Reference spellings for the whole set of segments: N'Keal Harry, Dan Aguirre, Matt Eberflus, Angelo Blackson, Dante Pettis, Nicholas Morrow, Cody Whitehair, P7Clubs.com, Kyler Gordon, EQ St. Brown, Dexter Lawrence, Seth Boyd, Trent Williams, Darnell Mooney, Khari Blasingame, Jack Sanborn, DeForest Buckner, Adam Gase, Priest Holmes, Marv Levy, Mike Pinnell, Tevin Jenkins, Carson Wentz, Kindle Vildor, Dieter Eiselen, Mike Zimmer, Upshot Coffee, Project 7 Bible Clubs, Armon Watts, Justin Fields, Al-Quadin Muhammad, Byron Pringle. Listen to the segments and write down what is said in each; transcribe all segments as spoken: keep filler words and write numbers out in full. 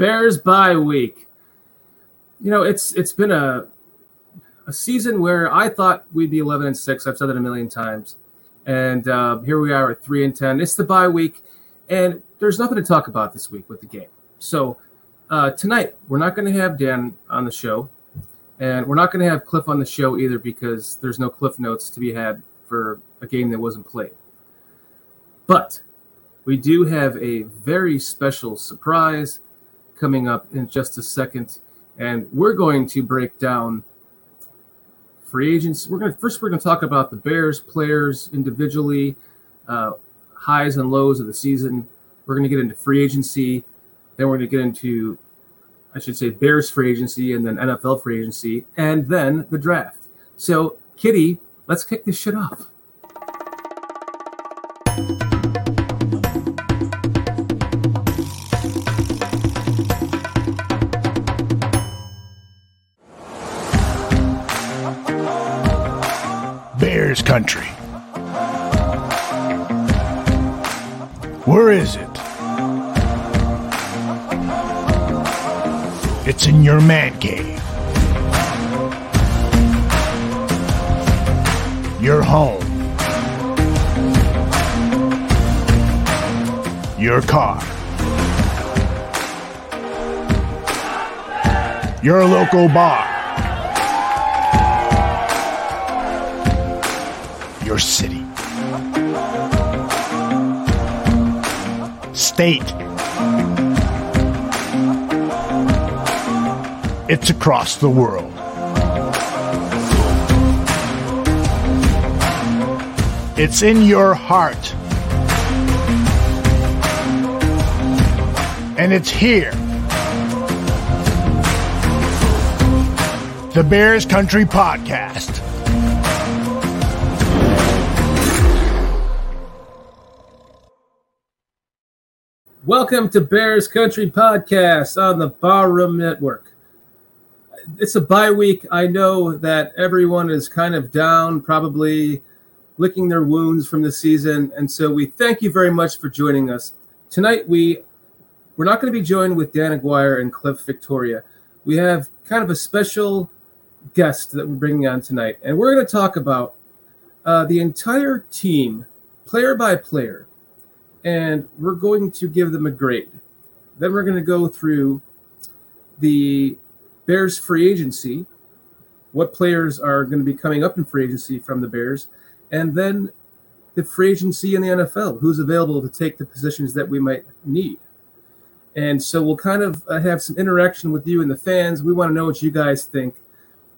Bears bye week. You know, it's it's been a a season where I thought we'd be eleven and six. I've said that a million times. And uh, here we are at three and ten. It's the bye week, and there's nothing to talk about this week with the game. So uh, tonight we're not going to have Dan on the show, and we're not going to have Cliff on the show either because there's no Cliff notes to be had for a game that wasn't played. But we do have a very special surprise coming up in just a second, and we're going to break down free agents. We're going to first we're going to talk about the Bears players individually, uh, highs and lows of the season. We're going to get into free agency, then we're going to get into, I should say, Bears free agency, and then N F L free agency, and then the draft. So, Kitty, let's kick this shit off. Country. Where is it? It's in your man cave. Your home. Your car. Your local bar. Your city, state, it's across the world. It's in your heart, and it's here. The Bears Country Podcast. Welcome to Bears Country Podcast on the Barroom Network. It's a bye week. I know that everyone is kind of down, probably licking their wounds from the season, and so we thank you very much for joining us. Tonight we, we're not going to be joined with Dan Aguirre and Cliff Victoria. We have kind of a special guest that we're bringing on tonight, and we're going to talk about uh, the entire team, player by player, and we're going to give them a grade. Then we're going to go through the Bears free agency, what players are going to be coming up in free agency from the Bears, and then the free agency in the N F L, who's available to take the positions that we might need. And so we'll kind of have some interaction with you and the fans. We want to know what you guys think,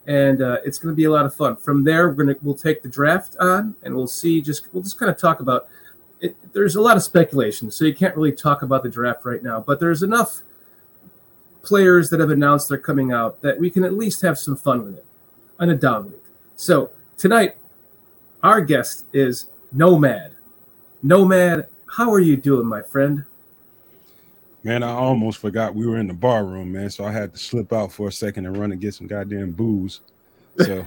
and uh, it's going to be a lot of fun. From there, we're going to, we'll take the draft on, and we'll see. Just we'll just kind of talk about It, there's a lot of speculation, so you can't really talk about the draft right now. But there's enough players that have announced they're coming out that we can at least have some fun with it on a down week. So tonight, our guest is Nomad. Nomad, how are you doing, my friend? Man, I almost forgot we were in the bar room, man, so I had to slip out for a second and run and get some goddamn booze. So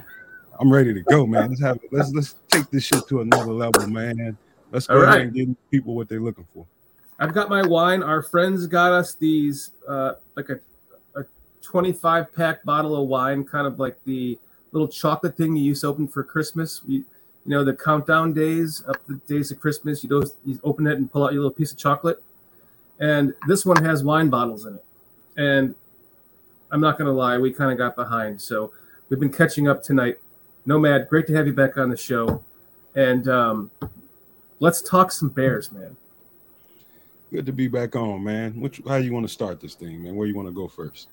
I'm ready to go, man. Let's have let's let's take this shit to another level, man. Let's go ahead and give people what they're looking for. I've got my wine. Our friends got us these, uh, like a a twenty-five pack bottle of wine, kind of like the little chocolate thing you used to open for Christmas. You, you know, the countdown days, up the days of Christmas, you, do, you open it and pull out your little piece of chocolate. And this one has wine bottles in it. And I'm not going to lie, we kind of got behind. So we've been catching up tonight. Nomad, great to have you back on the show. And, um, let's talk some Bears, man. Good to be back on, man. Which, how you want to start this thing, man? Where you want to go first?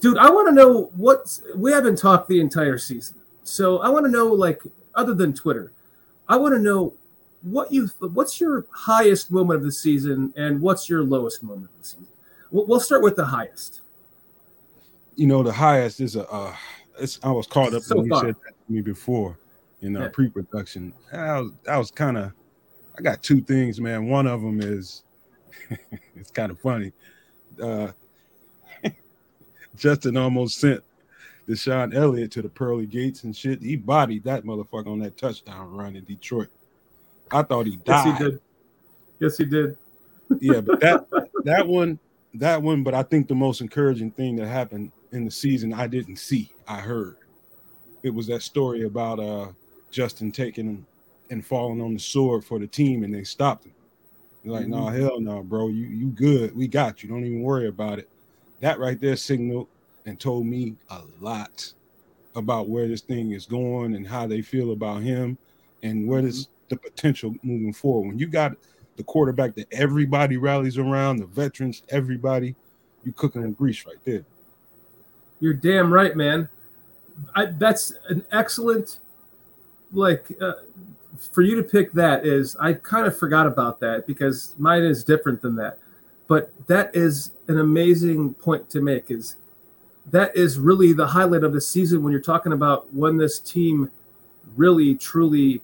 Dude, I want to know what – we haven't talked the entire season. So I want to know, like, other than Twitter, I want to know what you – what's your highest moment of the season and what's your lowest moment of the season? We'll start with the highest. You know, the highest is a uh, – I was caught up so when far. You said that to me before in uh, yeah. pre-production. I was, I was kind of – I got two things, man. One of them is it's kind of funny. Uh, Justin almost sent Deshaun Elliott to the pearly gates and shit. He bodied that motherfucker on that touchdown run in Detroit. I thought he died. Yes, he did. Yes, he did. Yeah, but that that one, that one, but I think the most encouraging thing that happened in the season I didn't see, I heard. It was that story about uh, Justin taking and falling on the sword for the team, and they stopped him. They're like, mm-hmm. no, nah, hell no, nah, bro. You you good. We got you. Don't even worry about it. That right there signaled and told me a lot about where this thing is going and how they feel about him and what mm-hmm. is the potential moving forward. When you got the quarterback that everybody rallies around, the veterans, everybody, you cooking with grease right there. You're damn right, man. I, that's an excellent, like, uh, for you to pick that is, I kind of forgot about that because mine is different than that. But that is an amazing point to make, is that is really the highlight of the season when you're talking about when this team really, truly,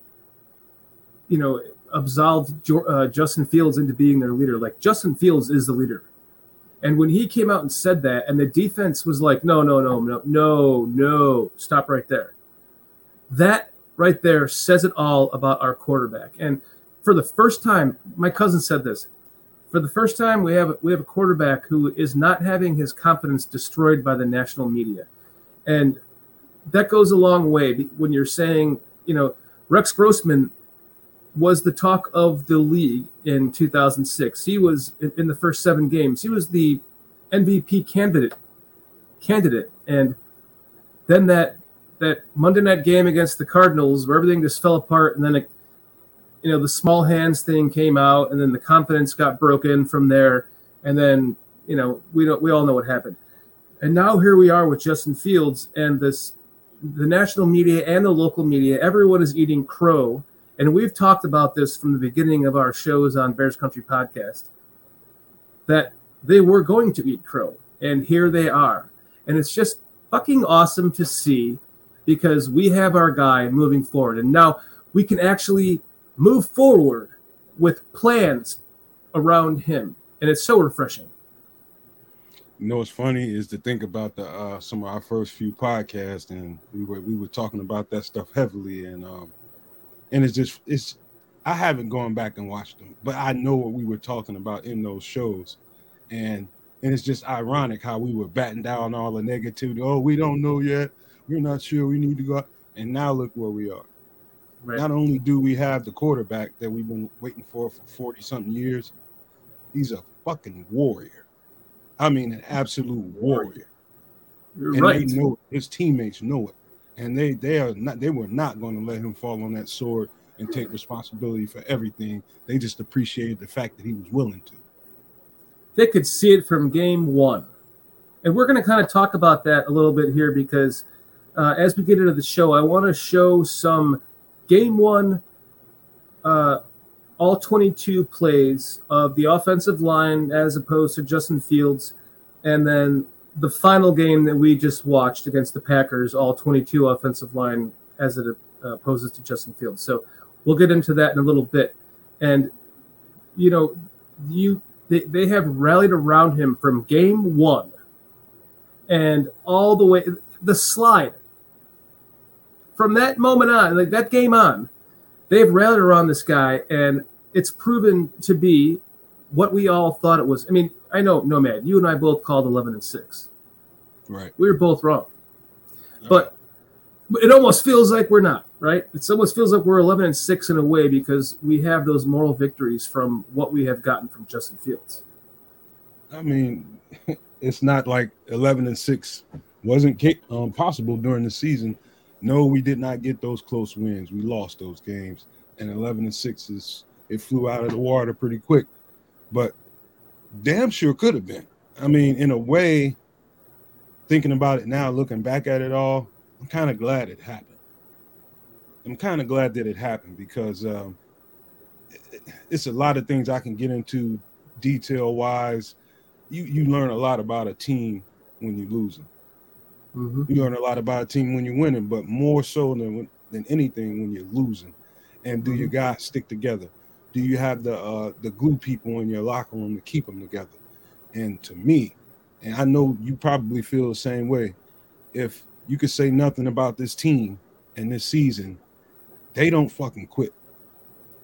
you know, absolved uh, Justin Fields into being their leader. Like, Justin Fields is the leader. And when he came out and said that, and the defense was like, no, no, no, no, no, no, stop right there. That right there says it all about our quarterback. And for the first time, my cousin said this, for the first time we have we have a quarterback who is not having his confidence destroyed by the national media. And that goes a long way when you're saying, you know, Rex Grossman was the talk of the league in two thousand six. He was, in the first seven games, he was the M V P candidate. Candidate, and then that that Monday night game against the Cardinals, where everything just fell apart, and then it, you know, the small hands thing came out, and then the confidence got broken from there, and then, you know, we don't we all know what happened. And now here we are with Justin Fields, and this the national media and the local media, everyone is eating crow. And we've talked about this from the beginning of our shows on Bears Country Podcast, that they were going to eat crow, and here they are. And it's just fucking awesome to see, because we have our guy moving forward. And now we can actually move forward with plans around him. And it's so refreshing. You know, what's funny is to think about the uh, some of our first few podcasts, and we were, we were talking about that stuff heavily. And, um, And it's just, it's, I haven't gone back and watched them, but I know what we were talking about in those shows. And and it's just ironic how we were batting down all the negativity. Oh, we don't know yet. We're not sure. We need to go out. And now look where we are. Right. Not only do we have the quarterback that we've been waiting for for forty-something years, he's a fucking warrior. I mean, an absolute warrior. You're and right. They know it. His teammates know it. And they they are not they were not going to let him fall on that sword and take responsibility for everything. They just appreciated the fact that he was willing to. They could see it from game one. And we're going to kind of talk about that a little bit here, because uh, as we get into the show, I want to show some game one, uh, all twenty-two plays of the offensive line as opposed to Justin Fields, and then the final game that we just watched against the Packers, all twenty-two offensive line as it opposes to Justin Fields. So we'll get into that in a little bit. And, you know, you they, they have rallied around him from game one and all the way – the slide. From that moment on, like that game on, they've rallied around this guy, and it's proven to be what we all thought it was. I mean, I know, Nomad, you and I both called eleven and six. Right. We were both wrong. All but right. It almost feels like we're not, right? It almost feels like we're eleven and six in a way, because we have those moral victories from what we have gotten from Justin Fields. I mean, it's not like eleven and six wasn't um, possible during the season. No, we did not get those close wins. We lost those games. And eleven and six is, it flew out of the water pretty quick. But damn sure could have been. I mean, in a way, thinking about it now, looking back at it all, I'm kind of glad it happened. I'm kind of glad that it happened, because um, it's a lot of things I can get into detail-wise. You you learn a lot about a team when you're losing. Mm-hmm. You learn a lot about a team when you're winning, but more so than, than anything when you're losing. And do mm-hmm. your guys stick together? Do you have the uh, the glue people in your locker room to keep them together? And to me, and I know you probably feel the same way, if you could say nothing about this team and this season, they don't fucking quit.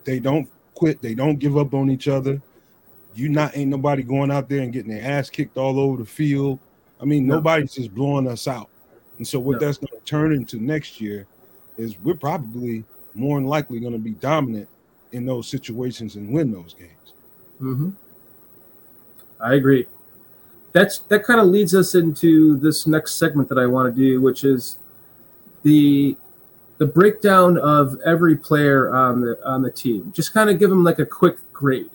They don't quit. They don't give up on each other. you not ain't nobody going out there and getting their ass kicked all over the field. I mean, no. nobody's just blowing us out. And so what no. that's going to turn into next year is we're probably more than likely going to be dominant in those situations and win those games. Mm-hmm. I agree. That's that kind of leads us into this next segment that I want to do, which is the the breakdown of every player on the on the team. Just kind of give them like a quick grade.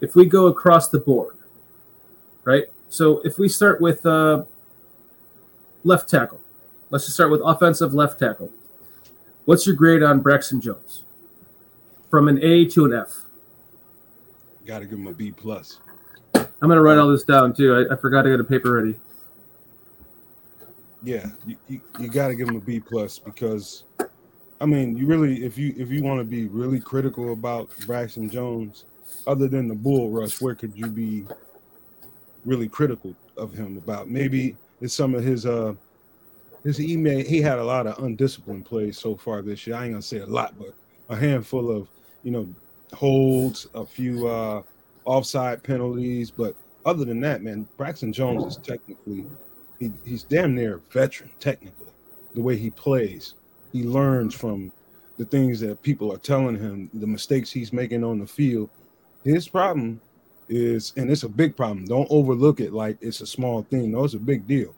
If we go across the board, right? So if we start with uh, left tackle, let's just start with offensive left tackle. What's your grade on Braxton Jones? From an A to an F. Got to give him a B plus. I'm gonna write all this down too. I, I forgot to get a paper ready. Yeah, you, you, you got to give him a B plus because, I mean, you really if you if you want to be really critical about Braxton Jones, other than the bull rush, where could you be really critical of him about? Maybe it's some of his uh his email. He had a lot of undisciplined plays so far this year. I ain't gonna say a lot, but a handful of you know holds, a few uh offside penalties. But other than that, man, Braxton Jones is technically he, he's damn near a veteran technically. The way he plays, he learns from the things that people are telling him, the mistakes he's making on the field. His problem is, and it's a big problem, don't overlook it like it's a small thing. No, it's a big deal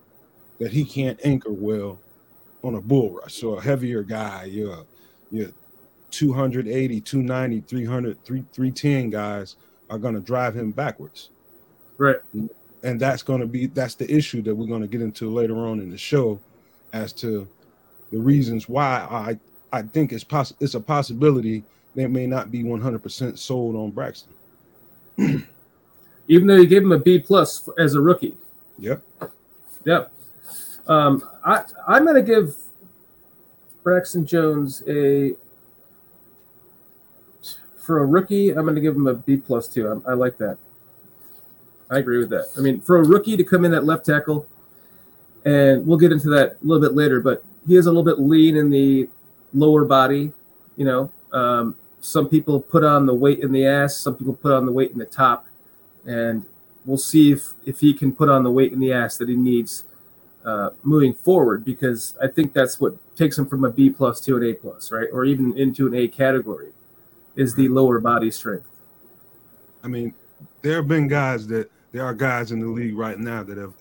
that he can't anchor well on a bull rush. So a heavier guy, you're, you're two eighty, two ninety, three hundred, three ten guys are going to drive him backwards. Right. And that's going to be, that's the issue that we're going to get into later on in the show as to the reasons why I I think it's poss- it's a possibility they may not be one hundred percent sold on Braxton. Even though you gave him a B plus as a rookie. Yep. Yep. Um, I, I'm going to give Braxton Jones a, for a rookie, I'm going to give him a B plus too. I, I like that. I agree with that. I mean, for a rookie to come in at left tackle, and we'll get into that a little bit later, but he is a little bit lean in the lower body, you know. Um, some people put on the weight in the ass, some people put on the weight in the top, and we'll see if, if he can put on the weight in the ass that he needs uh, moving forward, because I think that's what takes him from a B plus to an A plus, right? Or even into an A category is the lower body strength. I mean, there have been guys that there are guys in the league right now that have,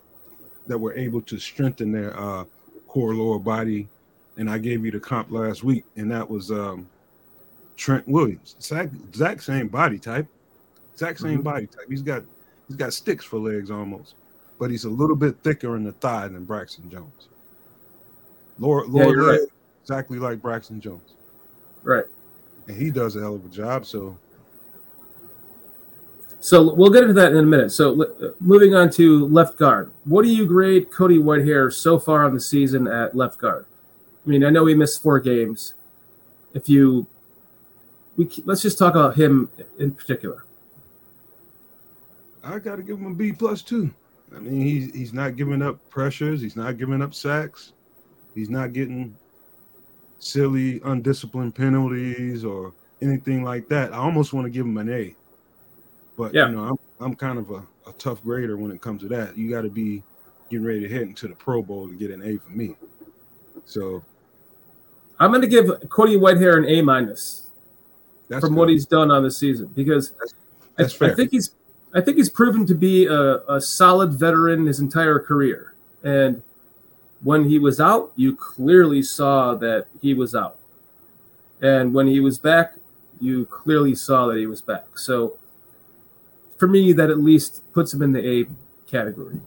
that were able to strengthen their uh, core lower body. And I gave you the comp last week, and that was, um, Trent Williams, exact, exact same body type, exact same mm-hmm. body type. He's got he's got sticks for legs almost, but he's a little bit thicker in the thigh than Braxton Jones. Lower, yeah, lower leg, right. Exactly like Braxton Jones. Right. And he does a hell of a job. So, so we'll get into that in a minute. So uh, moving on to left guard. What do you grade Cody Whitehair so far on the season at left guard? I mean, I know he missed four games. If you We, let's just talk about him in particular. I got to give him a B plus too. I mean, he's he's not giving up pressures. He's not giving up sacks. He's not getting silly, undisciplined penalties or anything like that. I almost want to give him an A, but yeah. you know, I'm I'm kind of a, a tough grader when it comes to that. You got to be getting ready to head into the Pro Bowl to get an A for me. So I'm going to give Cody Whitehair an A minus. That's from good. What he's done on the season, because that's, that's I, fair. I think he's, I think he's proven to be a, a solid veteran his entire career. And when he was out, you clearly saw that he was out. And when he was back, you clearly saw that he was back. So for me, that at least puts him in the A category.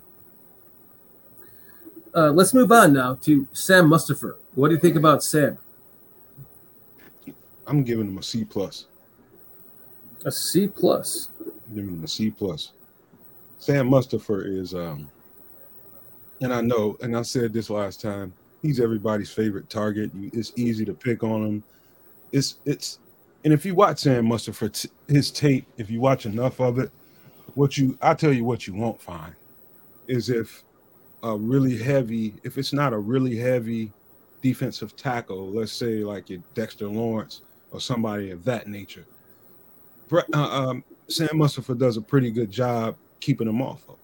Uh, let's move on now to Sam Mustipher. What do you think about Sam? I'm giving him a C plus. A C plus. I'm giving him a C plus. Sam Mustipher is, um, and I know, and I said this last time, he's everybody's favorite target. It's easy to pick on him. It's it's, and if you watch Sam Mustipher, t- his tape, if you watch enough of it, what you, I tell you what you won't find is if a really heavy, if it's not a really heavy defensive tackle, let's say like your Dexter Lawrence or somebody of that nature, uh, um, Sam Mustipher does a pretty good job keeping them off of.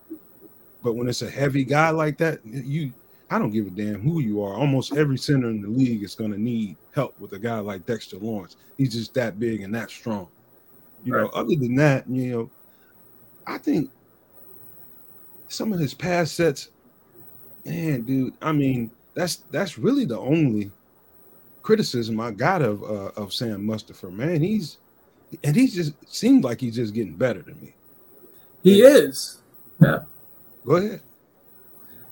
But when it's a heavy guy like that, you I don't give a damn who you are. Almost every center in the league is going to need help with a guy like Dexter Lawrence. He's just that big and that strong. You right. know, other than that, you know, I think some of his pass sets, man, dude, I mean, that's that's really the only criticism I got of uh, of Sam Mustipher. Man, he's and he's just seemed like he's just getting better to me. He yeah. is. Yeah. Go ahead.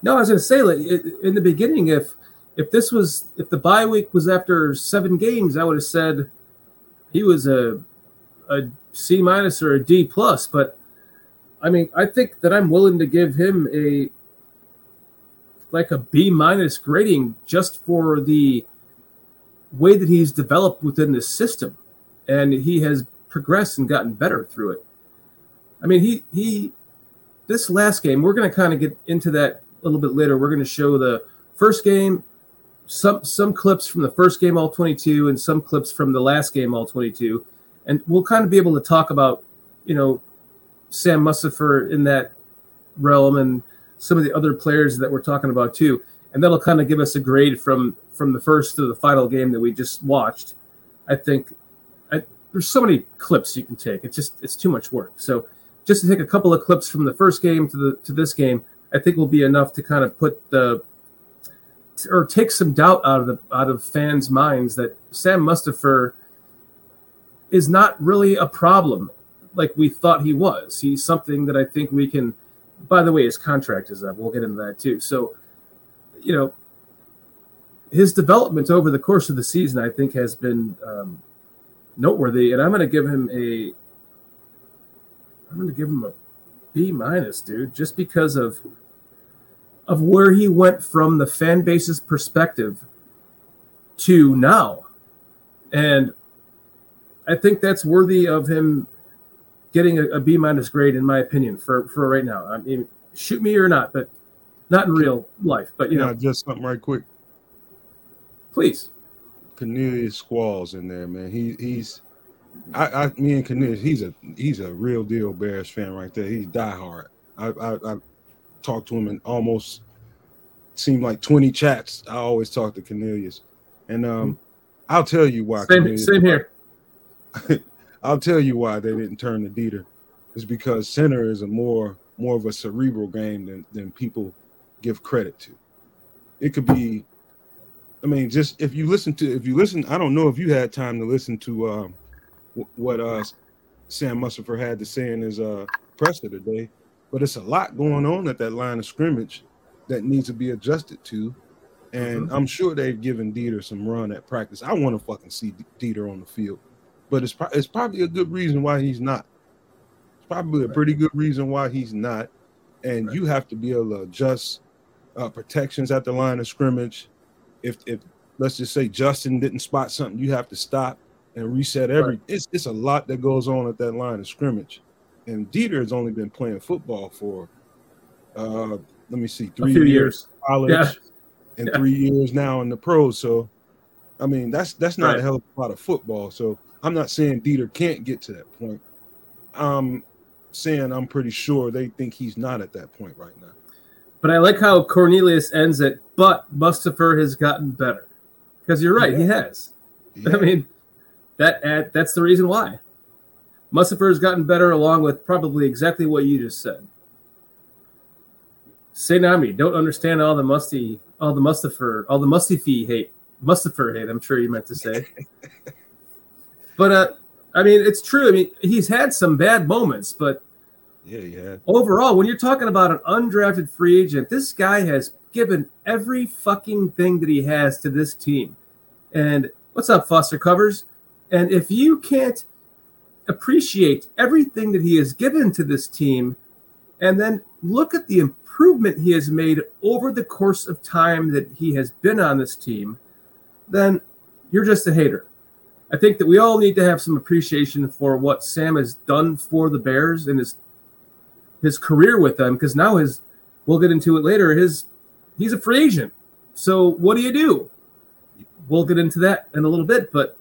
No, I was going to say, like, in the beginning, if if this was if the bye week was after seven games, I would have said he was a a C minus or a D plus. But I mean, I think that I'm willing to give him a like a B minus grading just for the way that he's developed within the system, and he has progressed and gotten better through it. I mean, he he this last game, we're going to kind of get into that a little bit later. We're going to show the first game, some some clips from the first game, all twenty-two, and some clips from the last game, all twenty-two, and we'll kind of be able to talk about, you know, Sam Mustipher in that realm and some of the other players that we're talking about too, and that'll kind of give us a grade from from the first to the final game that we just watched. I think I, there's so many clips you can take. It's just it's too much work. So just to take a couple of clips from the first game to the to this game, I think will be enough to kind of put the or take some doubt out of the out of fans' minds that Sam Mustipher is not really a problem like we thought he was. He's something that I think we can. By the way, his contract is up. We'll get into that too. So, you know, his development over the course of the season, I think, has been um, noteworthy, and I'm going to give him a. I'm going to give him a B minus, dude, just because of. of where he went from the fan base's perspective to now. And I think that's worthy of him getting a, a B minus grade, in my opinion, for, for right now. I mean, shoot me or not, but not in real life. But, you know, just something right quick. Please. Cornelius Squall's in there, man. He He's I, I me and Cornelius, he's a he's a real deal Bears fan right there. He's diehard. I I, I talked to him and almost seemed like twenty chats. I always talk to Cornelius, and um, I'll tell you why. Same, same here. I'll tell you why they didn't turn to Dieter. It's because center is a more more of a cerebral game than than people give credit to. It could be, I mean, just if you listen to if you listen, I don't know if you had time to listen to um, w- what uh, Sam Mustipher had to say in his uh, presser today. But it's a lot going on at that line of scrimmage that needs to be adjusted to. And I'm sure they've given Dieter some run at practice. I want to fucking see Dieter on the field. But it's, pro- it's probably a good reason why he's not. It's probably a pretty good reason why he's not. And you have to be able to adjust uh, protections at the line of scrimmage. If, if let's just say Justin didn't spot something, you have to stop and reset every. It's, it's a lot that goes on at that line of scrimmage. And Dieter has only been playing football for, uh, let me see, three years, years college, yeah. and yeah. three years now in the pros. So, I mean, that's that's not right. a hell of a lot of football. So I'm not saying Dieter can't get to that point. I'm saying I'm pretty sure they think he's not at that point right now. But I like how Cornelius ends it, but Mustipher has gotten better. Because you're right, yeah. he has. Yeah. I mean, that ad, that's the reason why. Mustipher has gotten better, along with probably exactly what you just said. Sainami, don't understand all the musty, all the Mustipher, all the Mustipher hate, Mustipher hate. I'm sure you meant to say. But uh, I mean, it's true. I mean, he's had some bad moments, but yeah, yeah. Overall, when you're talking about an undrafted free agent, this guy has given every fucking thing that he has to this team. And what's up, Foster Covers? And if you can't appreciate everything that he has given to this team, and then look at the improvement he has made over the course of time that he has been on this team, then you're just a hater. I think that we all need to have some appreciation for what Sam has done for the Bears and his his career with them, because now his we'll get into it later, his he's a free agent. So what do you do? We'll get into that in a little bit, but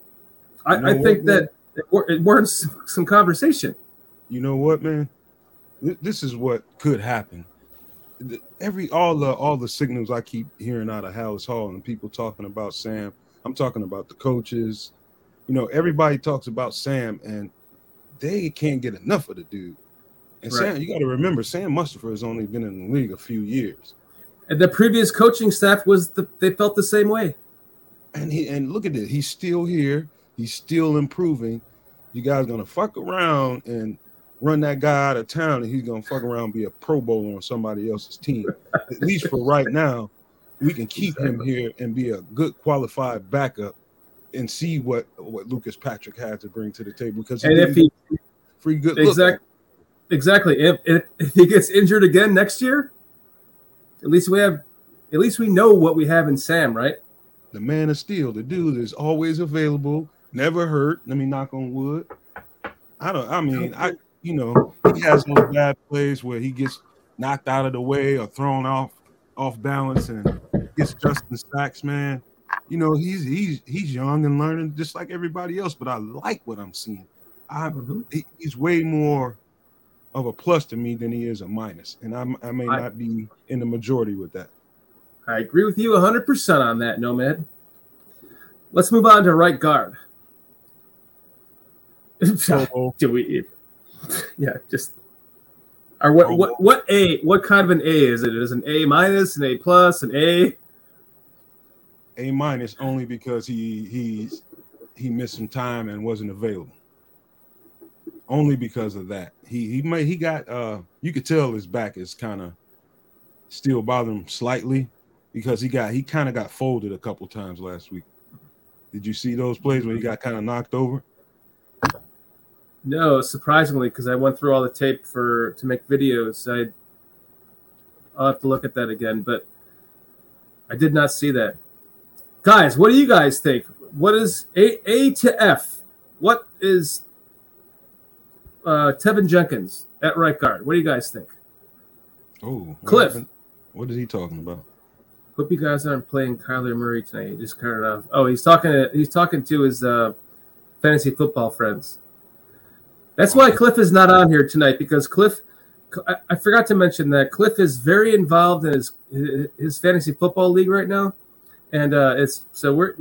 I, you know, I think that It, war- it warrants some conversation. You know what, man? This is what could happen. Every all the all the signals I keep hearing out of House Hall and people talking about Sam. I'm talking about the coaches. You know, everybody talks about Sam, and they can't get enough of the dude. And right. Sam, you got to remember, Sam Mustipher has only been in the league a few years. And the previous coaching staff was the, they felt the same way. And he and look at it, he's still here. He's still improving. You guys gonna fuck around and run that guy out of town, and he's gonna fuck around and be a Pro Bowler on somebody else's team. At least for right now, we can keep exactly. him here and be a good qualified backup and see what, what Lucas Patrick had to bring to the table. Because and if he free good exactly exactly if, if if he gets injured again next year, at least we have at least we know what we have in Sam, right? The man of steel, the dude is always available, never hurt. Let me knock on wood. I don't. I mean, I you know he has those bad plays where he gets knocked out of the way or thrown off off balance and gets Justin sacks. Man, you know he's he's he's young and learning just like everybody else. But I like what I'm seeing. I mm-hmm. he's way more of a plus to me than he is a minus, and I'm, I may I, not be in the majority with that. I agree with you one hundred percent on that, Nomad. Let's move on to right guard. Do we? Yeah, just. Or what? Oh. What? What A? What kind of an A is it? Is it an A minus, an A plus, an A? A minus only because he he's he missed some time and wasn't available. Only because of that, he he may he got. Uh, you could tell his back is kind of still bothering him slightly because he got he kind of got folded a couple times last week. Did you see those plays when he got kind of knocked over? No, surprisingly, because I went through all the tape for to make videos. I, I'll have to look at that again, but I did not see that. Guys, what do you guys think? What is A, A to F? What is uh, Tevin Jenkins at right guard? What do you guys think? Oh, Cliff. What, what is he talking about? Hope you guys aren't playing Kyler Murray tonight. He just cut it off. Oh, he's talking to, he's talking to his uh, fantasy football friends. That's why Cliff is not on here tonight, because Cliff – I forgot to mention that Cliff is very involved in his his fantasy football league right now, and uh, it's so we're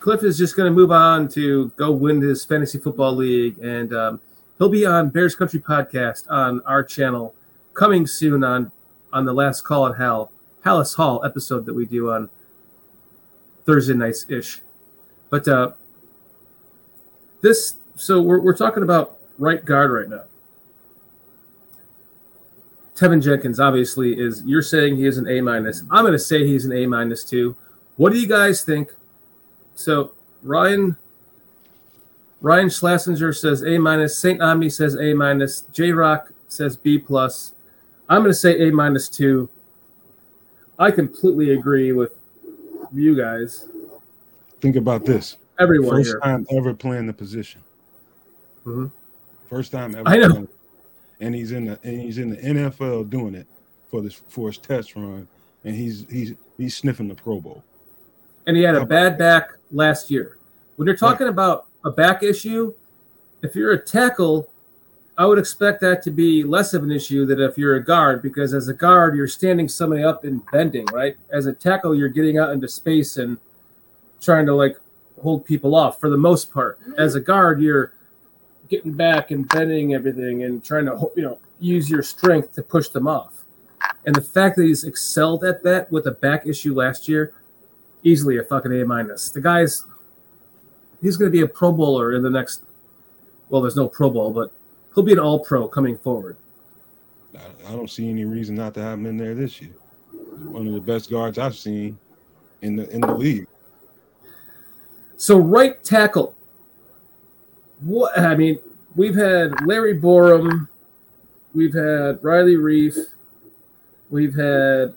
Cliff is just going to move on to go win his fantasy football league, and um, he'll be on Bears Country Podcast on our channel coming soon on on the Last Call at Hal Hallis Hall episode that we do on Thursday nights ish, but uh, this so we're we're talking about. Right guard right now. Tevin Jenkins obviously is, you're saying he is an A minus. I'm going to say he's an A minus too. What do you guys think? So Ryan Ryan Schlesinger says A minus. Saint Omni says A minus. J Rock says B plus. I'm going to say A minus too. I completely agree with you guys. Think about this. Everyone First here. time ever playing the position. Mm-hmm. First time ever, I know, and he's in the and he's in the N F L doing it for this for his test run, and he's he's he's sniffing the Pro Bowl. And he had a bad back last year. When you're talking about a back issue, if you're a tackle, I would expect that to be less of an issue than if you're a guard, because as a guard you're standing somebody up and bending, right? As a tackle you're getting out into space and trying to like hold people off for the most part. As a guard you're getting back and bending everything and trying to, you know, use your strength to push them off. And the fact that he's excelled at that with a back issue last year, easily a fucking A minus. The guy's, he's going to be a Pro Bowler in the next, well, there's no Pro Bowl, but he'll be an all pro coming forward. I don't see any reason not to have him in there this year. One of the best guards I've seen in the, in the league. So right tackle. What, I mean, we've had Larry Borom, we've had Riley Reiff, we've had,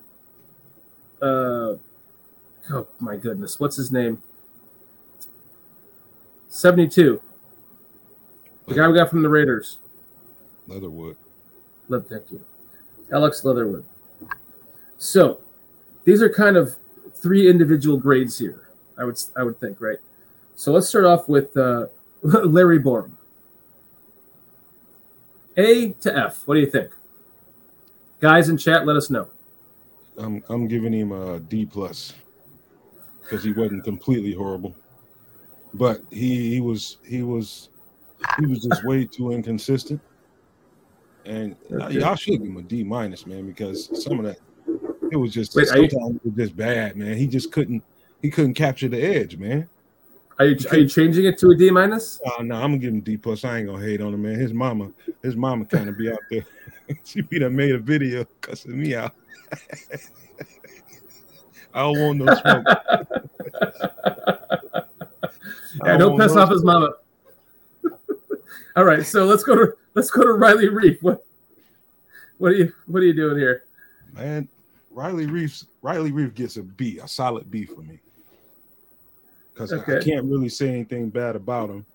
uh, oh my goodness, what's his name? seventy-two, the guy we got from the Raiders. Leatherwood. Love, thank you. Alex Leatherwood. So, these are kind of three individual grades here, I would I would think, right? So let's start off with... Uh, Larry Borom. A to F. What do you think? Guys in chat, let us know. I'm I'm giving him a D plus because he wasn't completely horrible, but he he was he was he was just way too inconsistent. And okay. y'all should give him a D minus, man, because some of that it was just Wait, sometimes you, it was just bad, man. He just couldn't he couldn't capture the edge, man. Are you are you changing it to a D minus? Oh uh, no, I'm gonna give him D plus. I ain't gonna hate on him, man. His mama, his mama kind of be out there. She be done made a video cussing me out. I don't want no smoke. Yeah, don't, don't piss no off smoke. His mama. All right, so let's go to let's go to Riley Reiff. What what are you what are you doing here? Man, Riley Reiff Riley Reiff gets a B, a solid B for me. Because okay. I can't really say anything bad about him.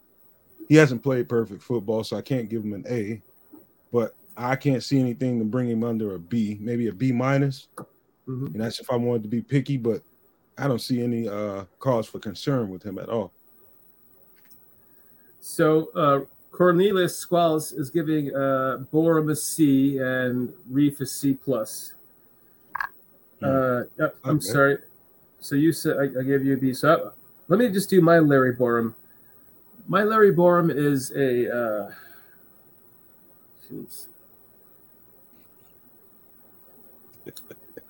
He hasn't played perfect football, so I can't give him an A. But I can't see anything to bring him under a B, maybe a B minus. Mm-hmm. And that's if I wanted to be picky, but I don't see any uh, cause for concern with him at all. So uh, Cornelius Squalls is giving uh, Borom a C and Reiff a C plus. Uh, I'm okay. sorry. So you said I, I gave you a B. So I, let me just do my Larry Borom. My Larry Borom is a. Uh,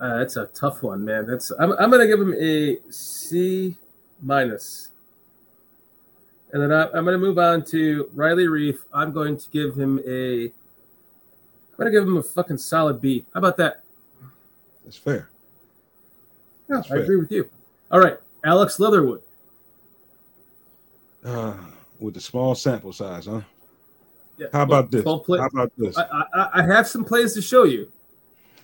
uh, that's a tough one, man. That's I'm I'm gonna give him a C minus, and then I, I'm gonna move on to Riley Reiff. I'm going to give him a. I'm gonna give him a fucking solid B. How about that? That's fair. Yeah, that's I fair. agree with you. All right, Alex Leatherwood. Uh, with the small sample size, huh? Yeah. How about this? How about this? I, I, I have some plays to show you.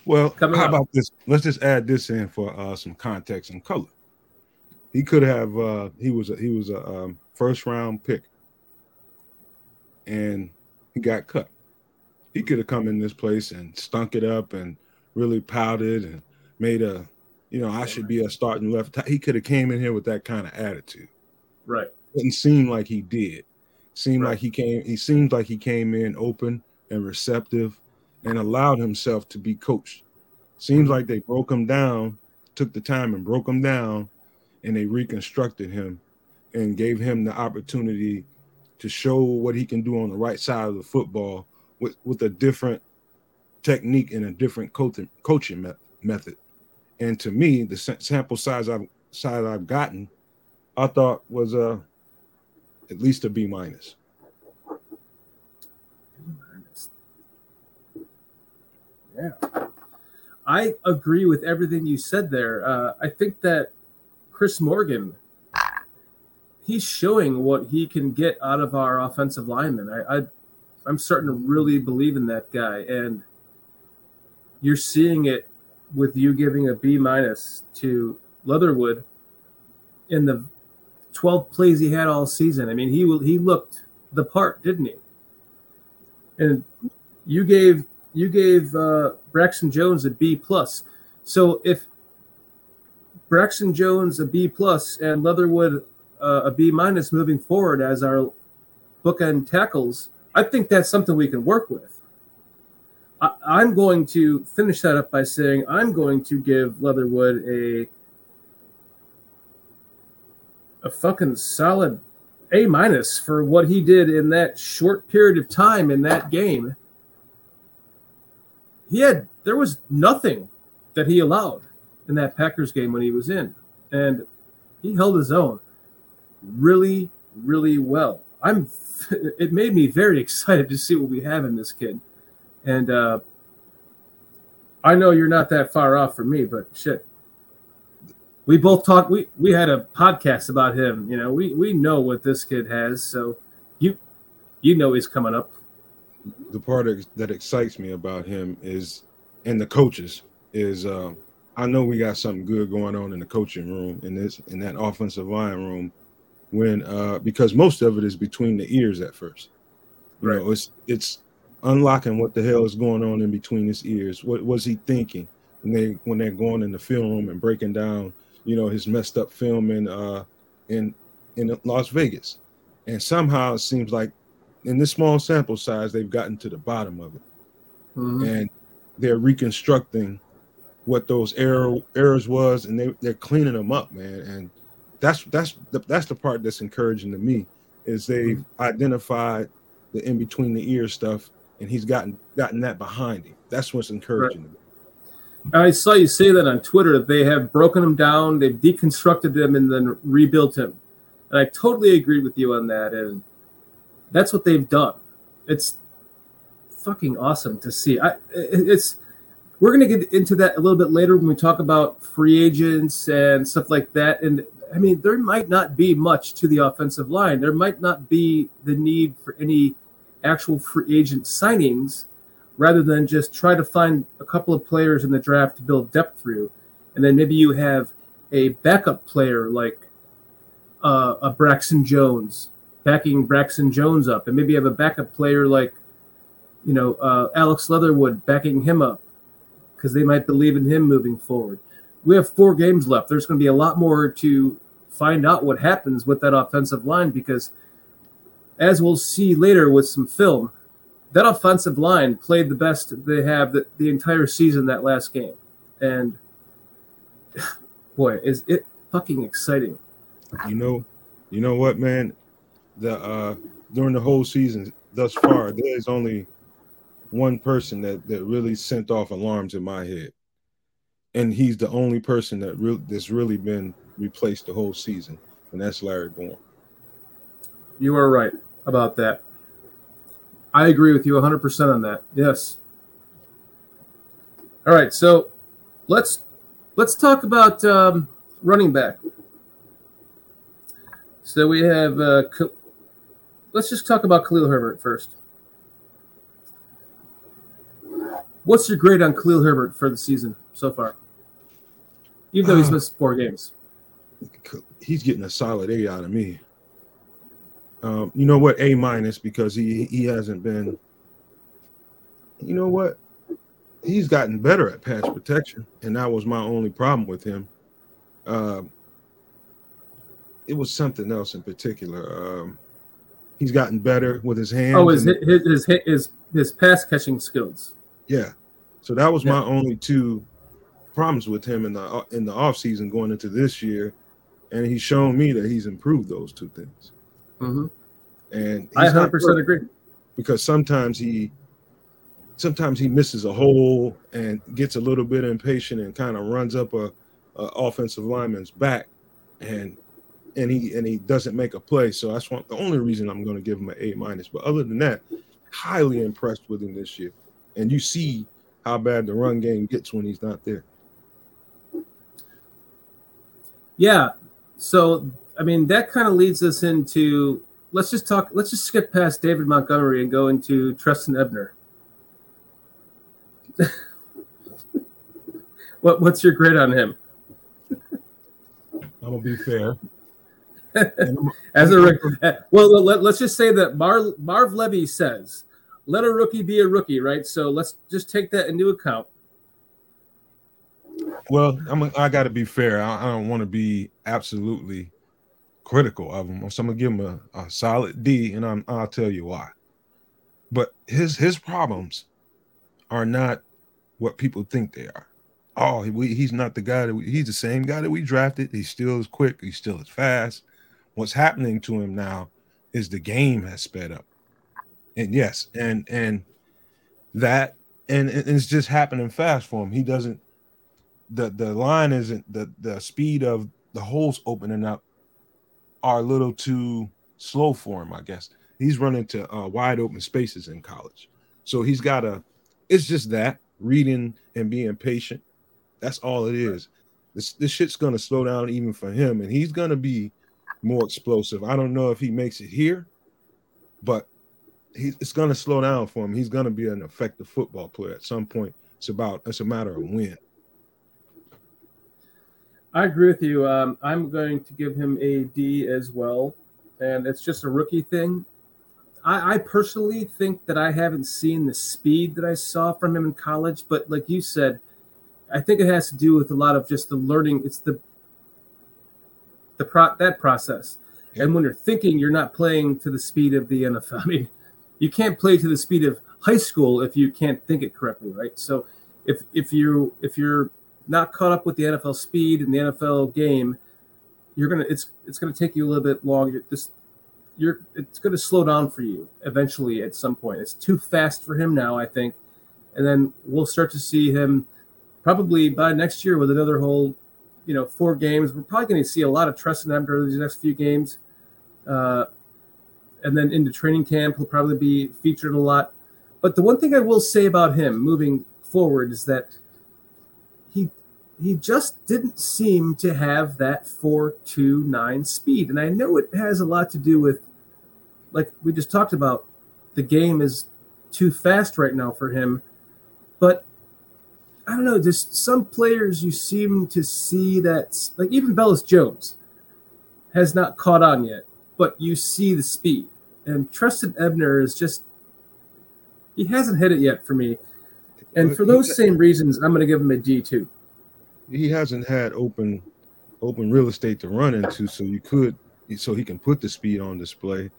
Well, Coming how up. about this? Let's just add this in for uh, some context and color. He could have. Uh, he was. A, he was a um, first round pick, and he got cut. He could have come in this place and stunk it up and really pouted and made a. You know, I should be a starting left tackle. He could have came in here with that kind of attitude. Right. Didn't seem like he did. Seemed right. like he came. He seemed like he came in open and receptive, and allowed himself to be coached. Seems like they broke him down, took the time and broke him down, and they reconstructed him, and gave him the opportunity to show what he can do on the right side of the football with, with a different technique and a different coaching coaching me- method. And to me, the sample size I've size I've gotten, I thought was a. Uh, At least a B minus. Yeah, I agree with everything you said there. Uh, I think that Chris Morgan, he's showing what he can get out of our offensive linemen. I, I, I'm starting to really believe in that guy, and you're seeing it with you giving a B minus to Leatherwood in the twelve plays he had all season. I mean, he he looked the part, didn't he? And you gave you gave uh, Braxton Jones a B plus. So if Braxton Jones a B plus and Leatherwood uh, a B minus moving forward as our bookend tackles, I think that's something we can work with. I, I'm going to finish that up by saying I'm going to give Leatherwood a. A fucking solid A minus for what he did in that short period of time in that game. He had there was nothing that he allowed in that Packers game when he was in, and he held his own really, really well. I'm it made me very excited to see what we have in this kid, and uh, I know you're not that far off from me, but shit. We both talked. We, we had a podcast about him. You know, we, we know what this kid has. So, you you know he's coming up. The part that excites me about him is, and the coaches is, um, I know we got something good going on in the coaching room in this in that offensive line room, when uh, because most of it is between the ears at first. You right. know, it's it's unlocking what the hell is going on in between his ears. What was he thinking when they when they're going in the film room and breaking down. You know, his messed up film in uh in in Las Vegas, and somehow it seems like in this small sample size, they've gotten to the bottom of it. Mm-hmm. And they're reconstructing what those error, errors was, and they, they're cleaning them up, man. And that's that's the, that's the part that's encouraging to me, is they've mm-hmm. identified the in-between-the-ear stuff, and he's gotten gotten that behind him. That's what's encouraging right. to me. I saw you say that on Twitter. They have broken him down, they've deconstructed him, and then rebuilt him. And I totally agree with you on that. And that's what they've done. It's fucking awesome to see. I, it's we're going to get into that a little bit later when we talk about free agents and stuff like that. And, I mean, there might not be much to the offensive line. There might not be the need for any actual free agent signings, rather than just try to find a couple of players in the draft to build depth through. And then maybe you have a backup player like uh, a Braxton Jones, backing Braxton Jones up. And maybe you have a backup player like, you know, uh, Alex Leatherwood backing him up, because they might believe in him moving forward. We have four games left. There's going to be a lot more to find out what happens with that offensive line, because as we'll see later with some film, that offensive line played the best they have the, the entire season that last game. And, boy, is it fucking exciting. You know you know what, man? The uh, during the whole season thus far, there's only one person that, that really sent off alarms in my head. And he's the only person that re- that's really been replaced the whole season, and that's Larry Borom. You are right about that. I agree with you one hundred percent on that. Yes. All right, so let's let's talk about um, running back. So we have uh, – let's just talk about Khalil Herbert first. What's your grade on Khalil Herbert for the season so far, even though uh, he's missed four games? He's getting a solid eight out of me. Um, you know what? A minus, because he he hasn't been. You know what? He's gotten better at pass protection, and that was my only problem with him. Um, it was something else in particular. Um, he's gotten better with his hands. Oh, his his, his his his his pass catching skills. Yeah, so that was yeah. my only two problems with him in the in the offseason going into this year, and he's shown me that he's improved those two things. Mm-hmm. And I one hundred percent agree, because sometimes he sometimes he misses a hole and gets a little bit impatient and kind of runs up a, a offensive lineman's back, and and he and he doesn't make a play. So that's one, the only reason I'm going to give him an A minus. But other than that, highly impressed with him this year, and you see how bad the run game gets when he's not there. Yeah, so. I mean, that kind of leads us into – let's just talk – let's just skip past David Montgomery and go into Tristan Ebner. what What's your grade on him? I'm going to be fair. As a – well, let, let's just say that Mar, Marv Levy says, let a rookie be a rookie, right? So let's just take that into account. Well, I'm a, I got to be fair. I, I don't want to be absolutely – critical of him, so I'm gonna give him a, a solid D, and I'm, I'll tell you why. But his his problems are not what people think they are. Oh, we, he's not the guy that we, he's the same guy that we drafted. He still is quick. He still is fast. What's happening to him now is the game has sped up, and yes, and and that and, and it's just happening fast for him. He doesn't the the line isn't the the speed of the holes opening up. Are a little too slow for him, I guess. He's running to uh, wide open spaces in college. So he's got a, it's just that, reading and being patient. That's all it is. This this shit's going to slow down even for him, and he's going to be more explosive. I don't know if he makes it here, but he, it's going to slow down for him. He's going to be an effective football player at some point. It's about, it's a matter of when. I agree with you. Um, I'm going to give him a D as well, and it's just a rookie thing. I, I personally think that I haven't seen the speed that I saw from him in college, but like you said, I think it has to do with a lot of just the learning. It's the the pro, that process, and when you're thinking, you're not playing to the speed of the N F L. I mean, you can't play to the speed of high school if you can't think it correctly, right? So if if you if you're not caught up with the N F L speed and the N F L game, you're gonna it's it's gonna take you a little bit longer. This you're it's gonna slow down for you eventually at some point. It's too fast for him now, I think. And then we'll start to see him probably by next year with another whole, you know, four games. We're probably gonna see a lot of Tristan Ebner these next few games. Uh, and then into training camp, he'll probably be featured a lot. But the one thing I will say about him moving forward is that he he just didn't seem to have that four two nine speed. And I know it has a lot to do with, like we just talked about, the game is too fast right now for him. But I don't know, just some players you seem to see that, like even Velus Jones has not caught on yet, but you see the speed. And Tristan Ebner is just, he hasn't hit it yet for me. And for those same reasons, I'm going to give him a D too. He hasn't had open open real estate to run into, so you could so he can put the speed on display.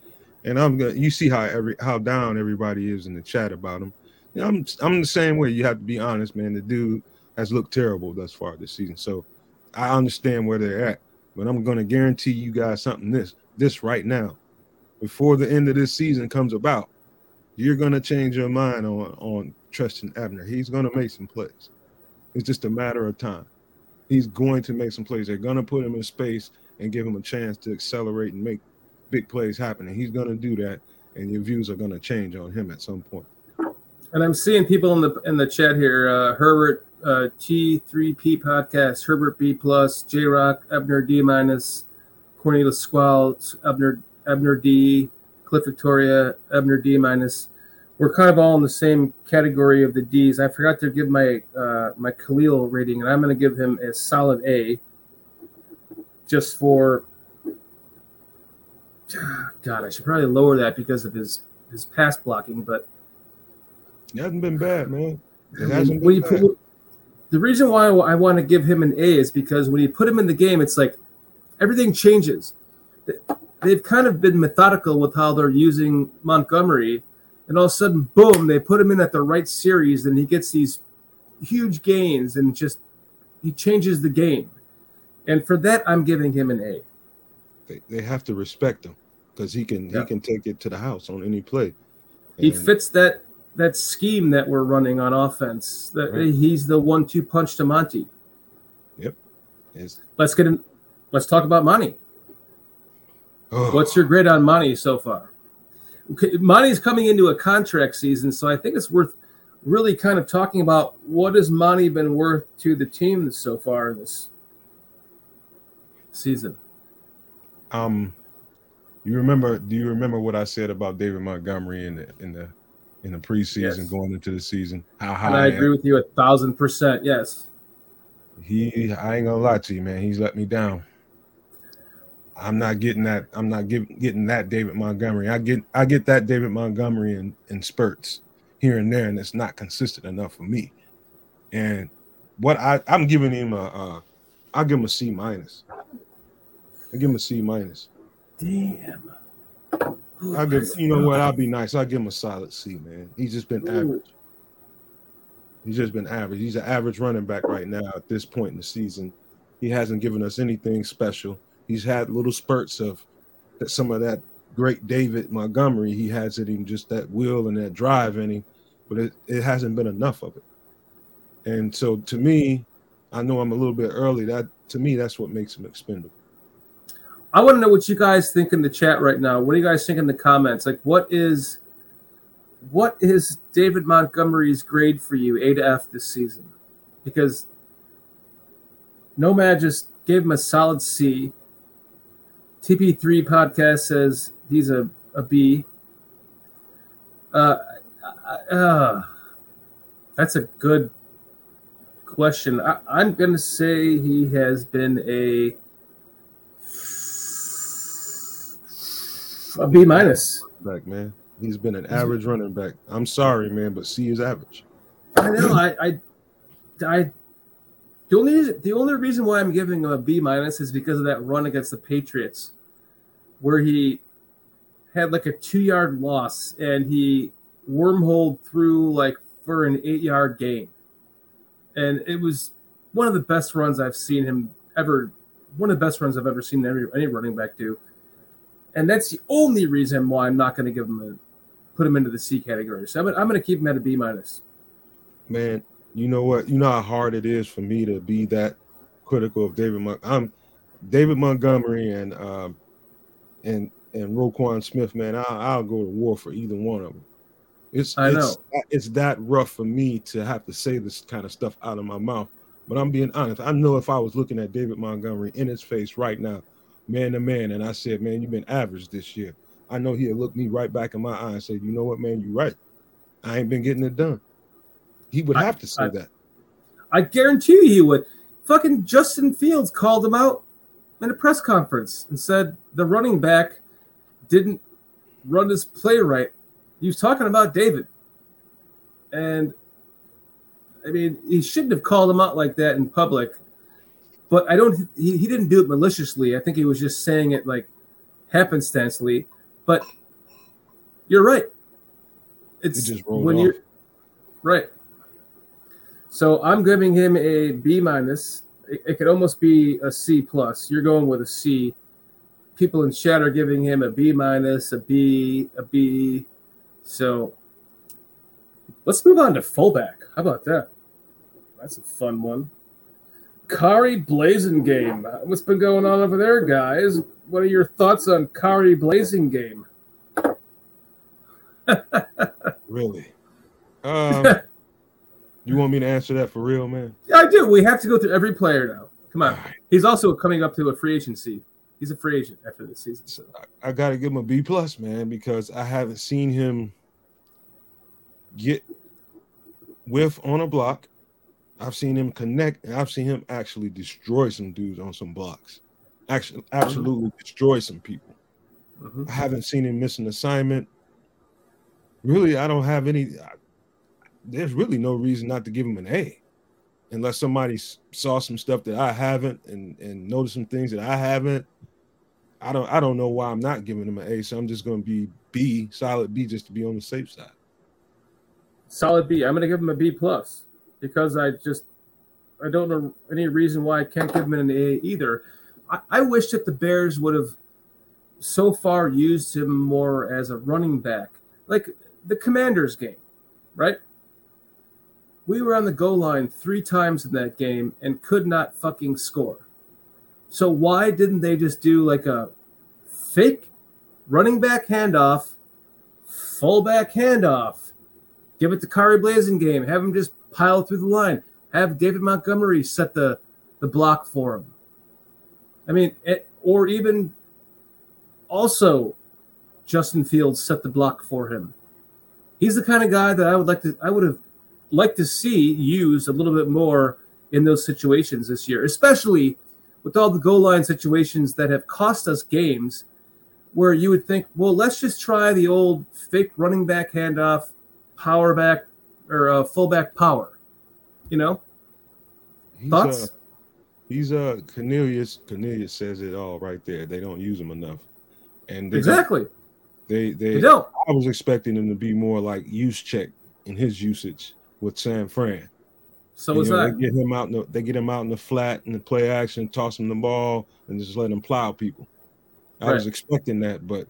And I'm going you see how every how down everybody is in the chat about him. You know, I'm I'm the same way. You have to be honest, man. The dude has looked terrible thus far this season. So I understand where they're at, but I'm going to guarantee you guys something this this right now. Before the end of this season comes about, you're going to change your mind on, on Tristan Ebner. He's going to make some plays. It's just a matter of time. He's going to make some plays. They're going to put him in space and give him a chance to accelerate and make big plays happen. And he's going to do that, and your views are going to change on him at some point. And I'm seeing people in the in the chat here, uh, Herbert, uh, T three P Podcast, Herbert B+, J-Rock, Ebner D-, Cornelius Squall, Ebner, Ebner D, Cliff Victoria, Ebner D minus. We're kind of all in the same category of the D's. I forgot to give my uh, my Khalil rating, and I'm going to give him a solid A. Just for God, I should probably lower that because of his his pass blocking, but it hasn't been bad, man. It hasn't been bad. Put, the reason why I want to give him an A is because when you put him in the game, it's like everything changes. The, They've kind of been methodical with how they're using Montgomery, and all of a sudden, boom, they put him in at the right series, and he gets these huge gains, and just he changes the game. And for that, I'm giving him an A. They, they have to respect him because he can yeah. he can take it to the house on any play. And he fits that that scheme that we're running on offense. That right. He's the one-two punch to Monty. Yep. It's- let's get him. Let's talk about Monty. Oh. What's your grade on Monty so far? Okay, Monty's coming into a contract season, so I think it's worth really kind of talking about what has Monty been worth to the team so far this season. Um, you remember? Do you remember what I said about David Montgomery in the in the in the preseason yes. going into the season? How high? And I agree with you a thousand percent. Yes. He, I ain't gonna lie to you, man. He's let me down. I'm not getting that. I'm not give, getting that David Montgomery. I get I get that David Montgomery in, in spurts here and there, and it's not consistent enough for me. And what I I'm giving him a uh, I'll give him a C minus. I give him a C minus. Damn. I give you know what? I'll be nice. I'll give him a solid C, man. He's just been Ooh. average. He's just been average. He's an average running back right now at this point in the season. He hasn't given us anything special. He's had little spurts of that, some of that great David Montgomery. He has it in just that will and that drive in him, but it, it hasn't been enough of it. And so to me, I know I'm a little bit early. That to me, that's what makes him expendable. I want to know what you guys think in the chat right now. What do you guys think in the comments? Like what is what is David Montgomery's grade for you, A to F this season? Because Nomad just gave him a solid C. T P three Podcast says he's a, a B. Uh, uh, that's a good question. I, I'm going to say he has been a, a B minus. Back, man. He's been an average running back. I'm sorry, man, but C is average. I know. I, I, I The only reason, the only reason why I'm giving him a B minus is because of that run against the Patriots, where he had like a two-yard loss, and he wormholed through like for an eight-yard gain. And it was one of the best runs I've seen him ever – one of the best runs I've ever seen any, any running back do. And that's the only reason why I'm not going to give him a – put him into the C category. So I'm, I'm going to keep him at a B minus. Man, you know what? You know how hard it is for me to be that critical of David Mon- – I'm David Montgomery and um, and and Roquan Smith, man. I, I'll go to war for either one of them. It's I know. It's, it's that rough for me to have to say this kind of stuff out of my mouth. But I'm being honest. I know if I was looking at David Montgomery in his face right now, man to man, and I said, man, you've been average this year, I know he'll look me right back in my eye and say, you know what, man, you're right. I ain't been getting it done. He would I, have to say I, that. I guarantee you he would. Fucking Justin Fields called him out in a press conference and said the running back didn't run his play right. He was talking about David. And, I mean, he shouldn't have called him out like that in public. But I don't – he, he didn't do it maliciously. I think he was just saying it, like, happenstancely. But you're right. It's it just rolled when off. You're right. So I'm giving him a B minus. It, it could almost be a C plus. You're going with a C. People in chat are giving him a B minus, a B, a B. So let's move on to fullback. How about that? That's a fun one. Khari Blasingame. What's been going on over there, guys? What are your thoughts on Khari Blasingame? Really? Um, you want me to answer that for real, man? Yeah, I do. We have to go through every player now. Come on. Right. He's also coming up to a free agency. He's a free agent after this season. So I, I got to give him a B plus, man, because I haven't seen him get whiff on a block. I've seen him connect, and I've seen him actually destroy some dudes on some blocks. Actually, absolutely destroy some people. Mm-hmm. I haven't seen him miss an assignment. Really, I don't have any. I, there's really no reason not to give him an A, unless somebody saw some stuff that I haven't and and noticed some things that I haven't. I don't I don't know why I'm not giving him an A, so I'm just going to be B, solid B, just to be on the safe side. Solid B. I'm going to give him a B plus because I just I don't know any reason why I can't give him an A either. I, I wish that the Bears would have so far used him more as a running back, like the Commanders game, right? We were on the goal line three times in that game and could not fucking score. So why didn't they just do like a fake running back handoff, fullback handoff, give it to Khari Blasingame, have him just pile through the line, have David Montgomery set the, the block for him. I mean, it, or even also Justin Fields set the block for him. He's the kind of guy that I would like to, I would have, like to see used a little bit more in those situations this year, especially with all the goal line situations that have cost us games where you would think, well, let's just try the old fake running back handoff, power back, or uh, fullback power, you know? He's, Thoughts? Uh, he's uh, Cornelius. Cornelius says it all right there. They don't use him enough. and they Exactly. Don't, they, they, they don't. I was expecting him to be more like use check in his usage with San Fran. So and, is you know, that. They get him out in the, they get him out in the flat and the play action, toss him the ball, and just let him plow people. Right. I was expecting that, but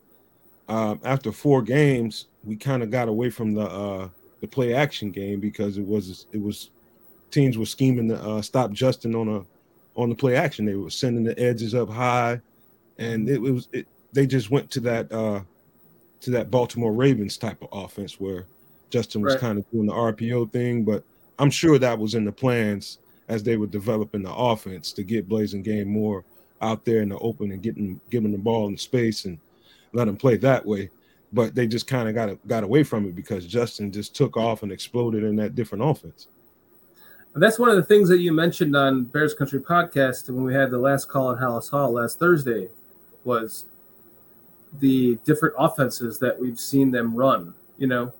um, after four games, we kind of got away from the uh, the play action game because it was it was teams were scheming to uh, stop Justin on a on the play action. They were sending the edges up high, and it, it was it, they just went to that uh, to that Baltimore Ravens type of offense where Justin was right. kind of doing the R P O thing, but I'm sure that was in the plans as they were developing the offense to get Blasingame more out there in the open and getting giving the ball in space and let him play that way. But they just kind of got got away from it because Justin just took off and exploded in that different offense. And that's one of the things that you mentioned on Bears Country Podcast when we had the last call at Hallis Hall last Thursday was the different offenses that we've seen them run, you know,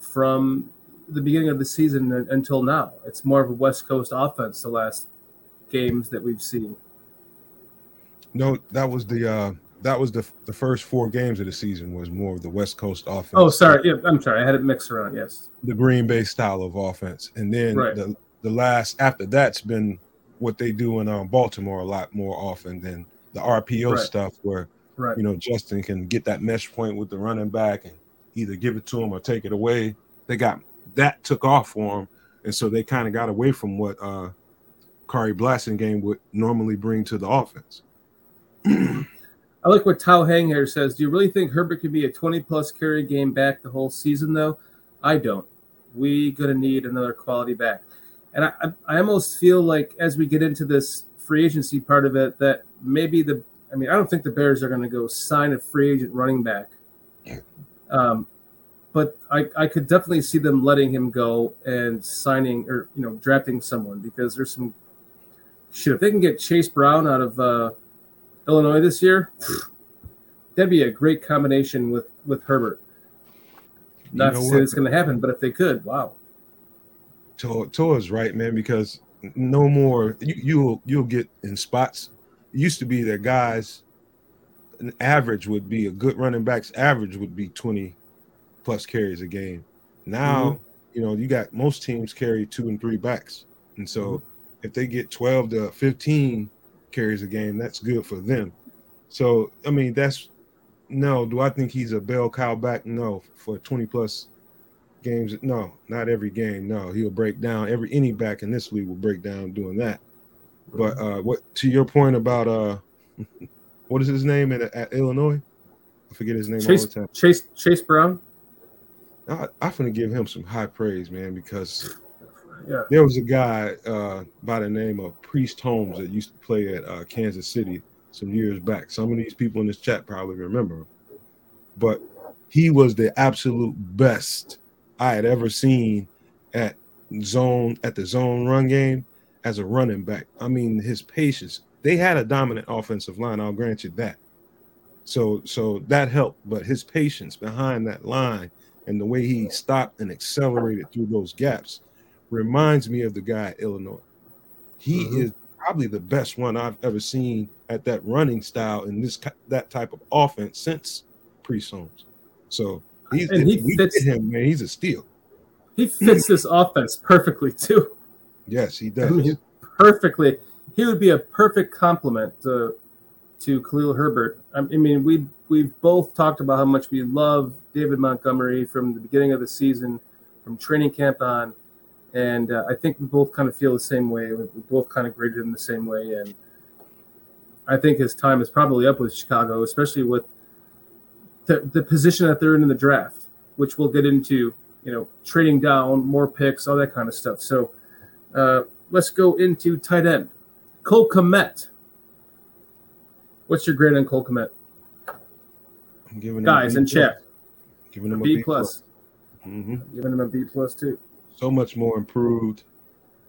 from the beginning of the season until now. It's more of a West Coast offense the last games that we've seen. No, that was the uh, that was the the first four games of the season was more of the West Coast offense. Oh, sorry. Yeah, I'm sorry. I had it mixed around. Yes. The Green Bay style of offense. And then right. the, the last after that's been what they do in um, Baltimore a lot more often than the R P O right. stuff where, right. you know, Justin can get that mesh point with the running back and either give it to him or take it away. They got that took off for him. And so they kind of got away from what uh, Khari Blasingame would normally bring to the offense. I like what Tao Hang here says. Do you really think Herbert could be a twenty-plus carry game back the whole season, though? I don't. We're going to need another quality back. And I, I almost feel like as we get into this free agency part of it, that maybe the – I mean, I don't think the Bears are going to go sign a free agent running back. Um, but I, I could definitely see them letting him go and signing or, you know, drafting someone because there's some – shit, if they can get Chase Brown out of uh, – Illinois this year, that'd be a great combination with, with Herbert. Not you know to say what? It's going to happen, but if they could, wow. Tor, Tor is right, man, because no more you, you'll you'll get in spots. It used to be that guys, an average would be a good running back's average would be twenty plus carries a game. Now mm-hmm. you know you got most teams carry two and three backs, and so mm-hmm. if they get twelve to fifteen. Carries a game, that's good for them. So, I mean, that's no. Do I think he's a bell cow back? No, for twenty plus games, no, not every game. No, he'll break down. Every any back in this league will break down doing that. But uh, what to your point about uh, what is his name at, at Illinois? I forget his name Chase, all the time. Chase Chase Brown. I, I'm gonna give him some high praise, man, because. Yeah. There was a guy uh, by the name of Priest Holmes that used to play at uh, Kansas City some years back. Some of these people in this chat probably remember him. But he was the absolute best I had ever seen at zone at the zone run game as a running back. I mean, his patience. They had a dominant offensive line, I'll grant you that. So, so that helped. But his patience behind that line and the way he stopped and accelerated through those gaps reminds me of the guy at Illinois. He mm-hmm. is probably the best one I've ever seen at that running style and this that type of offense since Priest Holmes. So he's and he we fits him, man. He's a steal. He fits this offense perfectly too. Yes, he does. I mean, perfectly, he would be a perfect complement to to Khalil Herbert. I mean, we we've both talked about how much we love David Montgomery from the beginning of the season, from training camp on. And uh, I think we both kind of feel the same way. We both kind of graded him the same way. And I think his time is probably up with Chicago, especially with the, the position that they're in in the draft, which we'll get into, you know, trading down, more picks, all that kind of stuff. So uh, let's go into tight end. Cole Kmet. What's your grade on Cole Kmet? I'm giving Guys in chat. Giving him a B plus. Mm-hmm. Giving him a B plus too. So much more improved,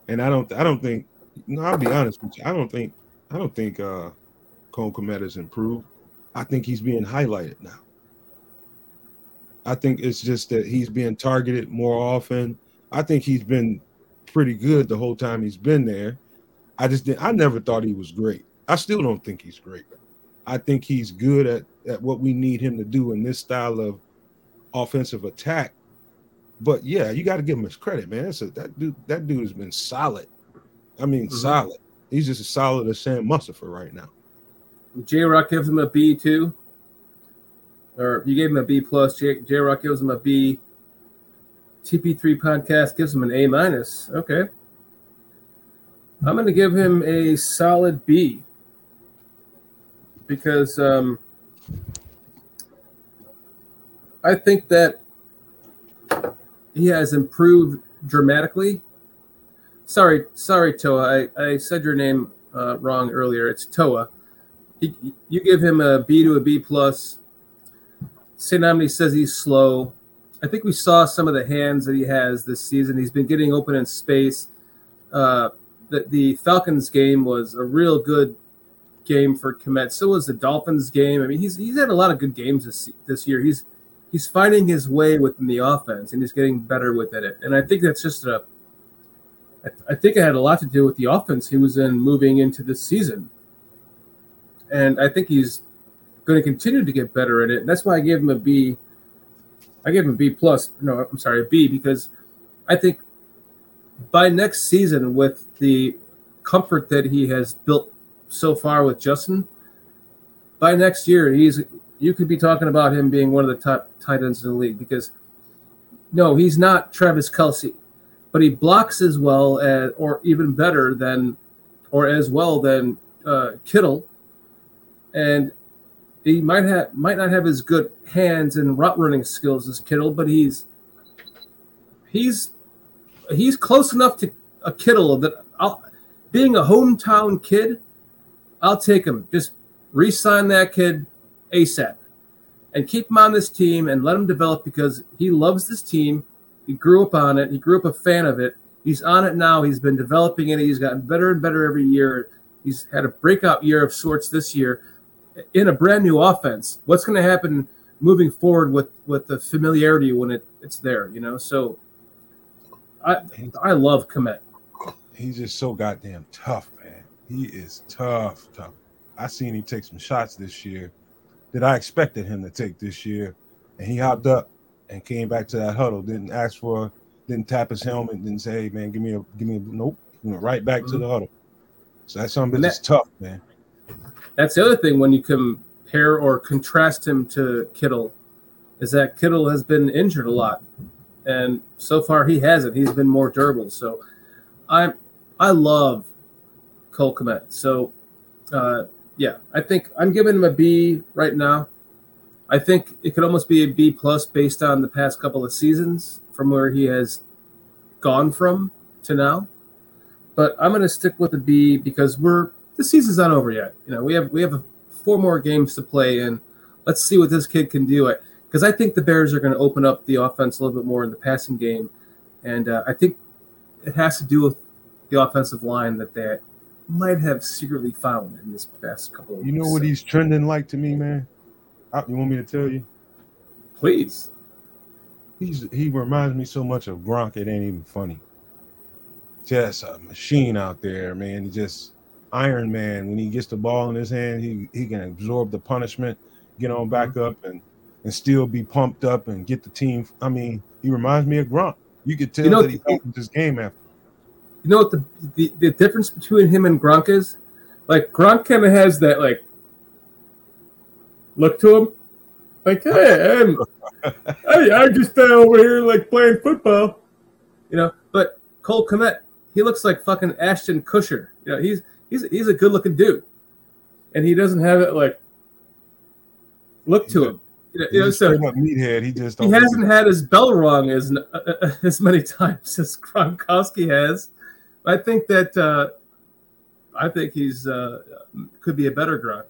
and I don't, I don't think. No, I'll be honest with you. I don't think, I don't think uh, Cole Kmet has improved. I think he's being highlighted now. I think it's just that he's being targeted more often. I think he's been pretty good the whole time he's been there. I just didn't. I never thought he was great. I still don't think he's great. I think he's good at at what we need him to do in this style of offensive attack. But yeah, you got to give him his credit, man. That's a, that dude. That dude has been solid. I mean, mm-hmm. solid. He's just as solid as Sam Mustipher right now. J Rock gives him a B too, or you gave him a B plus. J Rock gives him a B. T P three podcast gives him an A minus. Okay, I'm going to give him a solid B because um, I think that. He has improved dramatically. Sorry, sorry, Toa. I, I said your name uh, wrong earlier. It's Toa. He, you give him a B to a B plus. Saint Omni says he's slow. I think we saw some of the hands that he has this season. He's been getting open in space. Uh, the, the Falcons game was a real good game for Kmet. So was the Dolphins game. I mean, he's he's had a lot of good games this this year. He's He's finding his way within the offense, and he's getting better within it. And I think that's just a – I think it had a lot to do with the offense he was in moving into this season. And I think he's going to continue to get better at it. And that's why I gave him a B. I gave him a B plus. No, I'm sorry, a B, because I think by next season, with the comfort that he has built so far with Justin, by next year, he's you could be talking about him being one of the top tight ends in the league, because no, he's not Travis Kelce, but he blocks as well as, or even better than, or as well than uh, Kittle, and he might have might not have as good hands and route running skills as Kittle, but he's he's he's close enough to a Kittle that I'll, being a hometown kid, I'll take him. Just re-sign that kid ASAP and keep him on this team and let him develop, because he loves this team. He grew up on it. He grew up a fan of it. He's on it now. He's been developing it. He's gotten better and better every year. He's had a breakout year of sorts this year in a brand new offense. What's going to happen moving forward with, with the familiarity when it, it's there, you know? So I I love Kmet. He's just so goddamn tough, man. He is tough, tough. I seen him take some shots this year that I expected him to take this year, and he hopped up and came back to that huddle. Didn't ask for, didn't tap his helmet. Didn't say, "Hey, man, give me a, give me a." Nope, he went right back mm-hmm. to the huddle. So that's something that's that, tough, man. That's the other thing when you compare or contrast him to Kittle, is that Kittle has been injured a lot, and so far he hasn't. He's been more durable. So I, I love Cole Kmet. So uh, yeah, I think I'm giving him a B right now. I think it could almost be a B plus based on the past couple of seasons from where he has gone from to now. But I'm going to stick with a B because we're the season's not over yet. You know, we have we have a, four more games to play, and let's see what this kid can do. Because I think the Bears are going to open up the offense a little bit more in the passing game, and uh, I think it has to do with the offensive line that they might have secretly found in this past couple of weeks. You know what he's trending like to me, man? You want me to tell you? Please. He's he reminds me so much of Gronk, it ain't even funny. Just a machine out there, man. He just Iron Man. When he gets the ball in his hand, he, he can absorb the punishment, get on back up, and, and still be pumped up and get the team. I mean, he reminds me of Gronk. You could tell you know, that he opened his game after. You know what the, the, the difference between him and Gronk is? Like, Gronk kind of has that, like, look to him, like, hey, I'm, hey, I'm just uh, over here, like, playing football, you know. But Cole Kmet, he looks like fucking Ashton Kutcher. You know, he's he's he's a good-looking dude, and he doesn't have it like look to him. You know, so meathead. He just don't he hasn't had his bell rung as uh, as many times as Gronkowski has. I think that uh, I think he's uh, could be a better Gronk.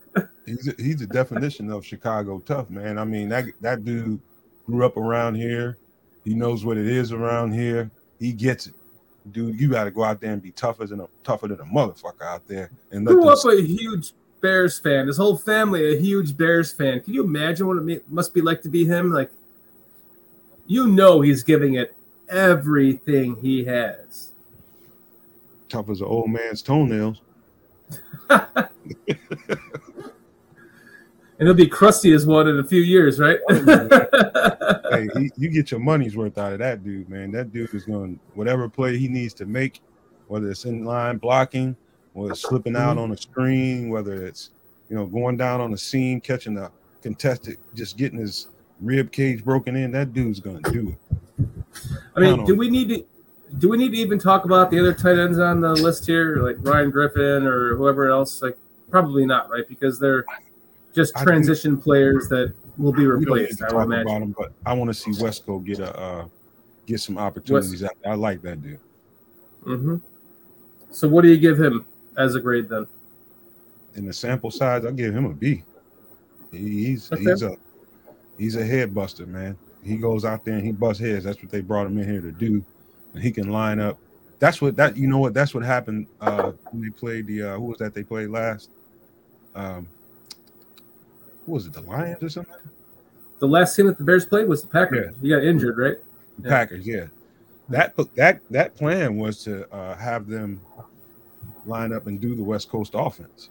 He's a, he's a definition of Chicago tough, man. I mean, that that dude grew up around here. He knows what it is around here. He gets it, dude. You got to go out there and be tougher than a tougher than a motherfucker out there. And grew up a huge Bears fan. His whole family a huge Bears fan. Can you imagine what it must be like to be him? Like, you know, he's giving it everything he has. Tough as an old man's toenails. And he'll be crusty as one in a few years, right? Hey, he, you get your money's worth out of that dude, man. That dude is going whatever play he needs to make, whether it's in line blocking, whether it's slipping out on the screen, whether it's, you know, going down on the seam, catching a contested, just getting his rib cage broken in. That dude's going to do it. I mean, I do we need to do we need to even talk about the other tight ends on the list here, like Ryan Griffin or whoever else? Like, probably not, right? Because they're just transition players that will be replaced. I would imagine. About him, but I want to see Wesco get a uh, get some opportunities. West. I like that dude. Mm-hmm. So, what do you give him as a grade then? In the sample size, I give him a B. He's okay. he's a he's a head buster, man. He goes out there and he busts heads. That's what they brought him in here to do. And he can line up. That's what that you know what that's what happened uh, when they played the uh, who was that they played last. Um, What was it, the Lions or something? The last team that the Bears played was the Packers. Yeah. You got injured, right? The yeah. Packers, yeah. That that that plan was to uh, have them line up and do the West Coast offense.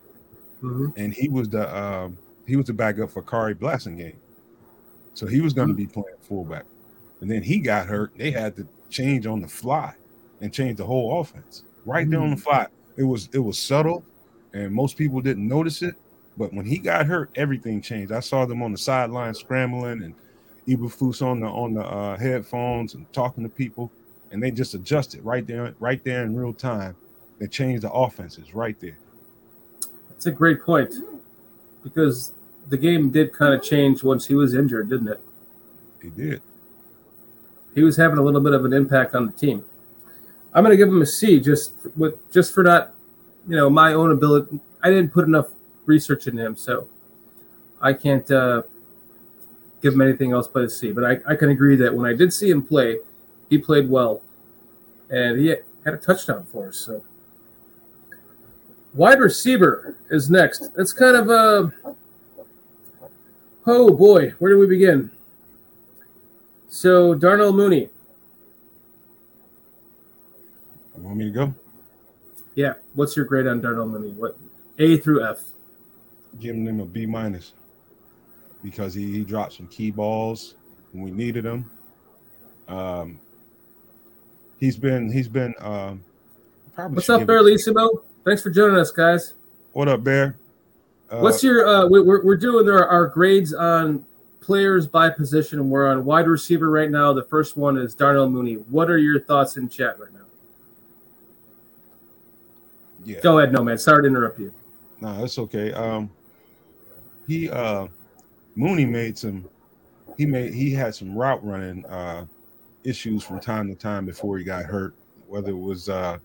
Mm-hmm. And he was the um, he was the backup for Khari Blasingame. So he was going to be playing fullback. And then he got hurt. They had to change on the fly and change the whole offense right there on the fly. It was it was subtle, and most people didn't notice it. But when he got hurt, everything changed. I saw them on the sideline scrambling, and Eberflus on the on the uh, headphones and talking to people, and they just adjusted right there, right there in real time. They changed the offenses right there. That's a great point, because the game did kind of change once he was injured, didn't it? It did. He was having a little bit of an impact on the team. I'm going to give him a C, just with just for not, you know, my own ability. I didn't put enough research into him, so I can't uh, give him anything else but a C. But I, I can agree that when I did see him play, he played well, and he had a touchdown for us. So, wide receiver is next. That's kind of a oh boy, where do we begin? So Darnell Mooney. You want me to go? Yeah. What's your grade on Darnell Mooney? What A through F? Giving him a B minus because he, he dropped some key balls when we needed him. Um, he's been he's been um, probably. What's up, Bearlissimo? Thanks for joining us, guys. What up, Bear? Uh, What's your? Uh, we, we're we're doing our, our grades on players by position. We're on wide receiver right now. The first one is Darnell Mooney. What are your thoughts in chat right now? Yeah. Go ahead, no man. Sorry to interrupt you. No, that's okay. Um, he uh, Mooney made some. He made he had some route running uh, issues from time to time before he got hurt. Whether it was uh,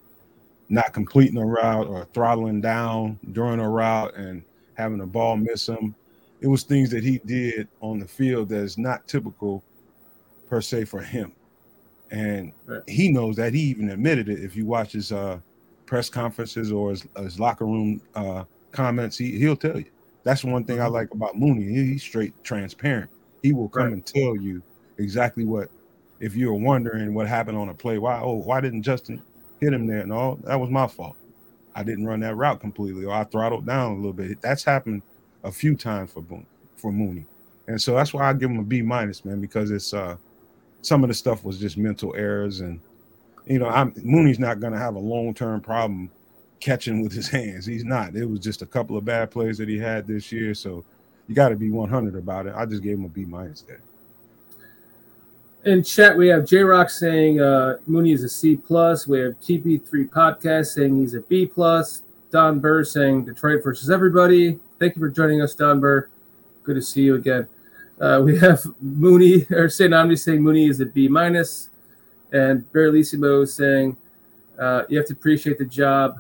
not completing a route or throttling down during a route and having a ball miss him. It was things that he did on the field that is not typical per se for him. And he knows that. He even admitted it. If you watch his uh, press conferences or his, his locker room uh, comments, he, he'll tell you. That's one thing I like about Mooney. He, he's straight transparent. He will come right. and tell you exactly what, if you're wondering what happened on a play, why, oh, why didn't Justin hit him there? No, that was my fault. I didn't run that route completely, or I throttled down a little bit. That's happened a few times for Mooney, for Mooney. And so that's why I give him a B minus, man, because it's uh, some of the stuff was just mental errors. And, you know, I'm, Mooney's not going to have a long-term problem catching with his hands. He's not. It was just a couple of bad plays that he had this year. So you got to be one hundred about it. I just gave him a B minus there. In chat, we have J-Rock saying uh, Mooney is a C plus. We have T P three Podcast saying he's a B plus. Don Burr saying Detroit versus everybody. Thank you for joining us, Don Burr. Good to see you again. Uh, we have Mooney, or Saint Omni saying Mooney is a B minus, and Bearlissimo saying uh, you have to appreciate the job.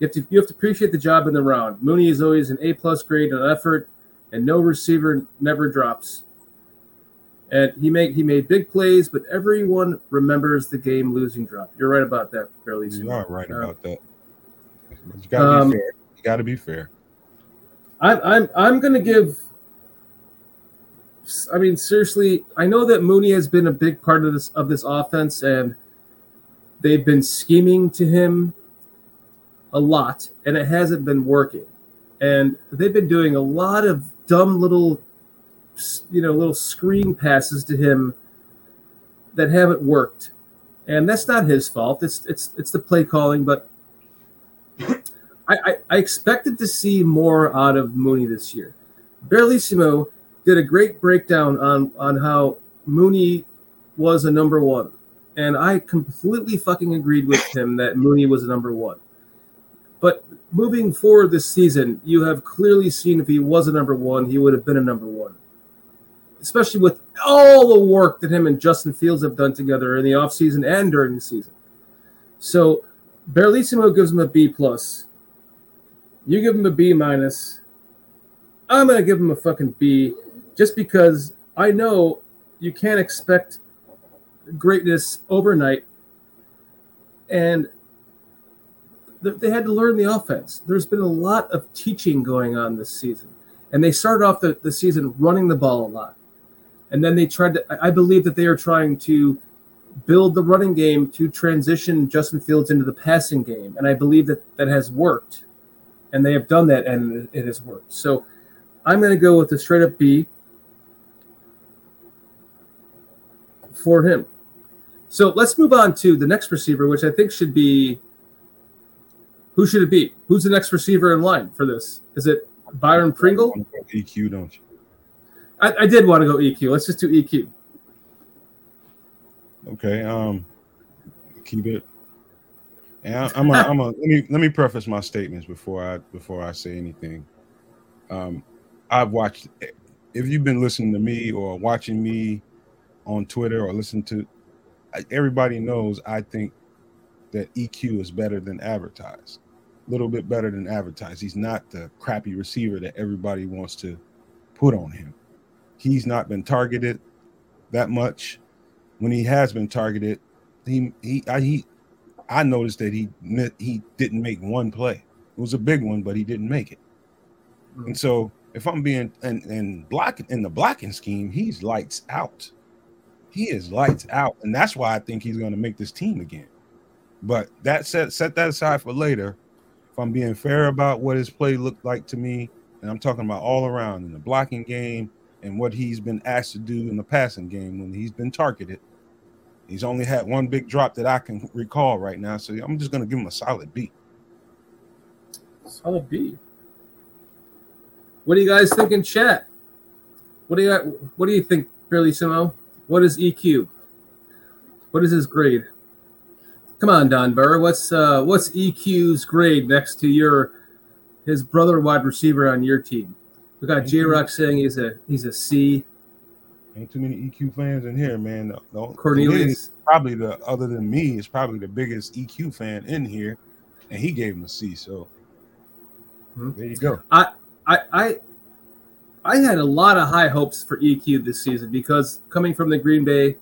You have to you have to appreciate the job in the round. Mooney is always an A plus grade on effort, and no receiver never drops. And he made he made big plays, but everyone remembers the game losing drop. You're right about that, Bearlissimo. You are right uh, about that. But you gotta um, be fair. You gotta be fair. I'm I'm I'm gonna give. I mean, seriously, I know that Mooney has been a big part of this of this offense, and they've been scheming to him a lot, and it hasn't been working. And they've been doing a lot of dumb little, you know, little screen passes to him that haven't worked, and that's not his fault. It's it's it's the play calling, but. I, I expected to see more out of Mooney this year. Bearlissimo did a great breakdown on, on how Mooney was a number one. And I completely fucking agreed with him that Mooney was a number one. But moving forward this season, you have clearly seen if he was a number one, he would have been a number one. Especially with all the work that him and Justin Fields have done together in the offseason and during the season. So Bearlissimo gives him a B plus. You give him a B minus. I'm going to give him a fucking B just because I know you can't expect greatness overnight. And th- they had to learn the offense. There's been a lot of teaching going on this season. And they started off the, the season running the ball a lot. And then they tried to – I believe that they are trying to build the running game to transition Justin Fields into the passing game. And I believe that that has worked. And they have done that, and it has worked. So I'm going to go with a straight up B for him. So let's move on to the next receiver, which I think should be, who should it be? Who's the next receiver in line for this? Is it Byron Pringle? You want to go E Q, don't you? I, I did want to go E Q. Let's just do E Q. Okay. Um, keep it. And I, I'm a, I'm a, let me let me preface my statements before I before I say anything. Um, I've watched. If you've been listening to me or watching me on Twitter or listening to, everybody knows I think that E Q is better than advertised. A little bit better than advertised. He's not the crappy receiver that everybody wants to put on him. He's not been targeted that much. When he has been targeted, he he I, he I noticed that he he didn't make one play. It was a big one, but he didn't make it. And so, if I'm being and and blocking in the blocking scheme, he's lights out. He is lights out, and that's why I think he's going to make this team again. But that set set that aside for later. If I'm being fair about what his play looked like to me, and I'm talking about all around in the blocking game and what he's been asked to do in the passing game when he's been targeted. He's only had one big drop that I can recall right now, so I'm just going to give him a solid B. Solid B. What do you guys think in chat? What do you What do you think, Bellissimo? What is E Q? What is his grade? Come on, Don Burr. What's uh, what's E Q's grade next to your his brother wide receiver on your team? We got J Rock saying he's a he's a C. Ain't too many E Q fans in here, man. The, the, Cornelius probably the other than me is probably the biggest E Q fan in here, and he gave him a C. So mm-hmm. There you go. I, I I I had a lot of high hopes for E Q this season because coming from the Green Bay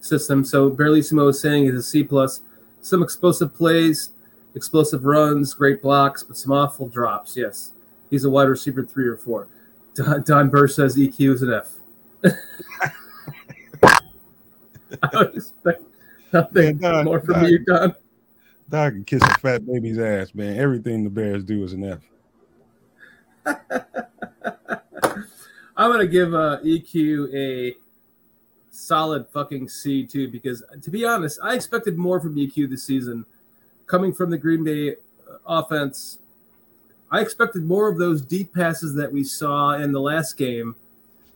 system, so Bellissimo is saying he's a C plus. Some explosive plays, explosive runs, great blocks, but some awful drops. Yes, he's a wide receiver three or four. Don, Don Burr says E Q is an F. I don't expect nothing man, Don, more from Don, you, Don. Don can kiss a fat baby's ass, man. Everything the Bears do is an F. I'm gonna give uh, E Q a solid fucking C too, because to be honest, I expected more from E Q this season. Coming from the Green Bay offense, I expected more of those deep passes that we saw in the last game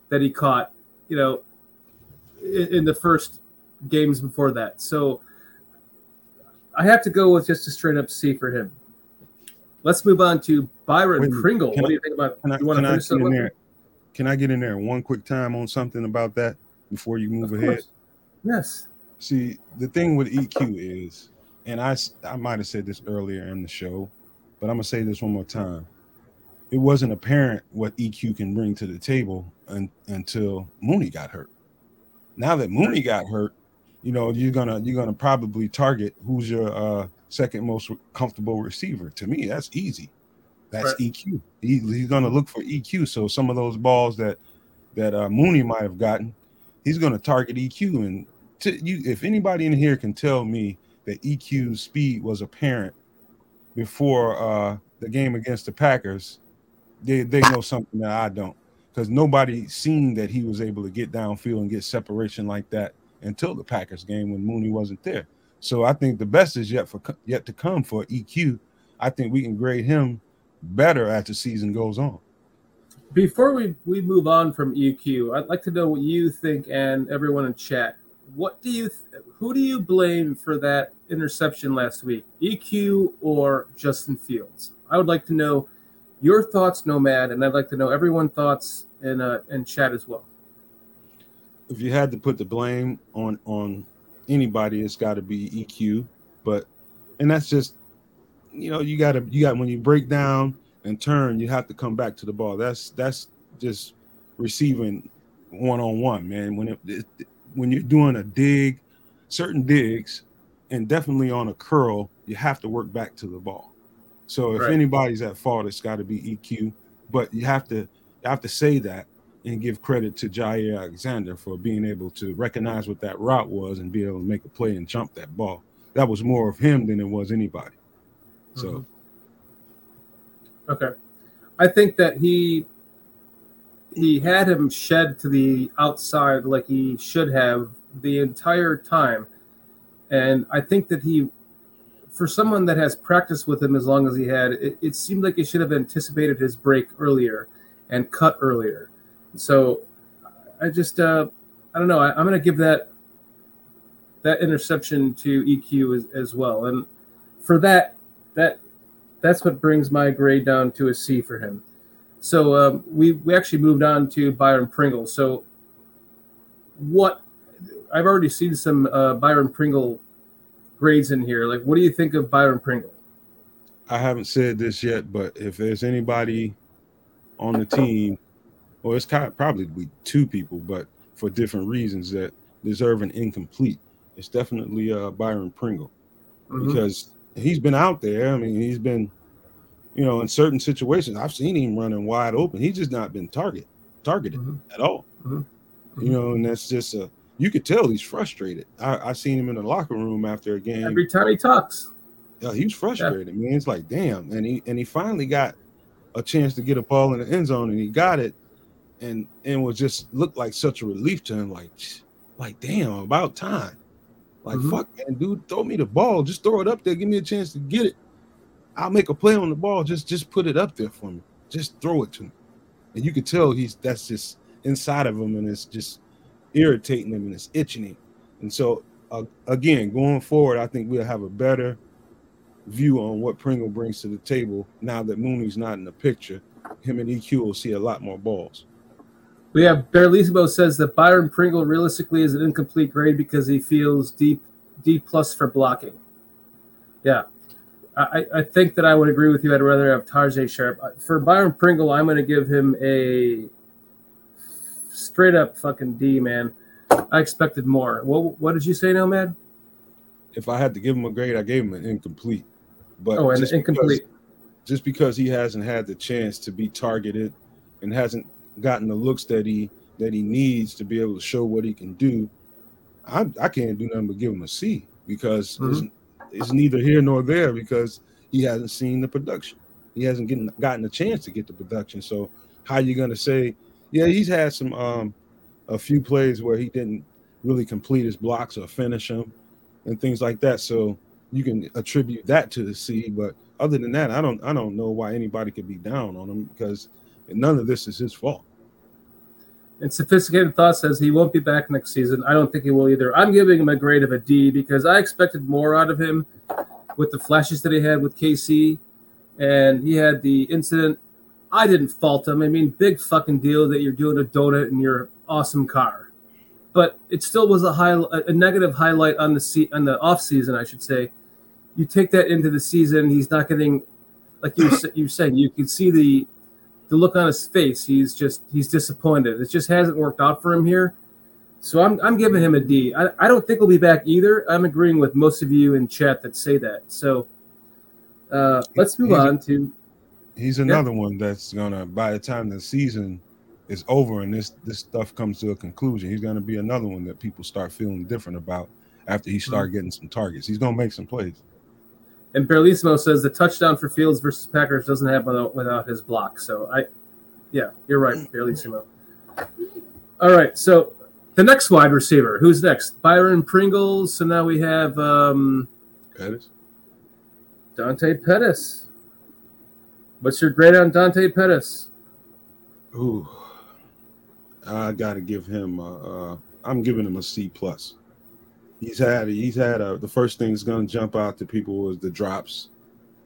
that he caught. You know, in, in the first games before that. So I have to go with just a straight up C for him. Let's move on to Byron Wait, Pringle. What I, do you think about? Can I, you want to finish there? Can I get in there one quick time on something about that before you move ahead? Yes. See, the thing with E Q is, and I, I might have said this earlier in the show, but I'm going to say this one more time. It wasn't apparent what E Q can bring to the table un- until Mooney got hurt. Now that Mooney got hurt, you know, you're gonna you're gonna probably target who's your uh, second most comfortable receiver. To me, that's easy. That's right. E Q. He, he's gonna look for E Q. So some of those balls that that uh, Mooney might have gotten, he's gonna target E Q. And to you, if anybody in here can tell me that E Q's speed was apparent before uh, the game against the Packers. They they know something that I don't, because nobody seen that he was able to get downfield and get separation like that until the Packers game when Mooney wasn't there. So I think the best is yet for yet to come for E Q. I think we can grade him better as the season goes on. Before we, we move on from E Q, I'd like to know what you think and everyone in chat. What do you th- who do you blame for that interception last week, E Q or Justin Fields? I would like to know your thoughts, Nomad, and I'd like to know everyone's thoughts in uh, in chat as well. If you had to put the blame on on anybody, it's got to be E Q. But and that's just, you know, you gotta you got when you break down and turn, you have to come back to the ball. That's that's just receiving one on one, man. When it, it when you're doing a dig, certain digs, and definitely on a curl, you have to work back to the ball. So if right. anybody's at fault, it's got to be E Q. But you have to you have to say that and give credit to Jaire Alexander for being able to recognize what that route was and be able to make a play and jump that ball. That was more of him than it was anybody. So, mm-hmm. Okay. I think that he he had him shed to the outside like he should have the entire time. And I think that he, for someone that has practiced with him as long as he had, it, it seemed like he should have anticipated his break earlier and cut earlier. So I just, uh, I don't know. I, I'm going to give that that interception to E Q as, as well. And for that, that that's what brings my grade down to a C for him. So um, we, we actually moved on to Byron Pringle. So what I've already seen some uh, Byron Pringle grades in here. Like, what do you think of Byron Pringle? I haven't said this yet, but if there's anybody on the team, well, it's kind of probably two people, but for different reasons that deserve an incomplete, it's definitely uh, Byron Pringle, mm-hmm. because he's been out there. I mean, he's been, you know, in certain situations, I've seen him running wide open. He's just not been target, targeted mm-hmm. at all. Mm-hmm. You know, and that's just a, you could tell he's frustrated. I, I seen him in the locker room after a game. Every time he talks. Yeah, he was frustrated, yeah. man. It's like, damn. And he and he finally got a chance to get a ball in the end zone, and he got it, and and was just looked like such a relief to him. Like, like damn, about time. Like, mm-hmm. fuck, man, dude, throw me the ball. Just throw it up there. Give me a chance to get it. I'll make a play on the ball. Just just put it up there for me. Just throw it to me. And you could tell he's that's just inside of him, and it's just irritating him, and it's itching him. And so, uh, again, going forward, I think we'll have a better view on what Pringle brings to the table now that Mooney's not in the picture. Him and E Q will see a lot more balls. We have Barlissimo says that Byron Pringle realistically is an incomplete grade because he feels D, D plus for blocking. Yeah. I, I think that I would agree with you. I'd rather have Tarjay Sharp. For Byron Pringle, I'm going to give him a straight up fucking D, man. I expected more. What What did you say, Nomad? If I had to give him a grade, I gave him an incomplete. But oh, an just incomplete. Because, just because he hasn't had the chance to be targeted and hasn't gotten the looks that he that he needs to be able to show what he can do, I I can't do nothing but give him a C because mm-hmm. it's, it's neither here nor there because he hasn't seen the production. He hasn't getting, gotten a chance to get the production. So how are you going to say, yeah, he's had some um, a few plays where he didn't really complete his blocks or finish them and things like that. So you can attribute that to the C. But other than that, I don't I don't know why anybody could be down on him because none of this is his fault. And Sophisticated Thought says he won't be back next season. I don't think he will either. I'm giving him a grade of a D because I expected more out of him with the flashes that he had with K C, and he had the incident. I didn't fault him. I mean, big fucking deal that you're doing a donut in your awesome car. But it still was a high, a negative highlight on the se- on the off season, I should say. You take that into the season, he's not getting, like you you said, you can see the the look on his face. He's just he's disappointed. It just hasn't worked out for him here. So I'm I'm giving him a D. I, I don't think he'll be back either. I'm agreeing with most of you in chat that say that. So uh, let's move on to. He's another yeah. one that's gonna. By the time the season is over and this this stuff comes to a conclusion, he's gonna be another one that people start feeling different about after he start mm-hmm. getting some targets. He's gonna make some plays. And Barlissimo says the touchdown for Fields versus Packers doesn't happen without, without his block. So I, yeah, you're right, Barlissimo. All right, so the next wide receiver, who's next? Byron Pringle. So now we have um, Pettis. Dante Pettis. What's your grade on Dante Pettis? Ooh, I gotta give him. A, uh, I'm giving him a C plus. He's had. He's had. A, the first thing that's gonna jump out to people was the drops,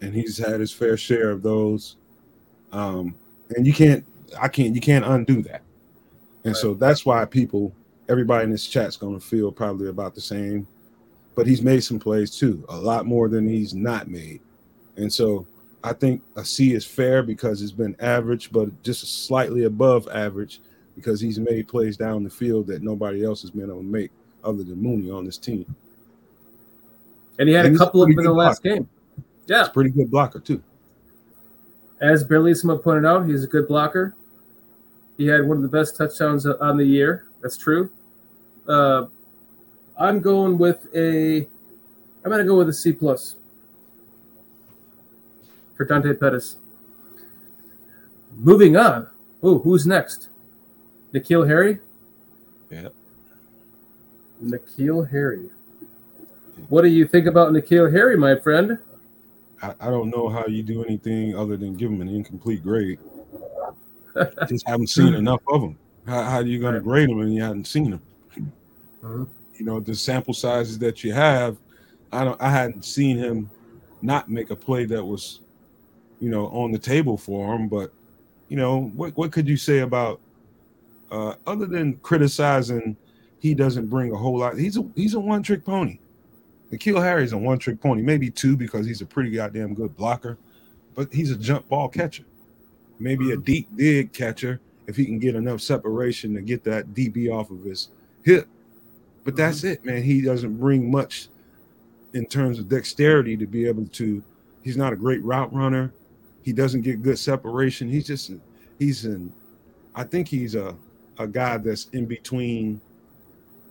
and he's had his fair share of those. Um, and you can't. I can't. You can't undo that. And right. So that's why people, everybody in this chat's gonna feel probably about the same. But he's made some plays too, a lot more than he's not made, and so. I think a C is fair because it's been average, but just slightly above average because he's made plays down the field that nobody else has been able to make other than Mooney on this team. And he had and a couple of them in the last blocker. Game. Yeah. He's a pretty good blocker, too. As Barlissimo pointed out, he's a good blocker. He had one of the best touchdowns on the year. That's true. Uh, I'm going with a – I'm going to go with a C plus. For Dante Pettis. Moving on. Oh, who's next? N'Keal Harry? Yep. N'Keal Harry. What do you think about N'Keal Harry, my friend? I, I don't know how you do anything other than give him an incomplete grade. Just haven't seen enough of him. How, how are you going to grade him and you haven't seen him? Mm-hmm. You know, the sample sizes that you have, I don't. I hadn't seen him not make a play that was, you know, on the table for him. But, you know, what, what could you say about uh, other than criticizing he doesn't bring a whole lot? He's a, he's a one-trick pony. N'Keal Harry's a one-trick pony, maybe two because he's a pretty goddamn good blocker, but he's a jump ball catcher, maybe a deep dig catcher if he can get enough separation to get that D B off of his hip. But that's it, man. He doesn't bring much in terms of dexterity to be able to. He's not a great route runner. He doesn't get good separation. He's just he's in. I think he's a a guy that's in between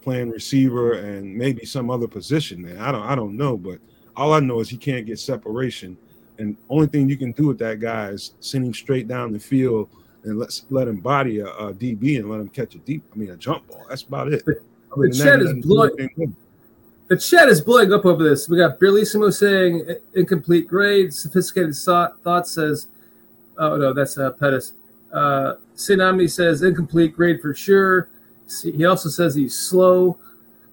playing receiver and maybe some other position, man. I don't I don't know, but all I know is he can't get separation. And only thing you can do with that guy is send him straight down the field and let's let him body a, a D B and let him catch a deep, I mean a jump ball. That's about it. The chat is blowing. The chat is blowing up over this. We got Bellissimo saying incomplete grade. Sophisticated Thought says, "Oh no, that's uh, Pettis." Uh, Sinami says incomplete grade for sure. He also says he's slow.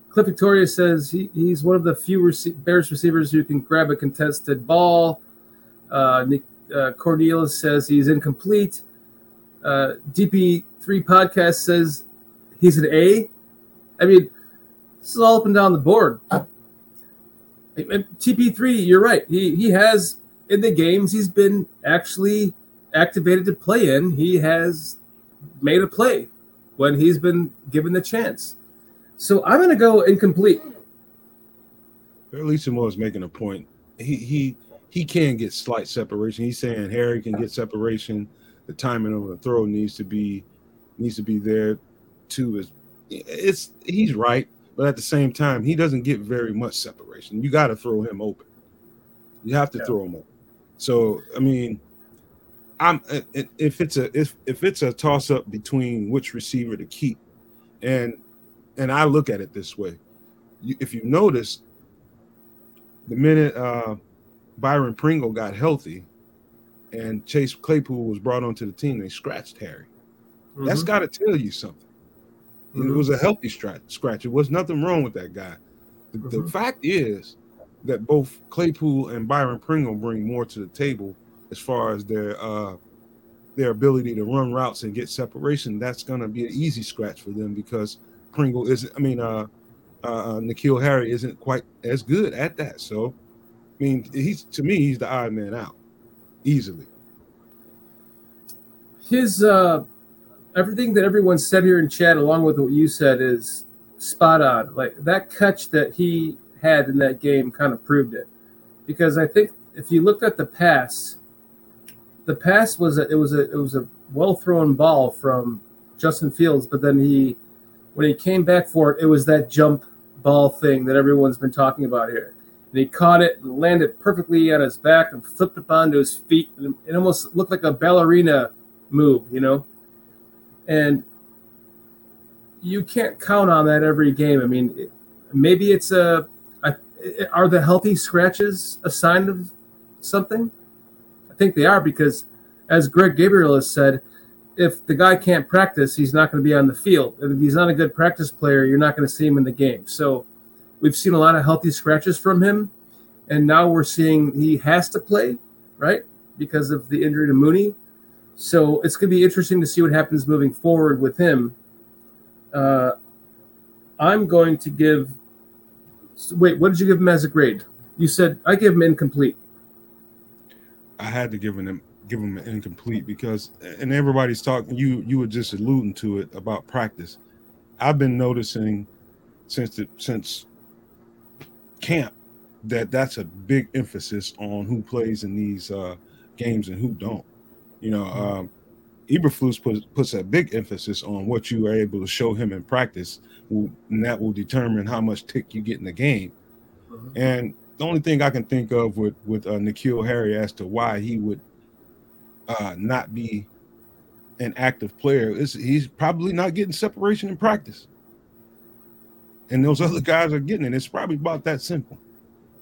Cliff Victoria says he, he's one of the few rece- Bears receivers who can grab a contested ball. Uh, Nick uh, Cornelius says he's incomplete. Uh, D P three Podcast says he's an A. I mean, this is all up and down the board. And T P three, you're right. He he has, in the games he's been actually activated to play in, he has made a play when he's been given the chance. So I'm going to go incomplete. Bellissimo is making a point. He he he can get slight separation. He's saying Harry can get separation. The timing of the throw needs to be needs to be there too. Is It's he's right, but at the same time, he doesn't get very much separation. You got to throw him open. You have to yeah. throw him open. So I mean, I'm if it's a if if it's a toss up between which receiver to keep, and and I look at it this way. You, if you notice, the minute uh, Byron Pringle got healthy, and Chase Claypool was brought onto the team, they scratched Harry. Mm-hmm. That's got to tell you something. It was a healthy scratch. It was nothing wrong with that guy. The, mm-hmm. the fact is that both Claypool and Byron Pringle bring more to the table as far as their uh, their ability to run routes and get separation. That's going to be an easy scratch for them because Pringle isn't. I mean, uh, uh, N'Keal Harry isn't quite as good at that. So, I mean, he's to me he's the odd man out easily. His. Uh... Everything that everyone said here in chat, along with what you said, is spot on. Like that catch that he had in that game kind of proved it. Because I think if you looked at the pass, the pass was a, it was a it was a well thrown ball from Justin Fields, but then he when he came back for it, it was that jump ball thing that everyone's been talking about here. And he caught it and landed perfectly on his back and flipped up onto his feet, and it almost looked like a ballerina move, you know? And you can't count on that every game. I mean, maybe it's a, a – are the healthy scratches a sign of something? I think they are because, as Greg Gabriel has said, if the guy can't practice, he's not going to be on the field. And if he's not a good practice player, you're not going to see him in the game. So we've seen a lot of healthy scratches from him, and now we're seeing he has to play, right, because of the injury to Mooney. So it's going to be interesting to see what happens moving forward with him. Uh, I'm going to give – wait, what did you give him as a grade? You said I gave him incomplete. I had to give him give him an incomplete because – and everybody's talking – you you were just alluding to it about practice. I've been noticing since the, since camp that that's a big emphasis on who plays in these uh, games and who don't. You know, um, Eberflus puts, puts a big emphasis on what you are able to show him in practice, and that will determine how much tick you get in the game. Mm-hmm. And the only thing I can think of with, with uh, N'Keal Harry as to why he would uh, not be an active player, it's, he's probably not getting separation in practice. And those other guys are getting it. It's probably about that simple.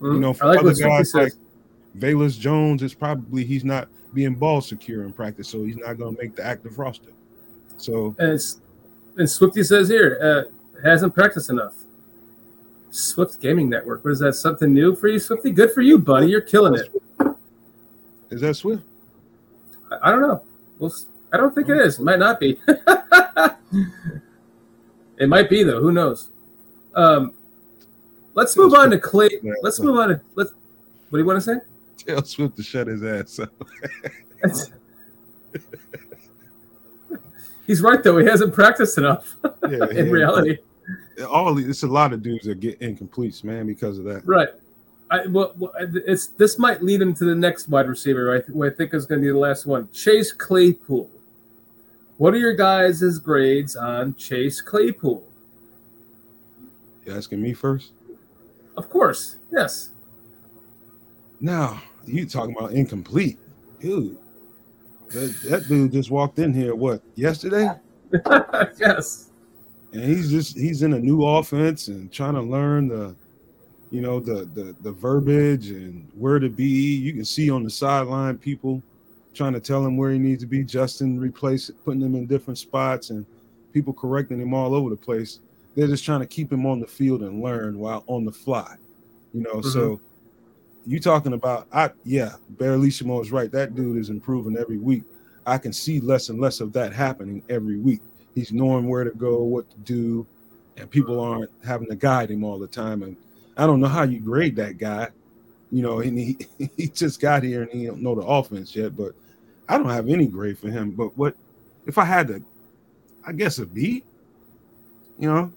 Mm, you know, for like other guys like Velus Jones, it's probably he's not being ball secure in practice, so he's not going to make the active roster. So and, and Swifty says here, uh, hasn't practiced enough. Swift Gaming Network. What is that? Something new for you, Swifty? Good for you, buddy. You're killing it. Is that Swift? I, I don't know. We'll, I don't think it is. It might not be. It might be though. Who knows? Um, let's move on to Clay. Let's move on to let's. What do you want to say? Tell Swift to shut his ass up. He's right though. He hasn't practiced enough. Yeah, in yeah, reality, all it's a lot of dudes that get incompletes, man, because of that. Right. I, well, it's this might lead him to the next wide receiver, right? Who I think is going to be the last one, Chase Claypool. What are your guys' grades on Chase Claypool? You asking me first? Of course, yes. Now, you talking about incomplete. Dude, that, that dude just walked in here, what, yesterday? Yes. And he's just, he's in a new offense and trying to learn the, you know, the, the, the verbiage and where to be. You can see on the sideline people trying to tell him where he needs to be. Justin replace putting him in different spots and people correcting him all over the place. They're just trying to keep him on the field and learn while on the fly, you know. Mm-hmm. So you talking about, I yeah, Baralissimo is right. That dude is improving every week. I can see less and less of that happening every week. He's knowing where to go, what to do, and people aren't having to guide him all the time. And I don't know how you grade that guy, you know. And he he just got here and he don't know the offense yet. But I don't have any grade for him. But what if I had to? I guess a B. You know.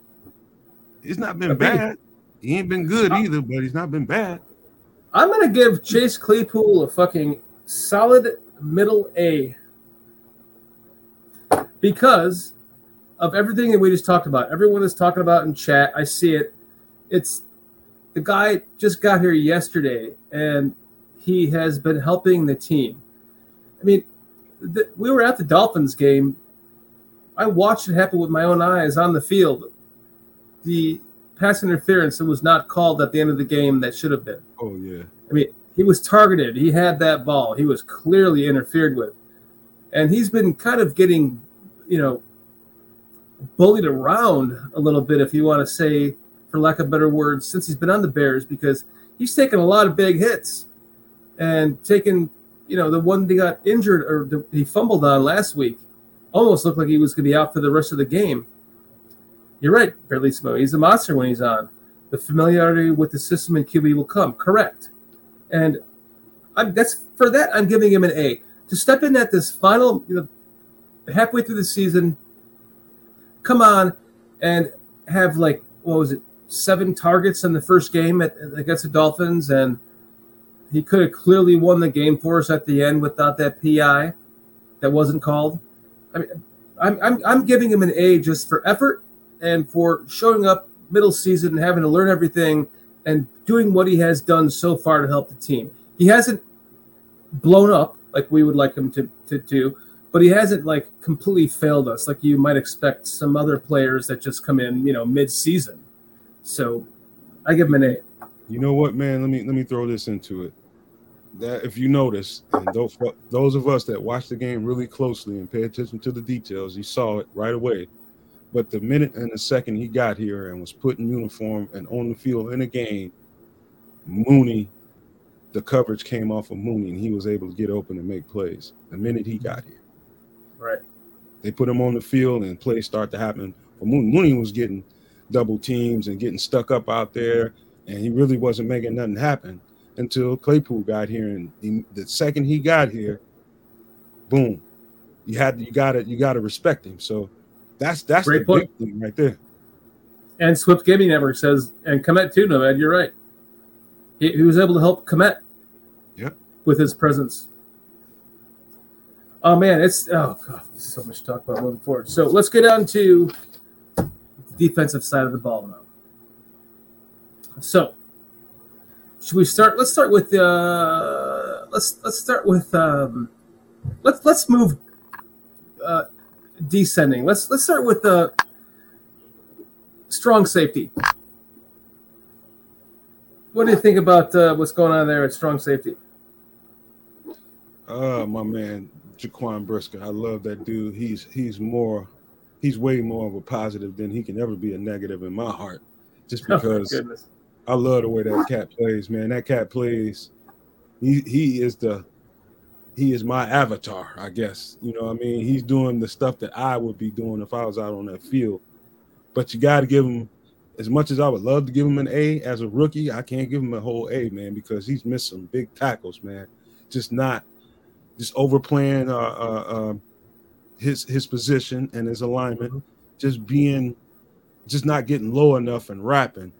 He's not been bad. He ain't been good either, but he's not been bad. I'm going to give Chase Claypool a fucking solid middle A because of everything that we just talked about. Everyone is talking about in chat. I see it. It's the guy just got here yesterday, and he has been helping the team. I mean, the, we were at the Dolphins game. I watched it happen with my own eyes on the field. The pass interference that was not called at the end of the game that should have been. Oh, yeah. I mean, he was targeted. He had that ball. He was clearly interfered with. And he's been kind of getting, you know, bullied around a little bit, if you want to say, for lack of better words, since he's been on the Bears because he's taken a lot of big hits and taken, you know, the one they got injured or the, he fumbled on last week almost looked like he was going to be out for the rest of the game. You're right, Berlissimo. He's a monster when he's on. The familiarity with the system and Q B will come. Correct. And I'm, that's for that, I'm giving him an A. To step in at this final, you know, halfway through the season, come on and have like, what was it, seven targets in the first game at, against the Dolphins, and he could have clearly won the game for us at the end without that P I that wasn't called. I mean, I'm, I'm, I'm giving him an A just for effort and for showing up middle season and having to learn everything and doing what he has done so far to help the team. He hasn't blown up like we would like him to, to do, but he hasn't like completely failed us like you might expect some other players that just come in, you know, mid-season. So I give him an A. You know what, man? Let me let me throw this into it. That if you notice, and those those of us that watch the game really closely and pay attention to the details, you saw it right away. But the minute and the second he got here and was put in uniform and on the field in a game, Mooney, the coverage came off of Mooney, and he was able to get open and make plays the minute he got here. Right. They put him on the field, and plays start to happen. But Mooney, Mooney was getting double teams and getting stuck up out there, and he really wasn't making nothing happen until Claypool got here. And he, the second he got here, boom, you had you got it. You got to respect him. So. That's that's Great the point. Big thing right there. And Swift Gaming Network says, and Kmet too, no man, you're right. He, he was able to help Kmet yep. with his presence. Oh man, it's oh god, so much to talk about moving forward. So let's get down to the defensive side of the ball now. So should we start? Let's start with uh let's let's start with um let's let's move uh, descending. Let's let's start with the uh, strong safety. What do you think about uh, what's going on there at strong safety? Uh, my man, Jaquan Brisker. I love that dude. He's he's more, he's way more of a positive than he can ever be a negative in my heart. Just because oh, I love the way that cat plays, man. That cat plays. He he is the he is my avatar, I guess. You know what I mean? He's doing the stuff that I would be doing if I was out on that field. But you got to give him, as much as I would love to give him an A as a rookie, I can't give him a whole A, man, because he's missed some big tackles, man. Just not, just overplaying uh, uh, uh, his his position and his alignment, just being, just not getting low enough and rapping,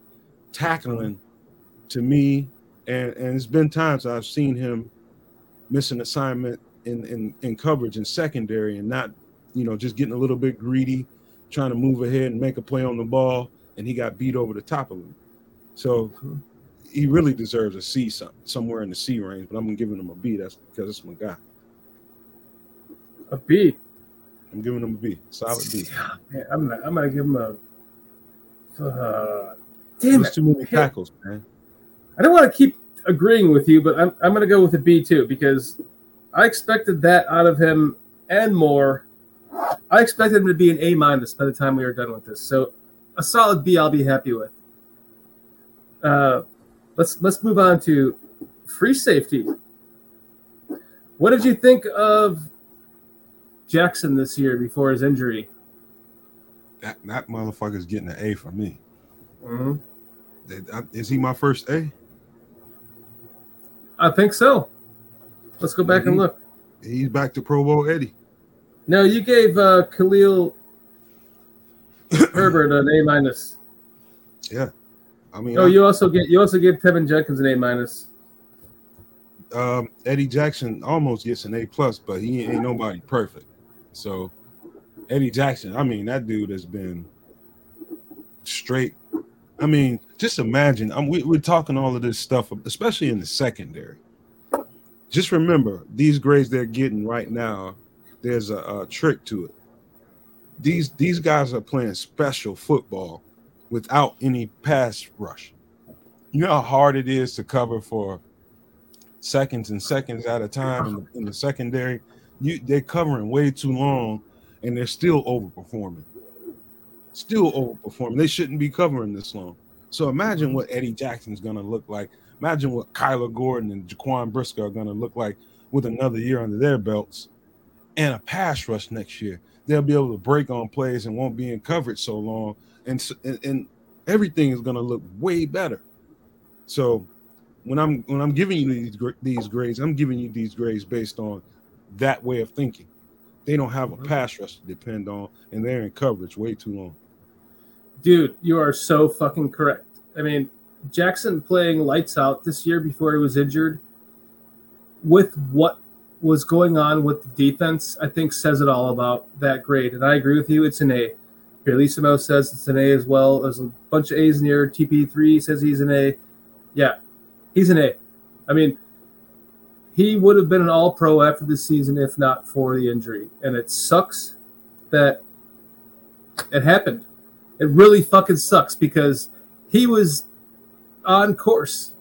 tackling, to me. And and it's been times I've seen him miss an assignment in in in coverage and secondary, and not, you know, just getting a little bit greedy, trying to move ahead and make a play on the ball, and he got beat over the top of him. So he really deserves a C, some, somewhere in the C range, but I'm giving him a B. That's because it's my guy. A B. I'm giving him a B. Solid B. Man, I'm not, I'm gonna give him a. Uh, damn it! Too many tackles, man. I don't want to keep agreeing with you, but I'm I'm gonna go with a B too, because I expected that out of him and more. I expected him to be an A minus by the time we were done with this. So a solid B I'll be happy with. Uh, let's let's move on to free safety. What did you think of Jackson this year before his injury? That that motherfucker's getting an A from me. Mm-hmm. Is he my first A? I think so. Let's go back he, and look. He's back to Pro Bowl Eddie. No, you gave uh, Khalil Herbert an A minus. Yeah, I mean. Oh, I, you also get you also give Tevin Jenkins an A minus. Um, Eddie Jackson almost gets an A plus, but he ain't nobody perfect. So, Eddie Jackson, I mean, that dude has been straight. I mean, just imagine. I'm, we, we're talking all of this stuff, especially in the secondary. Just remember, these grades they're getting right now. There's a, a trick to it. These these guys are playing special football without any pass rush. You know how hard it is to cover for seconds and seconds at a time in the, in the secondary? You, they're covering way too long, and they're still overperforming. Still overperforming. They shouldn't be covering this long. So imagine what Eddie Jackson's going to look like. Imagine what Kyler Gordon and Jaquan Brisker are going to look like with another year under their belts. And a pass rush next year, they'll be able to break on plays and won't be in coverage so long, and and, and everything is going to look way better. So, when I'm when I'm giving you these these grades, I'm giving you these grades based on that way of thinking. They don't have a pass rush to depend on, and they're in coverage way too long. Dude, you are so fucking correct. I mean, Jackson playing lights out this year before he was injured, with what was going on with the defense, I think says it all about that grade. And I agree with you, it's an A. Pierlissimo says it's an A as well. There's a bunch of A's in here. T P three says he's an A. Yeah, he's an A. I mean, he would have been an all-pro after this season if not for the injury. And it sucks that it happened. It really fucking sucks because he was on course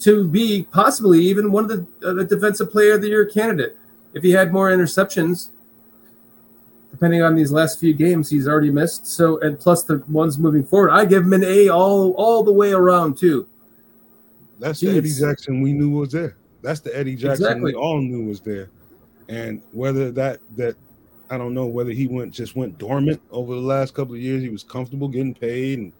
to be possibly even one of the, uh, the defensive player of the year candidate. If he had more interceptions, depending on these last few games he's already missed, so and plus the ones moving forward, I give him an A all all the way around too. That's Jeez. The Eddie Jackson we knew was there. That's the Eddie Jackson exactly. We all knew was there. And whether that that I don't know whether he went just went dormant over the last couple of years, he was comfortable getting paid and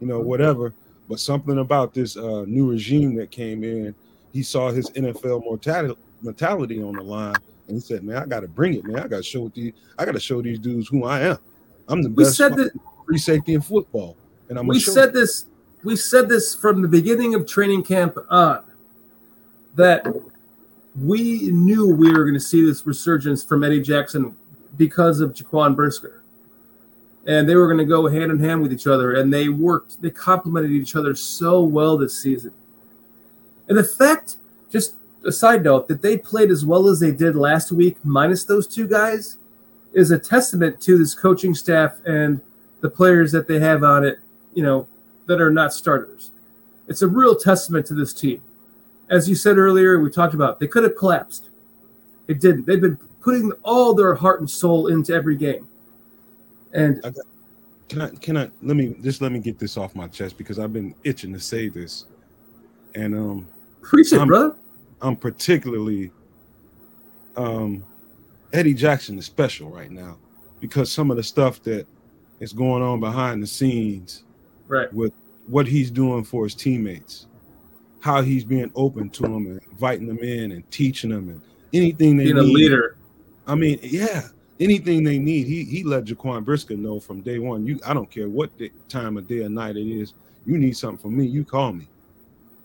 you know whatever. But something about this uh, new regime that came in, he saw his N F L mortality mentality on the line, and he said, "Man, I got to bring it, man. I got to show these. I got to show these dudes who I am. I'm the we best said that, free safety in football." And I'm. We said them. this. We said this from the beginning of training camp on, that we knew we were going to see this resurgence from Eddie Jackson because of Jaquan Brisker. And they were going to go hand in hand with each other, and they worked. They complemented each other so well this season. And the fact, just a side note, that they played as well as they did last week, minus those two guys, is a testament to this coaching staff and the players that they have on it, you know, that are not starters. It's a real testament to this team. As you said earlier, we talked about, they could have collapsed. It didn't. They've been putting all their heart and soul into every game. And okay. Can I, can I, let me, just let me get this off my chest because I've been itching to say this. And, um, preach it, brother. I'm particularly, um, Eddie Jackson is special right now because some of the stuff that is going on behind the scenes, right, with what he's doing for his teammates, how he's being open to them and inviting them in and teaching them and anything they need. Being a leader. I mean, yeah. Anything they need, he he let Jaquan Brisker know from day one. You, I don't care what day, time of day or night it is. You need something from me, you call me.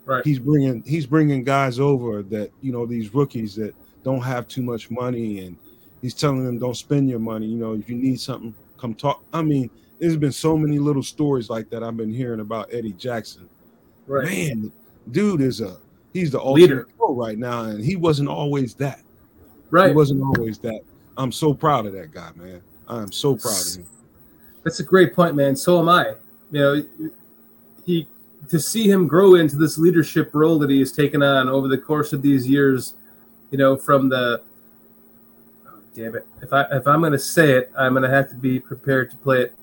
Right. He's bringing he's bringing guys over that, you know, these rookies that don't have too much money, and he's telling them don't spend your money. You know, if you need something, come talk. I mean, there's been so many little stories like that I've been hearing about Eddie Jackson. Right. Man, dude is a he's the ultimate leader pro right now, and he wasn't always that. Right. He wasn't always that. I'm so proud of that guy, man. I am so proud of him. That's a great point, man. So am I. You know, he to see him grow into this leadership role that he has taken on over the course of these years, you know, from the oh, damn it. If I if I'm gonna say it, I'm gonna have to be prepared to play it.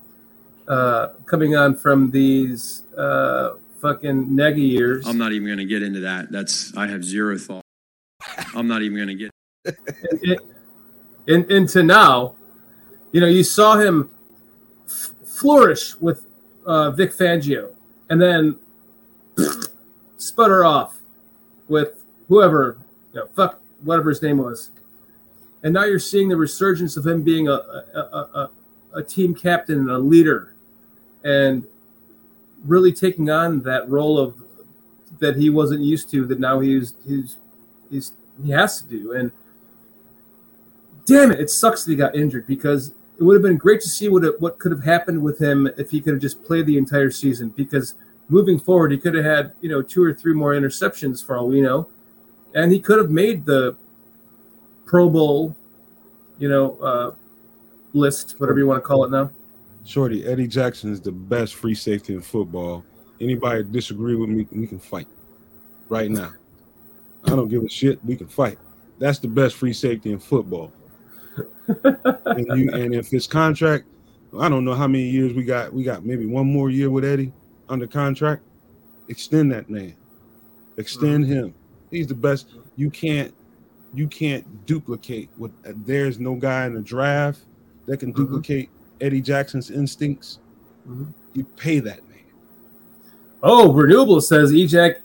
Uh, coming on from these uh, fucking Negi years. I'm not even gonna get into that. That's I have zero thought. I'm not even gonna get it, it, In, into now, you know, you saw him f- flourish with uh, Vic Fangio and then pff, sputter off with whoever, you know, fuck, whatever his name was. And now you're seeing the resurgence of him being a, a, a, a team captain and a leader and really taking on that role of that he wasn't used to, that now he's, he's, he's he has to do. And damn it, it sucks that he got injured because it would have been great to see what it, what could have happened with him if he could have just played the entire season, because moving forward, he could have had, you know, two or three more interceptions for all we know, and he could have made the Pro Bowl, you know, uh, list, whatever you want to call it now. Shorty, Eddie Jackson is the best free safety in football. Anybody disagree with me, we can fight right now. I don't give a shit. We can fight. That's the best free safety in football. and, you, and if his contract, I don't know how many years we got. We got maybe one more year with Eddie under contract. Extend that man. Extend him. He's the best. You can't. You can't duplicate what. There's no guy in the draft that can duplicate mm-hmm. Eddie Jackson's instincts. Mm-hmm. You pay that man. Oh, Renewable says E-Jack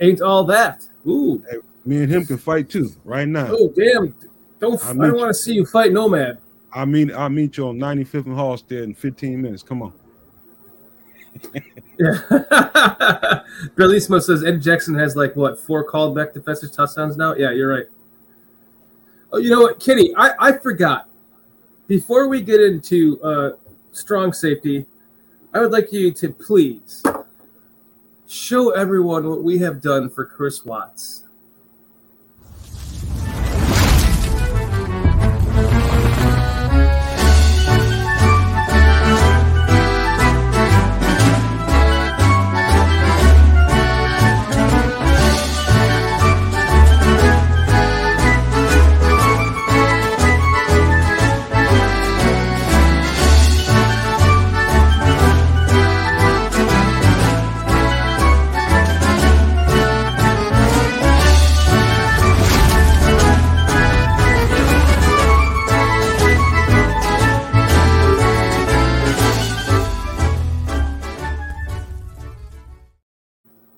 ain't all that. Ooh, hey, me and him can fight too right now. Oh damn. Don't, I, I don't want to see you fight Nomad. I mean, I'll meet you on ninety-fifth and Halstead in fifteen minutes. Come on. Yeah. Berlismo says Ed Jackson has like what four called back defensive touchdowns now. Yeah, you're right. Oh, you know what, Kenny? I, I forgot. Before we get into uh, strong safety, I would like you to please show everyone what we have done for Chris Watts.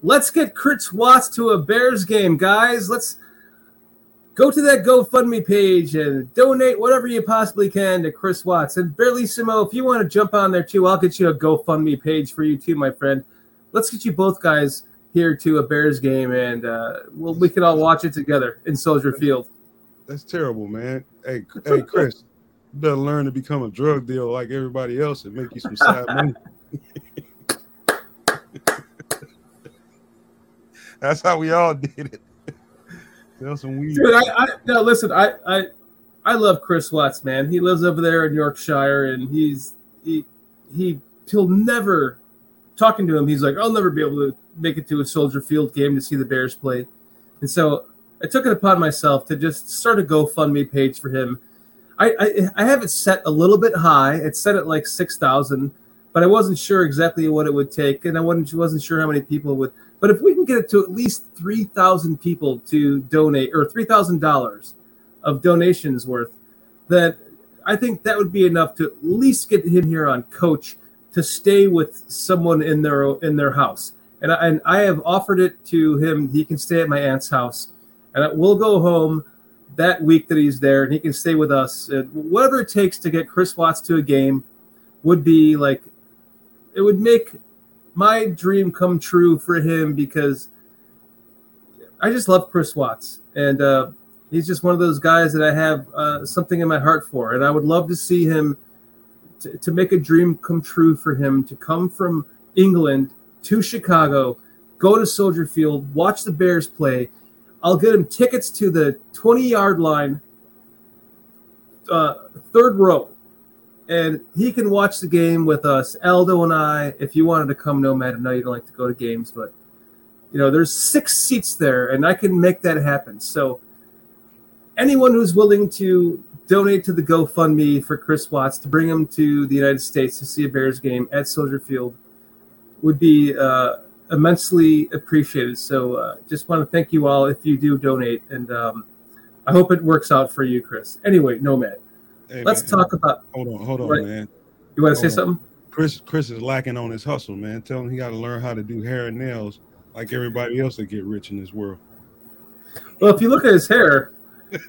Let's get Chris Watts to a Bears game, guys. Let's go to that GoFundMe page and donate whatever you possibly can to Chris Watts. And Berlissimo, if you want to jump on there too, I'll get you a GoFundMe page for you too, my friend. Let's get you both guys here to a Bears game, and uh, we'll, we can all watch it together in Soldier Field. That's terrible, man. Hey, hey, Chris, you better learn to become a drug dealer like everybody else and make you some side money. That's how we all did it. Sell some weed. Dude, I, I, no, listen, I, I, I love Chris Watts, man. He lives over there in Yorkshire, and he's he he he'll never talking to him. He's like, I'll never be able to make it to a Soldier Field game to see the Bears play, and so I took it upon myself to just start a GoFundMe page for him. I I, I have it set a little bit high. It's set at like six thousand, but I wasn't sure exactly what it would take, and I wasn't wasn't sure how many people would. But if we can get it to at least three thousand people to donate, or three thousand dollars. Of donations worth, that I think that would be enough to at least get him here on coach to stay with someone in their in their house. And I, and I have offered it to him. He can stay at my aunt's house, and we'll go home that week that he's there, and he can stay with us. And whatever it takes to get Chris Watts to a game would be like, it would make my dream come true for him, because I just love Chris Watts. And, uh, he's just one of those guys that I have uh, something in my heart for, and I would love to see him t- to make a dream come true for him, to come from England to Chicago, go to Soldier Field, watch the Bears play. I'll get him tickets to the twenty-yard line, uh, third row, and he can watch the game with us, Aldo and I, if you wanted to come, Nomad. I know you don't like to go to games, but, you know, there's six seats there, and I can make that happen. So anyone who's willing to donate to the GoFundMe for Chris Watts to bring him to the United States to see a Bears game at Soldier Field would be uh, immensely appreciated. So uh, just want to thank you all if you do donate, and um, I hope it works out for you, Chris. Anyway, Nomad, hey, let's man, talk about – Hold on, hold on, what, man. You want to hold say on. something? Chris Chris is lacking on his hustle, man. Tell him he got to learn how to do hair and nails like everybody else that get rich in this world. Well, if you look at his hair – it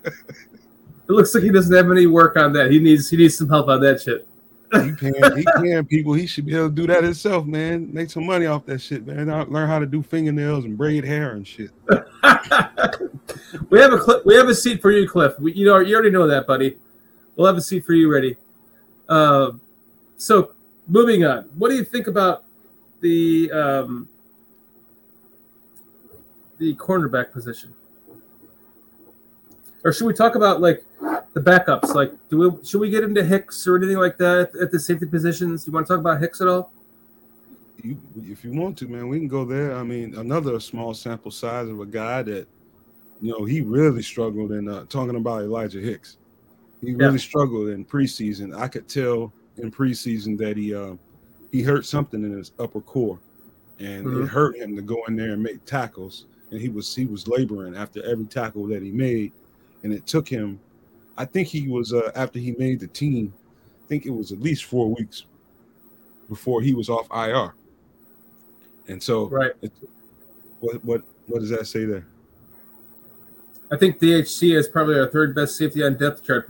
looks like he doesn't have any work on that. He needs he needs some help on that shit. He paying, he paying people. He should be able to do that himself, man. Make some money off that shit, man. Learn how to do fingernails and braid hair and shit. we have a clip. We have a seat for you, Cliff. We, you know, you already know that, buddy. We'll have a seat for you ready. Uh, so moving on. What do you think about the um, the cornerback position? Or should we talk about, like, the backups? Like, do we should we get into Hicks or anything like that at the safety positions? You want to talk about Hicks at all? You, if you want to, man, we can go there. I mean, another small sample size of a guy that, you know, he really struggled in uh, talking about Elijah Hicks. He really yeah. struggled in preseason. I could tell in preseason that he uh, he hurt something in his upper core, and mm-hmm. it hurt him to go in there and make tackles. And he was he was laboring after every tackle that he made. And it took him, I think he was, uh, after he made the team, I think it was at least four weeks before he was off I R. And so, right. It, what what what does that say there? I think D H C is probably our third best safety on depth chart,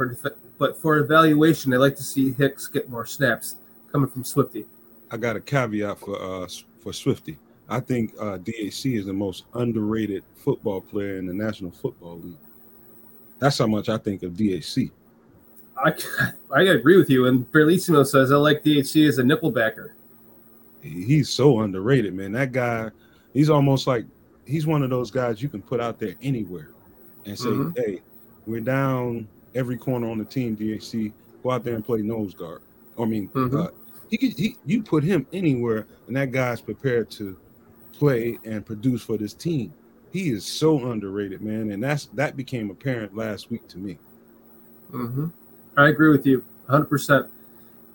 but for evaluation, I like to see Hicks get more snaps coming from Swifty. I got a caveat for uh, for Swifty. I think uh, D H C is the most underrated football player in the National Football League. That's how much I think of D H C. I I agree with you. And Berlissimo says, I like D H C as a nickelbacker. He's so underrated, man. That guy, he's almost like, he's one of those guys you can put out there anywhere and say, mm-hmm. hey, we're down every corner on the team, D H C. Go out there and play nose guard. I mean, mm-hmm. uh, he, he you put him anywhere, and that guy's prepared to play and produce for this team. He is so underrated, man, and that's that became apparent last week to me. Mm-hmm. I agree with you one hundred percent.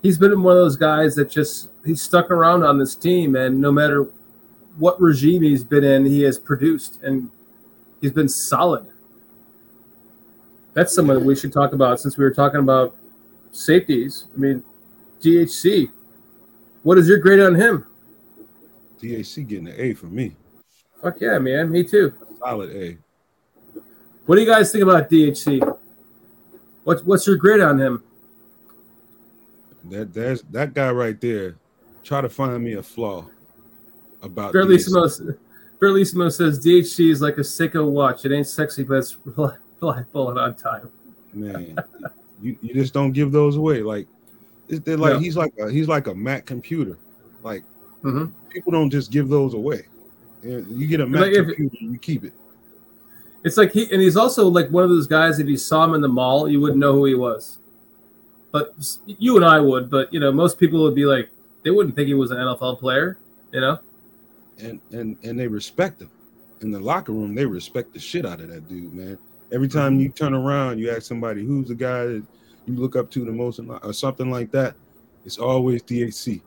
He's been one of those guys that just he's stuck around on this team, and no matter what regime he's been in, he has produced, and he's been solid. That's someone that we should talk about since we were talking about safeties. I mean, D H C, what is your grade on him? D H C getting an A for me. Fuck yeah, man. Me too. Solid A. What do you guys think about D H C? What's what's your grade on him? That there's that guy right there. Try to find me a flaw about D H C. Berlissimo says D H C is like a sicko watch. It ain't sexy, but it's reliable and on time. Man, you, you just don't give those away. Like they're like yeah. he's like a, he's like a Mac computer. Like mm-hmm. people don't just give those away. You get a Mac like if, computer, you keep it. It's like he, and he's also like one of those guys, if you saw him in the mall, you wouldn't know who he was. But you and I would, but, you know, most people would be like, they wouldn't think he was an N F L player, you know? And and and they respect him. In the locker room, they respect the shit out of that dude, man. Every time you turn around, you ask somebody, who's the guy that you look up to the most or something like that, it's always D A C.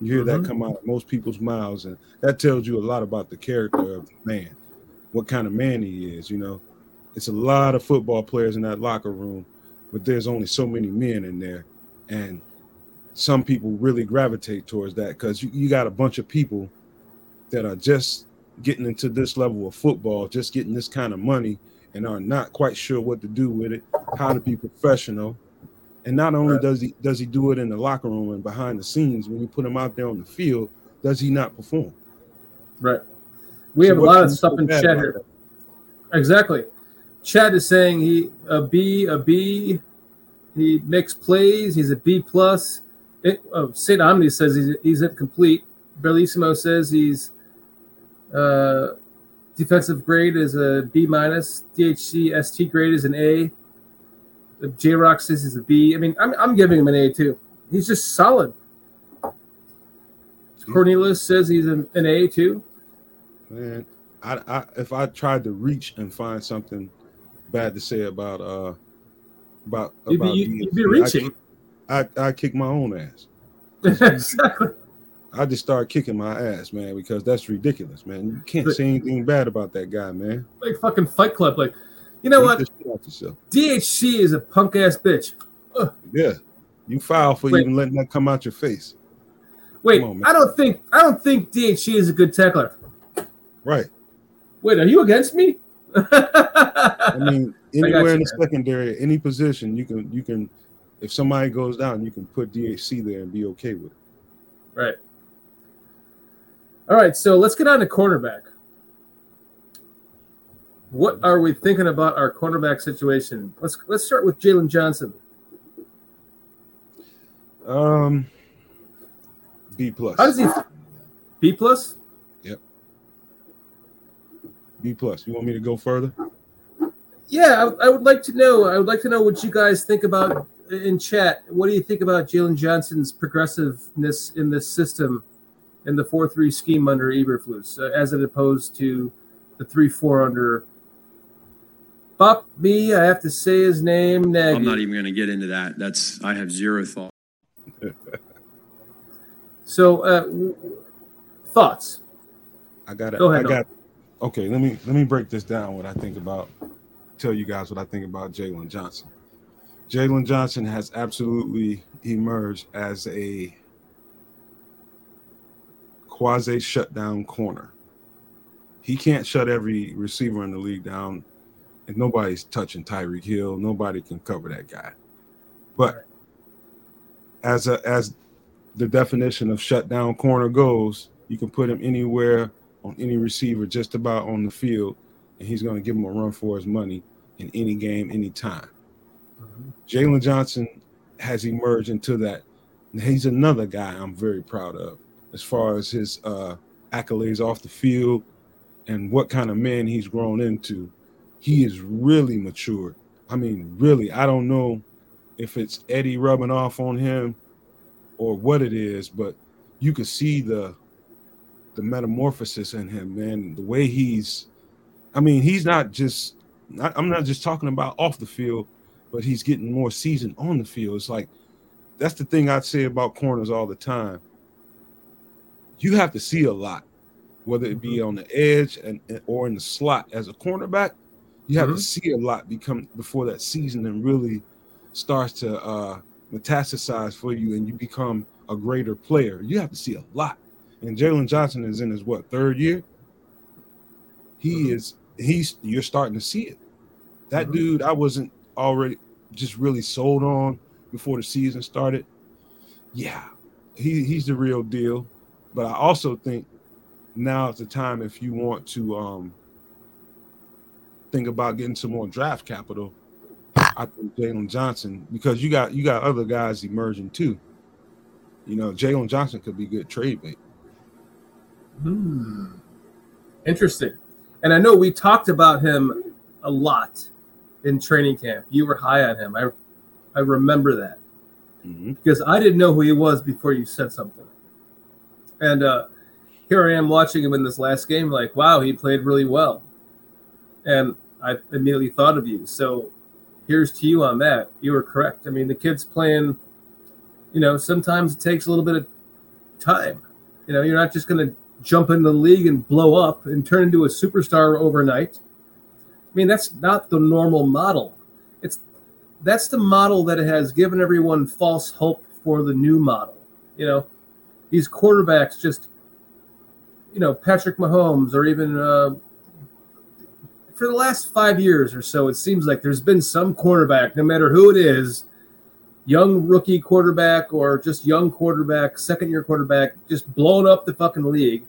You hear mm-hmm. that come out of most people's mouths, and that tells you a lot about the character of the man, what kind of man he is, you know. It's a lot of football players in that locker room, but there's only so many men in there, and some people really gravitate towards that because you, you got a bunch of people that are just getting into this level of football, just getting this kind of money, and are not quite sure what to do with it, how to be professional. And not only does he does he do it in the locker room and behind the scenes, when you put him out there on the field, does he not perform? Right. We have a lot of stuff in chat here. Exactly. Chad is saying he a B, a B. He makes plays. He's a B plus. It, oh, Sid Omni says he's he's incomplete. Bellissimo says he's uh, defensive grade is a B minus. D H C S T grade is an A. J Rock says he's a B. I mean, I'm I'm giving him an A too. He's just solid. Cornelius says he's an, an A too. Man, I, I if I tried to reach and find something bad to say about uh about you'd be, about you'd, you'd be reaching. I, I I kick my own ass. Exactly. I just start kicking my ass, man, because that's ridiculous, man. You can't but, say anything bad about that guy, man. Like fucking Fight Club, like you know what? D H C is a punk ass bitch. Ugh. Yeah, you foul for Wait. even letting that come out your face. Wait, on, I don't think I don't think D H C is a good tackler. Right. Wait, are you against me? I mean, anywhere I you, in the man. secondary, any position, you can you can, if somebody goes down, you can put D H C there and be okay with it. Right. All right, so let's get on to cornerback. What are we thinking about our cornerback situation? Let's let's start with Jaylon Johnson. Um, B plus. How does he? B plus. B plus. You want me to go further? Yeah, I, I would like to know. I would like to know what you guys think about in chat. What do you think about Jaylon Johnson's progressiveness in this system, in the four three scheme under Eberflus, uh, as opposed to the three four under Bop B? I have to say his name. Nagy. I'm not even going to get into that. That's I have zero thought. so uh, w- thoughts. I got it. Go ahead. I got. Okay, let me let me break this down. What I think about, tell you guys what I think about Jaylon Johnson. Jaylon Johnson has absolutely emerged as a quasi shutdown corner. He can't shut every receiver in the league down, and nobody's touching Tyreek Hill. Nobody can cover that guy. But as a as the definition of shutdown corner goes, you can put him anywhere on any receiver just about on the field, and he's going to give him a run for his money in any game, any time. Mm-hmm. Jaylon Johnson has emerged into that. He's another guy I'm very proud of as far as his uh, accolades off the field and what kind of man he's grown into. He is really matured. I mean, really, I don't know if it's Eddie rubbing off on him or what it is, but you could see the the metamorphosis in him, man. The way he's, I mean, he's not just, not, I'm not just talking about off the field, but he's getting more seasoned on the field. It's like, that's the thing I'd say about corners all the time. You have to see a lot, whether it be on the edge and or in the slot. As a cornerback, you have mm-hmm. to see a lot become before that seasoning really starts to uh, metastasize for you and you become a greater player. You have to see a lot. And Jaylon Johnson is in his, what, third year? He mm-hmm. is – he's you're starting to see it. That mm-hmm. dude I wasn't already just really sold on before the season started. Yeah, he, he's the real deal. But I also think now is the time if you want to um, think about getting some more draft capital, I think Jaylon Johnson – because you got you got other guys emerging too. You know, Jaylon Johnson could be good trade bait. Hmm. Interesting. And I know we talked about him a lot in training camp. You were high on him. I I remember that mm-hmm. because I didn't know who he was before you said something. And uh, here I am watching him in this last game, like, wow, he played really well. And I immediately thought of you. So here's to you on that. You were correct. I mean, the kid's playing, you know, sometimes it takes a little bit of time. You know, you're not just going to jump into the league and blow up and turn into a superstar overnight. I mean, that's not the normal model. It's that's the model that has given everyone false hope for the new model. You know, these quarterbacks just, you know, Patrick Mahomes or even uh, for the last five years or so, it seems like there's been some quarterback, no matter who it is, young rookie quarterback or just young quarterback, second-year quarterback, just blowing up the fucking league.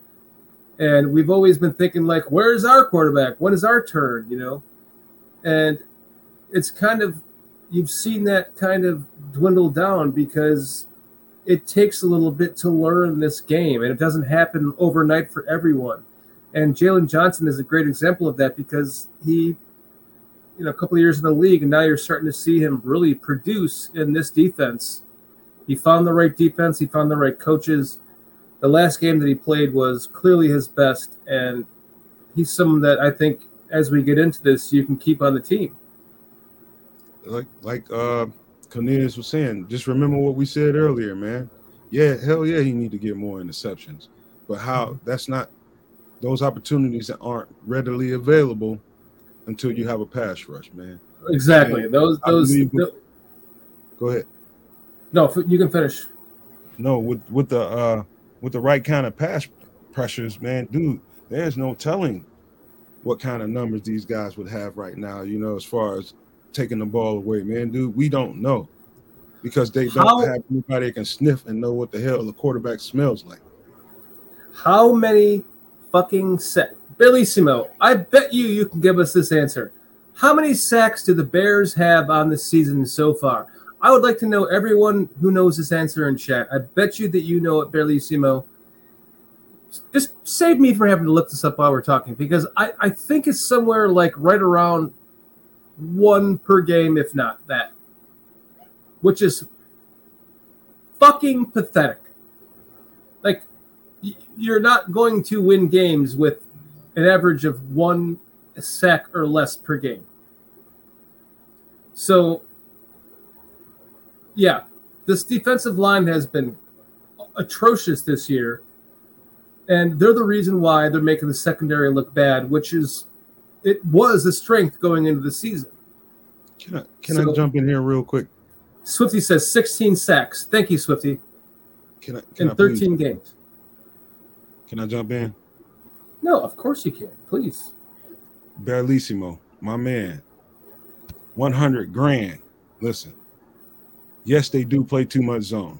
And we've always been thinking, like, where is our quarterback? When is our turn, you know? And it's kind of – you've seen that kind of dwindle down because it takes a little bit to learn this game, and it doesn't happen overnight for everyone. And Jaylon Johnson is a great example of that because he – you know, a couple of years in the league, and now you're starting to see him really produce in this defense. He found the right defense. He found the right coaches. The last game that he played was clearly his best, and he's someone that I think as we get into this, you can keep on the team. Like like uh, Cornelius was saying, just remember what we said earlier, man. Yeah, hell yeah, he need to get more interceptions. But how? That's not – those opportunities that aren't readily available until you have a pass rush, man. Exactly. And those, those. Believe... No... Go ahead. No, you can finish. No, with with the uh, with the right kind of pass pressures, man, dude. There's no telling what kind of numbers these guys would have right now. You know, as far as taking the ball away, man, dude. We don't know because they don't How... have anybody that can sniff and know what the hell the quarterback smells like. How many fucking sets? Bellissimo, I bet you you can give us this answer. How many sacks do the Bears have on the season so far? I would like to know everyone who knows this answer in chat. I bet you that you know it, Bellissimo. Just save me from having to look this up while we're talking because I, I think it's somewhere like right around one per game, if not that, which is fucking pathetic. Like, you're not going to win games with an average of one sack or less per game. So, yeah, this defensive line has been atrocious this year, and they're the reason why they're making the secondary look bad, which is it was the strength going into the season. Can I, can so, I jump in here real quick? Swifty says sixteen sacks. Thank you, Swifty. Can I, can in I thirteen please, games. Can I jump in? No, of course you can. Please. Bellissimo, my man. one hundred grand. Listen. Yes, they do play too much zone.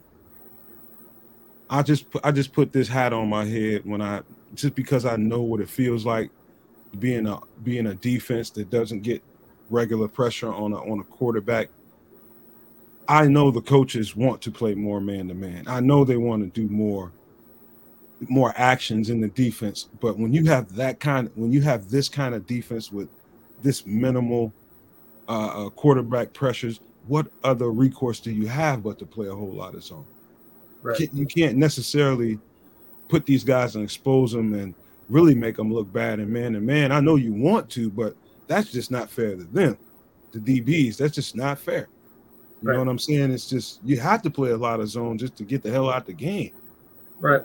I just I just put this hat on my head when I just because I know what it feels like being a being a defense that doesn't get regular pressure on a on a quarterback. I know the coaches want to play more man to man. I know they want to do more more actions in the defense, but when you have that kind of, when you have this kind of defense with this minimal uh, quarterback pressures, what other recourse do you have but to play a whole lot of zone? Right. You can't necessarily put these guys and expose them and really make them look bad and man to man. I know you want to, but that's just not fair to them, the D Bs. That's just not fair. You right. know what I'm saying? It's just you have to play a lot of zone just to get the hell out the game. Right.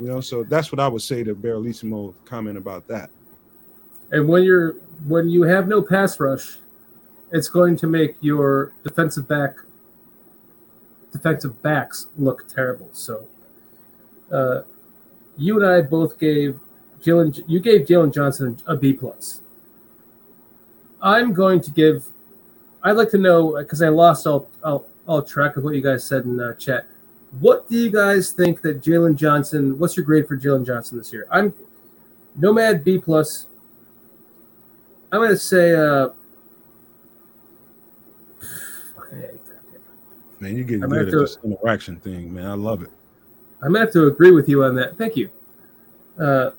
You know, so that's what I would say to Bellissimo comment about that. And when you're when you have no pass rush, it's going to make your defensive back defensive backs look terrible. So, uh, you and I both gave Jaylon. You gave Jaylon Johnson a B plus. I'm going to give. I'd like to know because I lost all, all all track of what you guys said in uh, chat. What do you guys think that Jaylon Johnson – what's your grade for Jaylon Johnson this year? I'm Nomad B+. Plus. I'm going to say uh, – Man, you're getting good at this interaction thing, man. I love it. I'm going to have to agree with you on that. Thank you. Uh,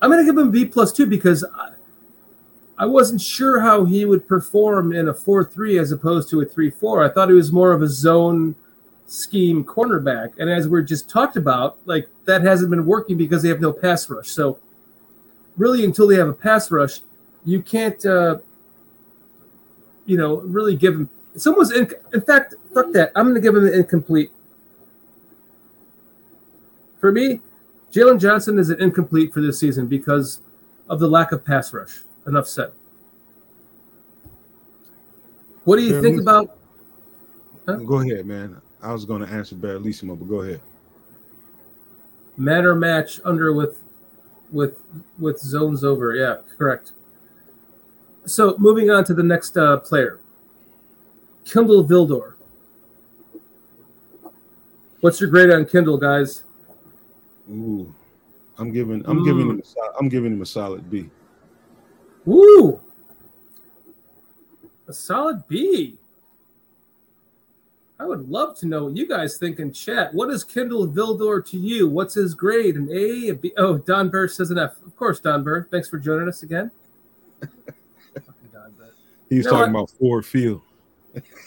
I'm going to give him B+, plus too, because I, I wasn't sure how he would perform in a four three as opposed to a three four. I thought he was more of a zone scheme cornerback. And as we just talked about, like, that hasn't been working because they have no pass rush. So really, until they have a pass rush, you can't, uh, you know, really give him. It's almost, in, in fact, fuck that. I'm going to give him an incomplete. For me, Jaylon Johnson is an incomplete for this season because of the lack of pass rush. Enough said. What do you Bear think Lissimo. about? Huh? Go ahead, man. I was going to answer Barrelissimo, but go ahead. Matter match under with, with, with zones over. Yeah, correct. So moving on to the next uh, player, Kindle Vildor. What's your grade on Kindle, guys? Ooh, I'm giving. I'm Ooh. giving him. A, I'm giving him a solid B. Ooh, a solid B. I would love to know what you guys think in chat. What is Kindle Vildor to you? What's his grade? An A? A B? Oh, Don Burr says an F. Of course, Don Burr. Thanks for joining us again. Don Burr. He was you know talking what? about Ford Field.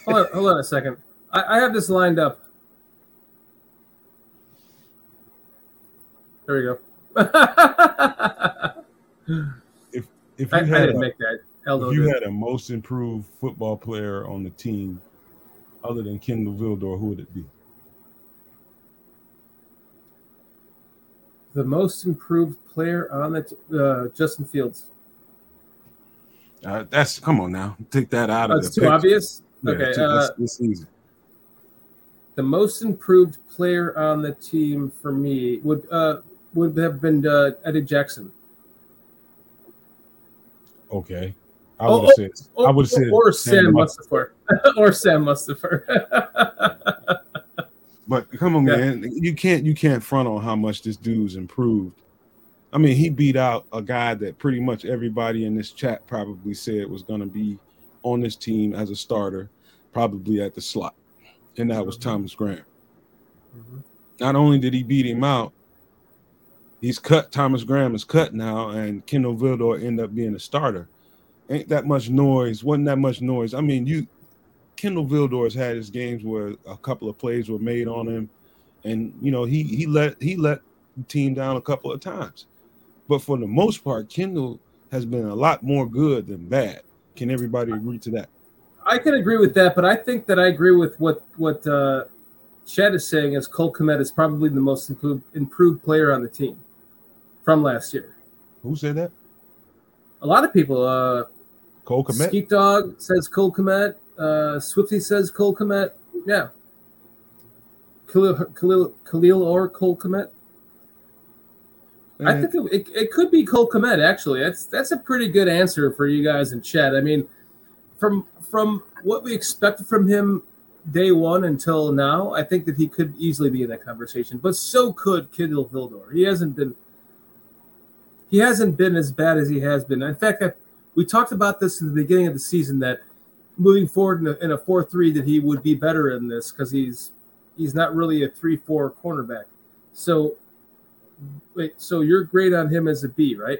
hold, on, hold on a second. I, I have this lined up. There we go. if if you I, had I didn't a, make that. If you had a most improved football player on the team other than Kindle Vildor, who would it be? The most improved player on the t- uh, Justin Fields. Uh, that's come on now. Take that out oh, of the That's too picture. obvious? Yeah, okay. Too, uh, this season. The most improved player on the team for me would uh, would have been uh, Eddie Jackson. Okay, I would have oh, said oh, I would have said or Sam Mustipher or Sam Mustipher. But come on, yeah. man, you can't you can't front on how much this dude's improved. I mean, he beat out a guy that pretty much everybody in this chat probably said was going to be on this team as a starter, probably at the slot. And that was Thomas Graham. Mm-hmm. Not only did he beat him out, he's cut. Thomas Graham is cut now, and Kindle Vildor ended up being a starter. Ain't that much noise? Wasn't that much noise? I mean, you, Kindle Vildor's had his games where a couple of plays were made on him, and you know he he let he let the team down a couple of times. But for the most part, Kindle has been a lot more good than bad. Can everybody agree to that? I can agree with that, but I think that I agree with what what uh, Chad is saying. Is Cole Kmet is probably the most improved, improved player on the team from last year. Who said that? A lot of people. Uh, Cole Kmet. Skeet Dog says Cole Kmet. Uh, Swifty says Cole Kmet. Yeah. Khalil, Khalil, Khalil or Cole Kmet. Uh, I think it, it it could be Cole Kmet. Actually, that's that's a pretty good answer for you guys in chat. I mean. From from what we expected from him day one until now, I think that he could easily be in that conversation. But so could Kindle Vildor. He hasn't been he hasn't been as bad as he has been. In fact, I, we talked about this in the beginning of the season that moving forward in a, in a four three that he would be better in this because he's he's not really a three four cornerback. So wait, so your grade on him is a B, right?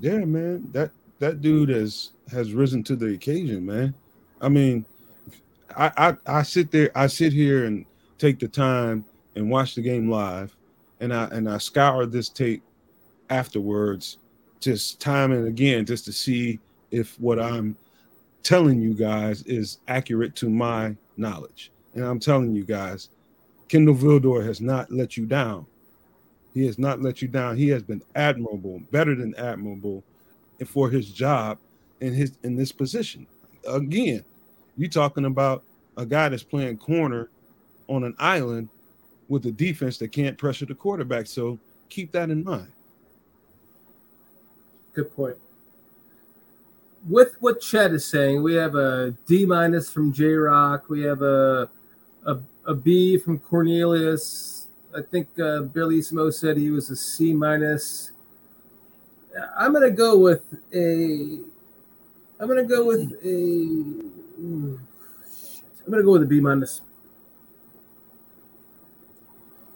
Yeah, man. That that dude is. has risen to the occasion, man. I mean, I, I I sit there, I sit here and take the time and watch the game live, and I and I scour this tape afterwards, just time and again, just to see if what I'm telling you guys is accurate to my knowledge. And I'm telling you guys, Kindle Vildor has not let you down. He has not let you down. He has been admirable, better than admirable, and for his job. In his in this position. Again, you're talking about a guy that's playing corner on an island with a defense that can't pressure the quarterback. So keep that in mind. Good point. With what Chad is saying, we have a D minus from J Rock. We have a, a a B from Cornelius. I think uh, Barrelissimo said he was a C minus. I'm gonna go with a. I'm gonna go with a. Ooh, shit. I'm gonna go with a B minus.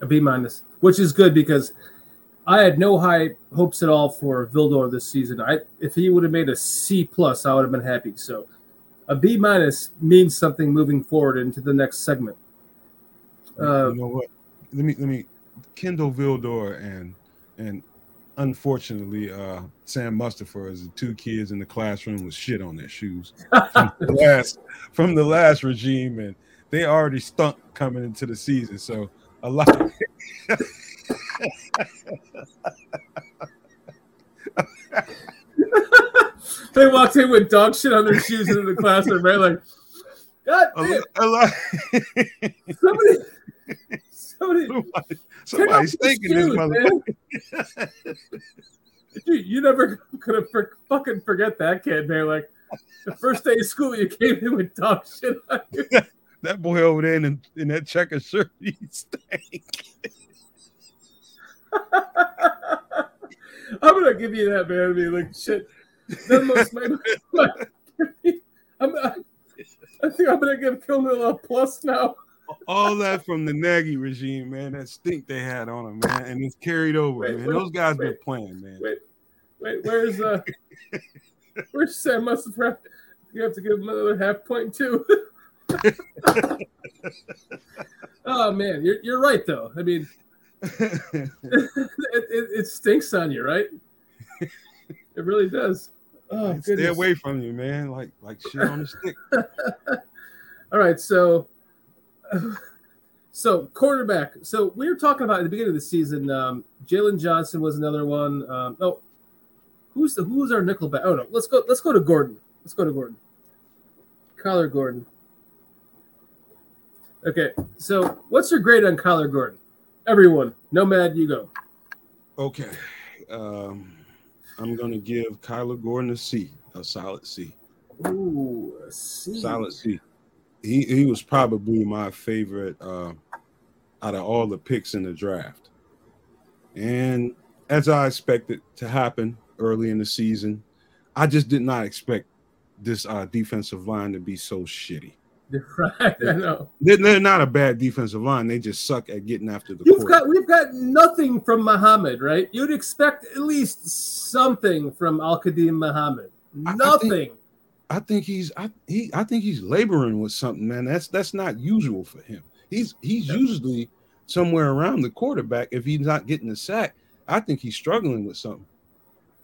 A B minus, which is good because I had no high hopes at all for Vildor this season. I, if he would have made a C plus, I would have been happy. So a B minus means something moving forward into the next segment. Uh, you know what? Let me let me Kindle Vildor and and unfortunately uh, Sam Mustipher is the two kids in the classroom with shit on their shoes from the last from the last regime, and they already stunk coming into the season. So a lot. Of- They walked in with dog shit on their shoes into the classroom, right? Like, God damn. A lot. somebody, somebody, somebody somebody's thinking shoes, this motherfucker. Dude, you never could have for, fucking forget that kid, man. Like, the first day of school, you came in with dog shit on you. That boy over there in, in that checker shirt, he stank. I'm gonna give you that, man. I mean, like, shit. That most my, I'm, I, I think I'm gonna give Kilmer a plus now. All that from the Nagy regime, man. That stink they had on him, man, and it's carried over. Wait, man, wait, those guys wait, been playing, man. Wait, wait, where's uh, where's Sam Mustipher? You have to give him another half point too. Oh man, you're you're right though. I mean. it, it, it stinks on you, right? It really does. Oh, stay away from you, man. Like like shit on a stick. All right, so so quarterback. So we were talking about at the beginning of the season. Um, Jaylon Johnson was another one. Um, oh, who's the who's our nickelback? Oh no, let's go. Let's go to Gordon. Let's go to Gordon. Kyler Gordon. Okay, so what's your grade on Kyler Gordon? Everyone, Nomad, you go. Okay. Um, I'm going to give Kyler Gordon a C, a solid C. Ooh, a C. Solid C. He he was probably my favorite uh, out of all the picks in the draft. And as I expected to happen early in the season, I just did not expect this uh, defensive line to be so shitty. Right, I know. They're not a bad defensive line. They just suck at getting after the You've got, We've got nothing from Muhammad, right? You'd expect at least something from Al-Quadin Muhammad. Nothing. I, I, think, I think he's I he I think he's laboring with something, man. That's that's not usual for him. He's he's yeah. usually somewhere around the quarterback. If he's not getting the sack, I think he's struggling with something.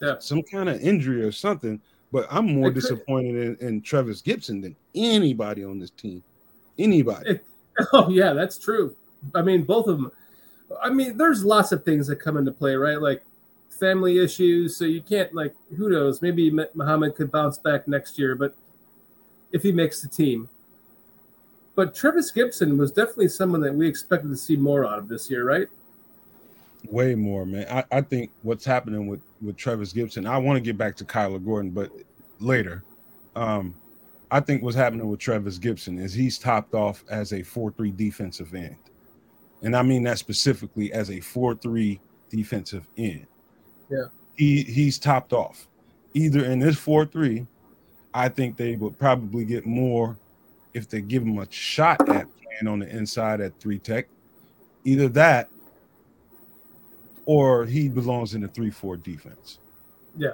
Yeah. Some kind of injury or something. But I'm more it disappointed in, in Trevis Gipson than anybody on this team. Anybody. It, oh, yeah, that's true. I mean, both of them. I mean, there's lots of things that come into play, right? Like family issues. So you can't, like, who knows? Maybe Muhammad could bounce back next year, but if he makes the team. But Trevis Gipson was definitely someone that we expected to see more out of this year, right? Way more, man. I, I think what's happening with, with Trevis Gipson, I want to get back to Kyler Gordon, but later. Um, I think what's happening with Trevis Gipson is he's topped off as a four three defensive end. And I mean that specifically as a four three defensive end. Yeah. He he's topped off. Either in this four three, I think they would probably get more if they give him a shot at playing on the inside at three tech. Either that or he belongs in a three four defense. Yeah.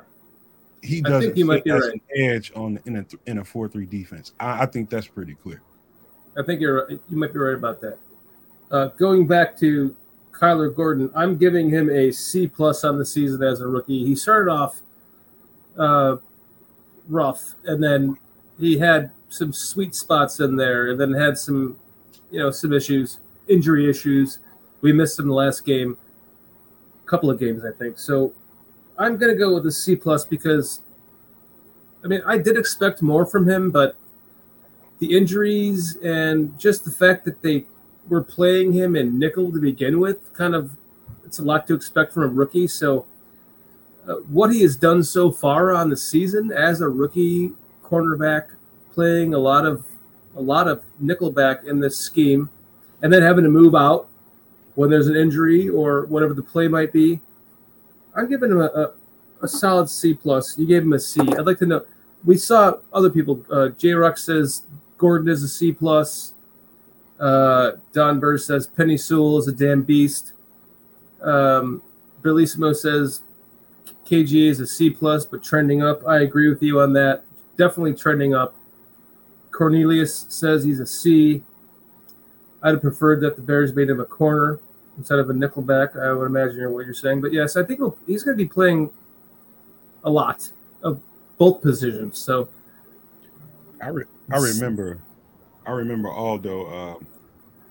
He doesn't I think he might be right. An edge on in a in a four three defense. I, I think that's pretty clear. I think you're you might be right about that. Uh, going back to Kyler Gordon, I'm giving him a C plus on the season as a rookie. He started off uh, rough, and then he had some sweet spots in there, and then had some, you know, some issues, injury issues. We missed him the last game. Couple of games, I think. So I'm going to go with a C plus because, I mean, I did expect more from him, but the injuries and just the fact that they were playing him in nickel to begin with, kind of, it's a lot to expect from a rookie. So uh, what he has done so far on the season as a rookie cornerback, playing a lot of a lot of nickelback in this scheme, and then having to move out when there's an injury or whatever the play might be, I'm giving him a, a, a solid C plus. You gave him a C. I'd like to know. We saw other people. Uh, J. Ruck says Gordon is a C plus. Uh, Don Burr says Penny Sewell is a damn beast. Um, Bellissimo says K G is a C plus, but trending up. I agree with you on that. Definitely trending up. Cornelius says he's a C. I'd have preferred that the Bears made him a corner instead of a nickelback. I would imagine what you're saying. But, yes, I think he's going to be playing a lot of both positions. So I re- I remember I remember Aldo. Uh,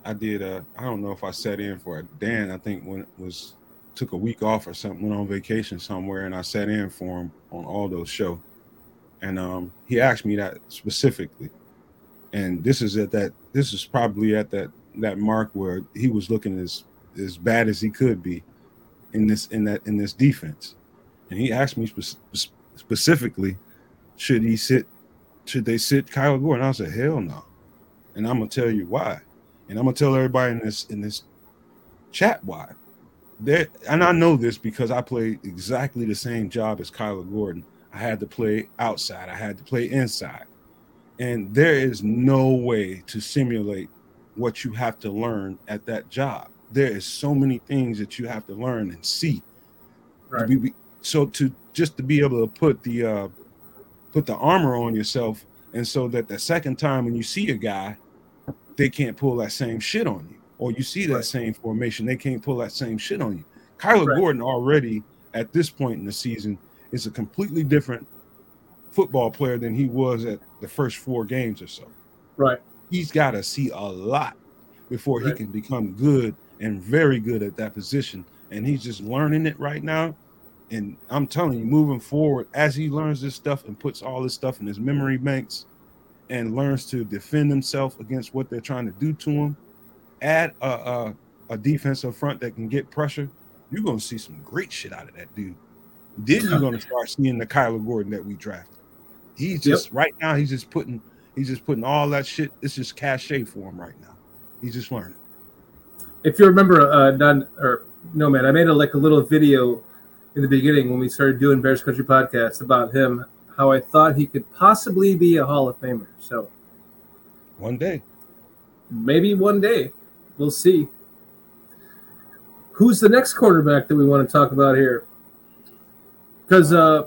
I did a, I don't know if I sat in for it. Dan, I think, when it was took a week off or something, went on vacation somewhere, and I sat in for him on Aldo's show. And um, he asked me that specifically. And this is at that this is probably at that that mark where he was looking as as bad as he could be in this in that in this defense. And he asked me spe- specifically, should he sit should they sit Kyler Gordon? I said, hell no. And I'm gonna tell you why. And I'm gonna tell everybody in this in this chat why. There, and I know this because I played exactly the same job as Kyler Gordon. I had to play outside, I had to play inside. And there is no way to simulate what you have to learn at that job. There is so many things that you have to learn and see. Right. So to just to be able to put the uh, put the armor on yourself, and so that the second time when you see a guy, they can't pull that same shit on you, or you see that right. same formation, they can't pull that same shit on you. Kyler right. Gordon already at this point in the season is a completely different football player than he was at the first four games or so. Right. He's got to see a lot before right. he can become good and very good at that position. And he's just learning it right now. And I'm telling you, moving forward, as he learns this stuff and puts all this stuff in his memory banks and learns to defend himself against what they're trying to do to him, add a, a, a defensive front that can get pressure, you're going to see some great shit out of that dude. Then you're going to start seeing the Kyler Gordon that we drafted. He's just yep. right now. He's just putting. He's just putting all that shit. It's just cachet for him right now. He's just learning. If you remember, uh, Don or no man, I made a, like a little video in the beginning when we started doing Bears Country podcast about him, how I thought he could possibly be a Hall of Famer. So one day, maybe one day, we'll see. Who's the next quarterback that we want to talk about here? Because uh.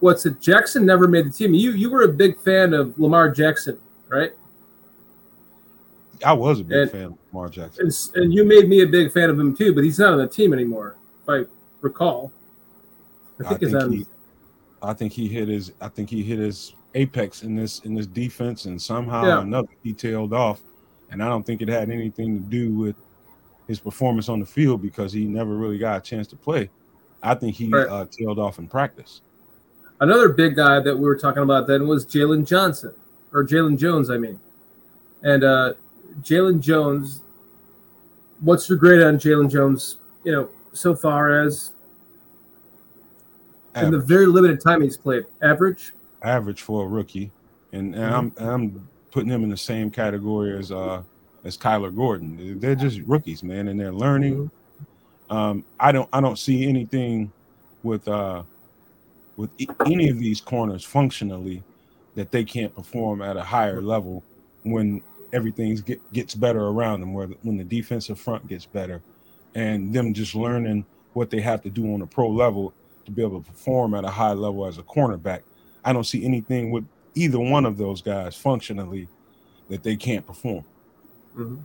What's it? Jackson never made the team. You you were a big fan of Lamar Jackson, right? I was a big and, fan of Lamar Jackson. And, and you made me a big fan of him too, but he's not on the team anymore, if I recall. I think, I think, on, he, I think he hit his I think he hit his apex in this in this defense, and somehow yeah. or another he tailed off. And I don't think it had anything to do with his performance on the field because he never really got a chance to play. I think he right. uh, tailed off in practice. Another big guy that we were talking about then was Jaylon Johnson, or Jaylon Jones, I mean. And uh, Jaylon Jones, what's your grade on Jaylon Jones, you know, so far as average. In the very limited time he's played? Average? Average for a rookie. And, and mm-hmm. I'm I'm putting him in the same category as uh, as Kyler Gordon. They're just rookies, man, and they're learning. Mm-hmm. Um, I don't I don't see anything with uh, – with any of these corners functionally that they can't perform at a higher level when everything get, gets better around them, where the, when the defensive front gets better and them just learning what they have to do on a pro level to be able to perform at a high level as a cornerback. I don't see anything with either one of those guys functionally that they can't perform. Mm-hmm.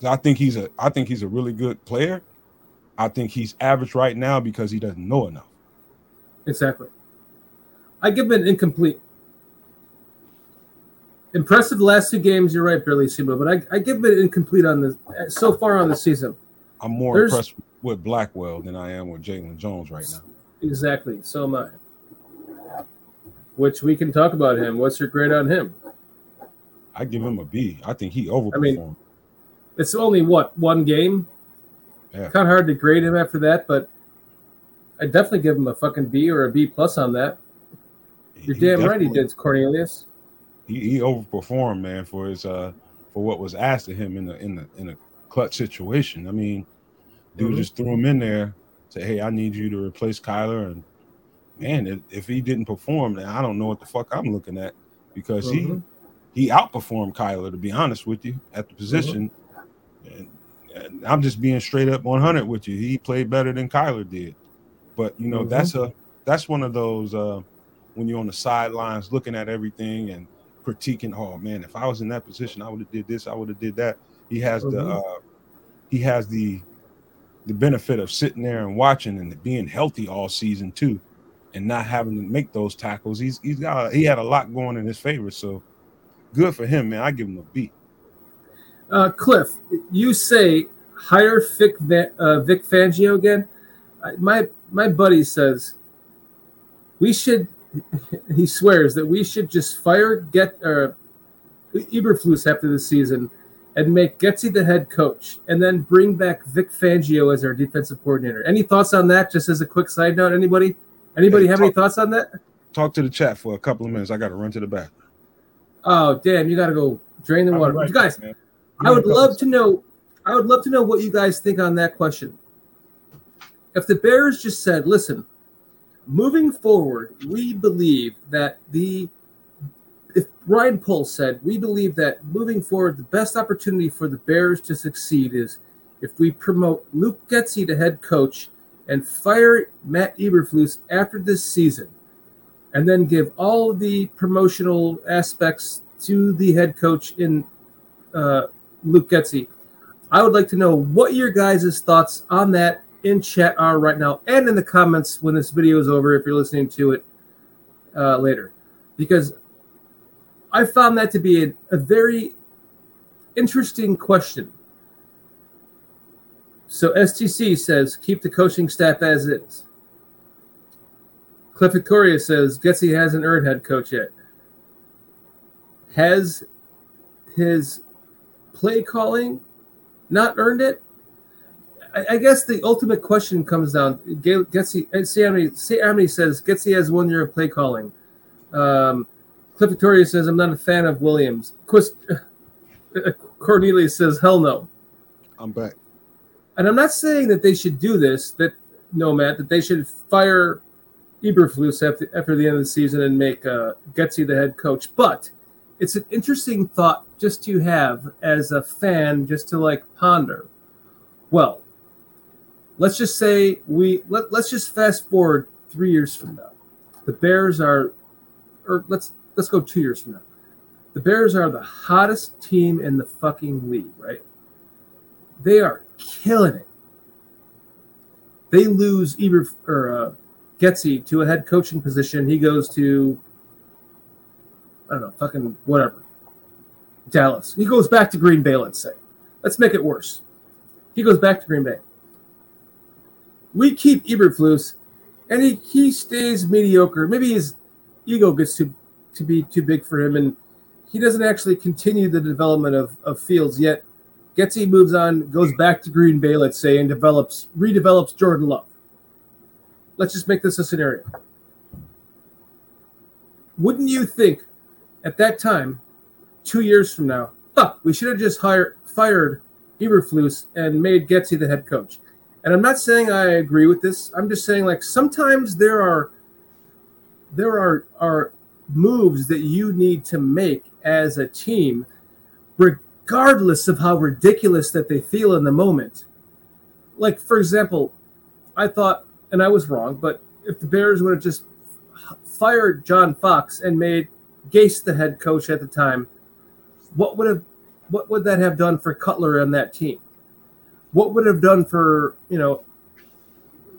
So I think he's a, I think he's a really good player. I think he's average right now because he doesn't know enough. Exactly. I give him an incomplete. Impressive last two games, you're right, Bellissimo, but I, I give him an incomplete on the so far on the season. I'm more There's, impressed with Blackwell than I am with Jaylon Jones right now. Exactly, so am I. Which we can talk about him. What's your grade on him? I give him a B. I think he overperformed. I mean, it's only what one game. Yeah. Kind of hard to grade him after that, but I definitely give him a fucking B or a B plus on that. You're he damn right he did, Cornelius. He, he overperformed, man, for his uh for what was asked of him in the in the in a clutch situation. I mean, dude mm-hmm. just threw him in there, say, hey, I need you to replace Kyler. And man, if, if he didn't perform, then I don't know what the fuck I'm looking at, because mm-hmm. he he outperformed Kyler, to be honest with you, at the position. Mm-hmm. And I'm just being straight up one hundred with you. He played better than Kyler did. But, you know, mm-hmm. that's a that's one of those uh, when you're on the sidelines looking at everything and critiquing, oh, man, if I was in that position, I would have did this, I would have did that. He has mm-hmm. the uh, he has the the benefit of sitting there and watching and being healthy all season, too, and not having to make those tackles. He's he's got a, he had a lot going in his favor. So good for him, man. I give him a B. Uh, Cliff, you say hire Vic, uh, Vic Fangio again. My my buddy says we should. He swears that we should just fire get uh, Eberflus after the season and make Getsy the head coach, and then bring back Vic Fangio as our defensive coordinator. Any thoughts on that? Just as a quick side note, anybody anybody hey, have talk, any thoughts on that? Talk to the chat for a couple of minutes. I got to run to the bathroom. Oh damn! You got to go drain the water, right, you guys. Man. I would love to know I would love to know what you guys think on that question. If the Bears just said, listen, moving forward, we believe that the if Ryan Pohl said, we believe that moving forward, the best opportunity for the Bears to succeed is if we promote Luke Getsy to head coach and fire Matt Eberflus after this season, and then give all the promotional aspects to the head coach in uh Luke Getsy. I would like to know what your guys' thoughts on that in chat are right now and in the comments when this video is over, if you're listening to it uh, later. Because I found that to be a, a very interesting question. So S T C says, keep the coaching staff as is. Cliff Victoria says, Getsy hasn't earned head coach yet. Has his play calling not earned it? I, I guess the ultimate question comes down. Getsy, Sammy says Getsy has one year of play calling. Um, Cliff Victoria says I'm not a fan of Williams. Quist, uh, Cornelius says hell no. I'm back. And I'm not saying that they should do this. That no, Matt, that they should fire Eberflus after, after the end of the season and make uh, Getsy the head coach. But it's an interesting thought just to have as a fan, just to like ponder. Well, let's just say we let, let's just fast forward three years from now. The Bears are, or let's let's go two years from now. The Bears are the hottest team in the fucking league, right? They are killing it. They lose Eber or uh, Getsy to a head coaching position. He goes to, I don't know, fucking whatever. Dallas. He goes back to Green Bay, let's say. Let's make it worse. He goes back to Green Bay. We keep Eberflus, and he, he stays mediocre. Maybe his ego gets to, to be too big for him, and he doesn't actually continue the development of, of Fields yet. Getsy moves on, goes back to Green Bay, let's say, and develops redevelops Jordan Love. Let's just make this a scenario. Wouldn't you think at that time, two years from now, huh, we should have just hired, fired Eberflus and made Getsy the head coach? And I'm not saying I agree with this. I'm just saying, like, sometimes there are there are are moves that you need to make as a team, regardless of how ridiculous that they feel in the moment. Like, for example, I thought, and I was wrong, but if the Bears would have just fired John Fox and made Gase the head coach at the time, what would have what would that have done for Cutler on that team? What would have done for, you know,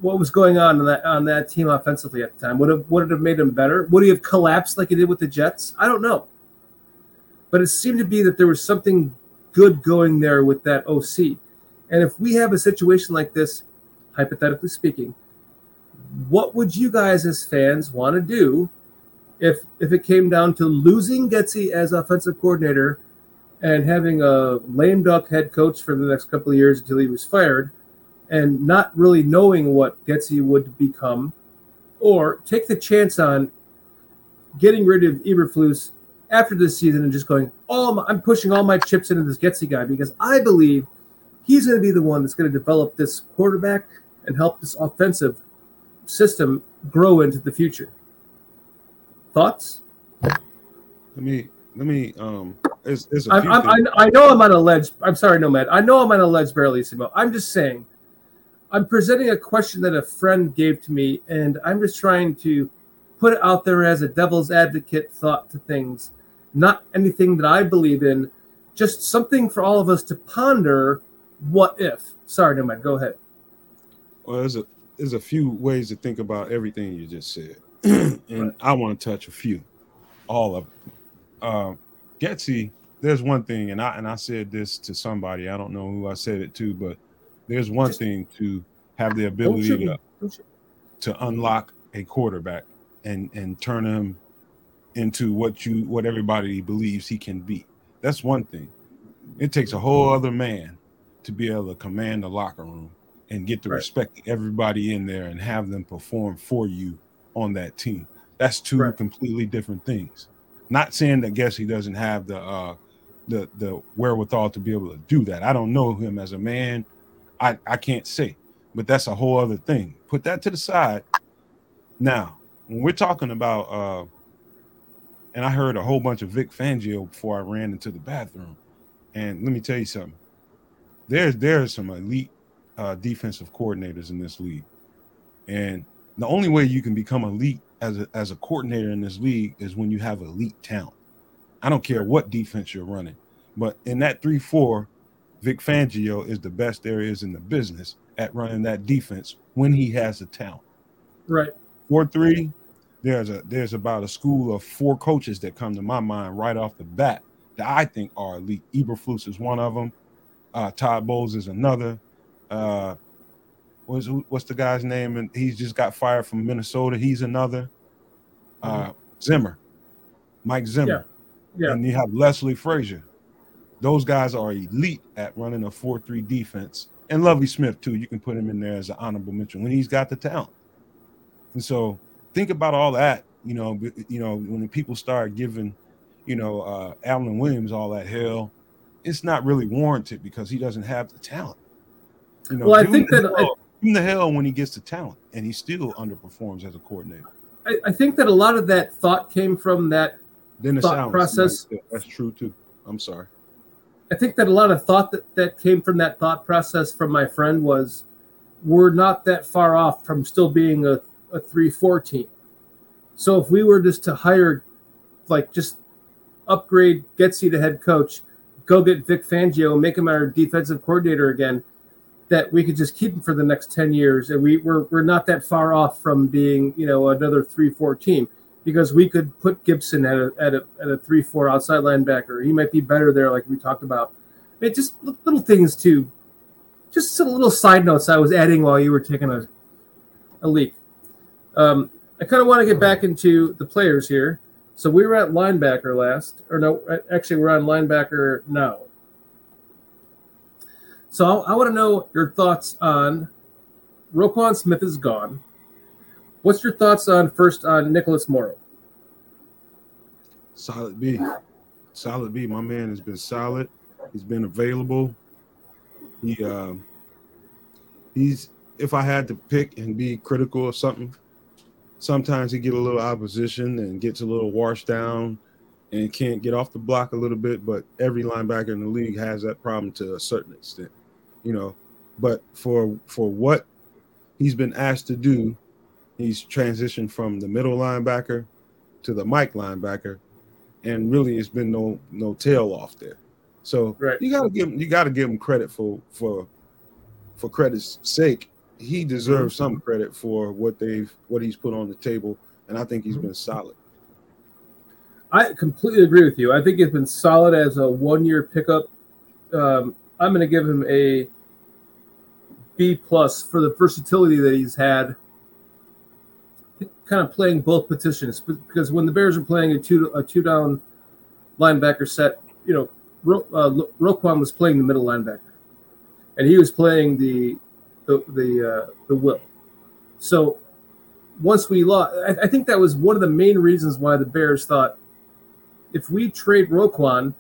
what was going on in that, on that team offensively at the time? Would have would it have made him better? Would he have collapsed like he did with the Jets? I don't know. But it seemed to be that there was something good going there with that O C. And if we have a situation like this, hypothetically speaking, what would you guys as fans want to do If if it came down to losing Getsy as offensive coordinator and having a lame duck head coach for the next couple of years until he was fired, and not really knowing what Getsy would become, or take the chance on getting rid of Eberflus after this season and just going, all my, I'm pushing all my chips into this Getsy guy because I believe he's going to be the one that's going to develop this quarterback and help this offensive system grow into the future. Thoughts? Let me let me um It's, it's a I'm, I'm, I, I know I'm on a ledge. I'm sorry, Nomad. I know I'm on a ledge, Barrelissimo. I'm just saying, I'm presenting a question that a friend gave to me, and I'm just trying to put it out there as a devil's advocate thought to things, not anything that I believe in, just something for all of us to ponder. What if? Sorry, Nomad. Go ahead. Well, there's a, there's a few ways to think about everything you just said, and right. I want to touch a few, all of them. Um, Getsy, there's one thing, and I and I said this to somebody. I don't know who I said it to, but there's one just, thing to have the ability to, to unlock a quarterback and, and turn him into what you what everybody believes he can be. That's one thing. It takes a whole other man to be able to command the locker room and get the right. respect of everybody in there and have them perform for you on that team. That's two right. completely different things. Not saying that Getsy doesn't have the uh, the the wherewithal to be able to do that. I don't know him as a man. I, I can't say, but that's a whole other thing. Put that to the side. Now, when we're talking about, uh, and I heard a whole bunch of Vic Fangio before I ran into the bathroom. And let me tell you something. There's there's some elite uh, defensive coordinators in this league, and the only way you can become elite as a, as a coordinator in this league is when you have elite talent. I don't care what defense you're running, but in that three four, Vic Fangio is the best there is in the business at running that defense when he has the talent. Right. four three, there's a there's about a school of four coaches that come to my mind right off the bat that I think are elite. Eberflus is one of them. Uh, Todd Bowles is another. Uh, what's, what's the guy's name? And he's just got fired from Minnesota. He's another. Uh, Zimmer, Mike Zimmer. Yeah. Yeah. And you have Leslie Frazier. Those guys are elite at running a four three defense. And Lovie Smith, too. You can put him in there as an honorable mention when he's got the talent. And so think about all that, you know, you know, when people start giving, you know, uh, Allen Williams all that hell, it's not really warranted because he doesn't have the talent. You know, well, I think that hell, I, give him the hell when he gets the talent, and he still underperforms as a coordinator. I, I think that a lot of that thought came from that Dennis thought Allen, process. Right? That's true too. I'm sorry. I think that a lot of thought that, that came from that thought process from my friend was, we're not that far off from still being a, a three four team. So if we were just to hire, like just upgrade Getsy to head coach, go get Vic Fangio and make him our defensive coordinator again, that we could just keep him for the next ten years. And we, we're, we're not that far off from being, you know, another three four team, because we could put Gipson at a, at a, at a three four outside linebacker. He might be better there, like we talked about. I mean, just little things too. Just some little side notes I was adding while you were taking a, a leak. Um, I kind of want to get back into the players here. So we were at linebacker last, or no, actually we're on linebacker now. So I want to know your thoughts on Roquan Smith is gone. What's your thoughts on first on Nicholas Morrow? Solid B. Solid B. My man has been solid. He's been available. He, uh, he's, if I had to pick and be critical of something, sometimes he gets a little opposition and gets a little washed down and can't get off the block a little bit, but every linebacker in the league has that problem to a certain extent, you know. But for for what he's been asked to do, he's transitioned from the middle linebacker to the Mike linebacker, and really it's been no no tail off there. So right. you gotta give him you gotta give him credit for for for credit's sake. He deserves some credit for what they've what he's put on the table, and I think he's been solid. I completely agree with you. I think he's been solid as a one-year pickup. Um, I'm going to give him a B plus for the versatility that he's had, kind of playing both positions. Because when the Bears are playing a two a two down linebacker set, you know, Ro, uh, Roquan was playing the middle linebacker, and he was playing the the the, uh, the will. So once we lost, I, I think that was one of the main reasons why the Bears thought, if we trade Roquan,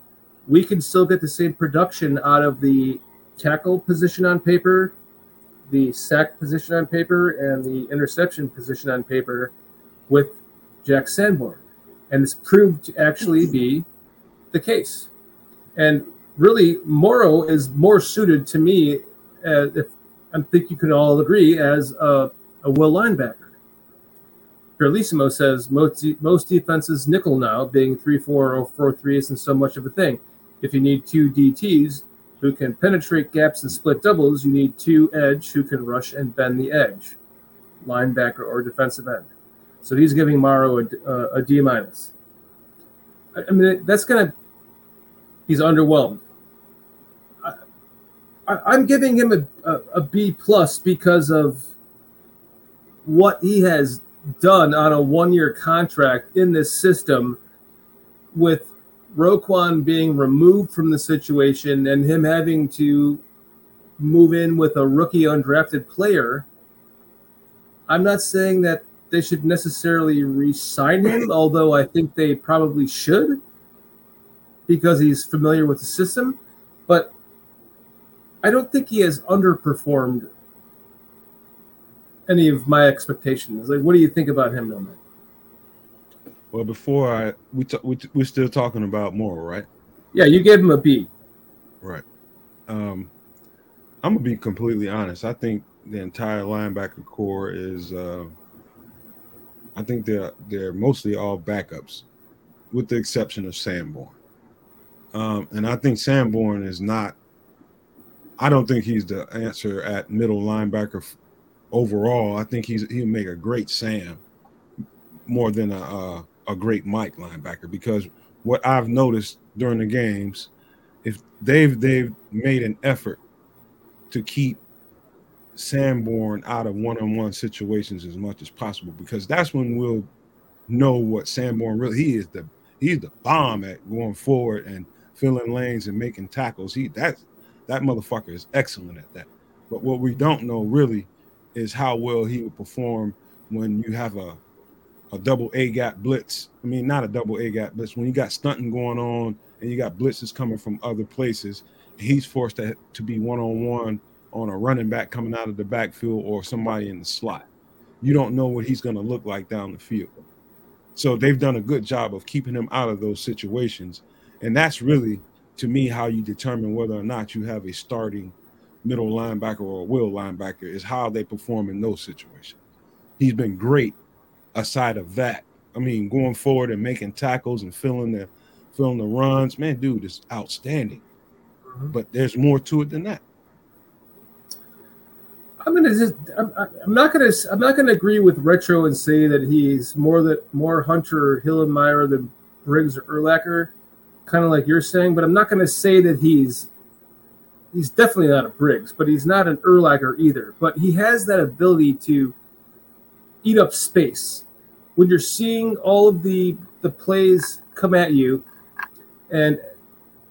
we can still get the same production out of the tackle position on paper, the sack position on paper, and the interception position on paper with Jack Sanborn. And this proved to actually be the case. And really, Morrow is more suited to me, uh, if I think you can all agree, as a, a will linebacker. Carlissimo says most, de- most defenses nickel now, being three four or four three isn't so much of a thing. If you need two D Ts who can penetrate gaps and split doubles, you need two edge who can rush and bend the edge, linebacker or defensive end. So he's giving Morrow a, a, a D minus. I, I mean, that's going to – he's underwhelmed. I, I, I'm giving him a, a, a B plus because of what he has done on a one-year contract in this system, with Roquan being removed from the situation and him having to move in with a rookie undrafted player. I'm not saying that they should necessarily re-sign him, although I think they probably should because he's familiar with the system. But I don't think he has underperformed any of my expectations. Like, what do you think about him, Norman? Well, before I we t- we t- we're still talking about Morrow, right? Yeah, you gave him a B. Right. Um, I'm gonna be completely honest. I think the entire linebacker core is. Uh, I think they're they're mostly all backups, with the exception of Sanborn. Um, and I think Sanborn is not. I don't think he's the answer at middle linebacker. F- Overall, I think he's he'll make a great Sam more than a, a a great Mike linebacker, because what I've noticed during the games, if they've they've made an effort to keep Sanborn out of one-on-one situations as much as possible, because that's when we'll know what Sanborn really he is the he's the bomb at going forward and filling lanes and making tackles. He that's that motherfucker is excellent at that. But what we don't know really is how well he would perform when you have a a double A gap blitz. I mean, not a double A gap blitz. When you got stunting going on and you got blitzes coming from other places, he's forced to, to be one-on-one on a running back coming out of the backfield or somebody in the slot. You don't know what he's going to look like down the field. So they've done a good job of keeping him out of those situations. And that's really, to me, how you determine whether or not you have a starting middle linebacker or a will linebacker, is how they perform in those situations. He's been great aside of that. I mean, going forward and making tackles and filling the filling the runs, man, dude, is outstanding. Mm-hmm. But there's more to it than that. I'm gonna just, I'm, I'm not gonna, I'm not gonna agree with Retro and say that he's more that more Hunter or Hillenmyer than Briggs or Urlacher, kind of like you're saying. But I'm not gonna say that he's. He's definitely not a Briggs, but he's not an Urlacher either. But he has that ability to eat up space. When you're seeing all of the, the plays come at you and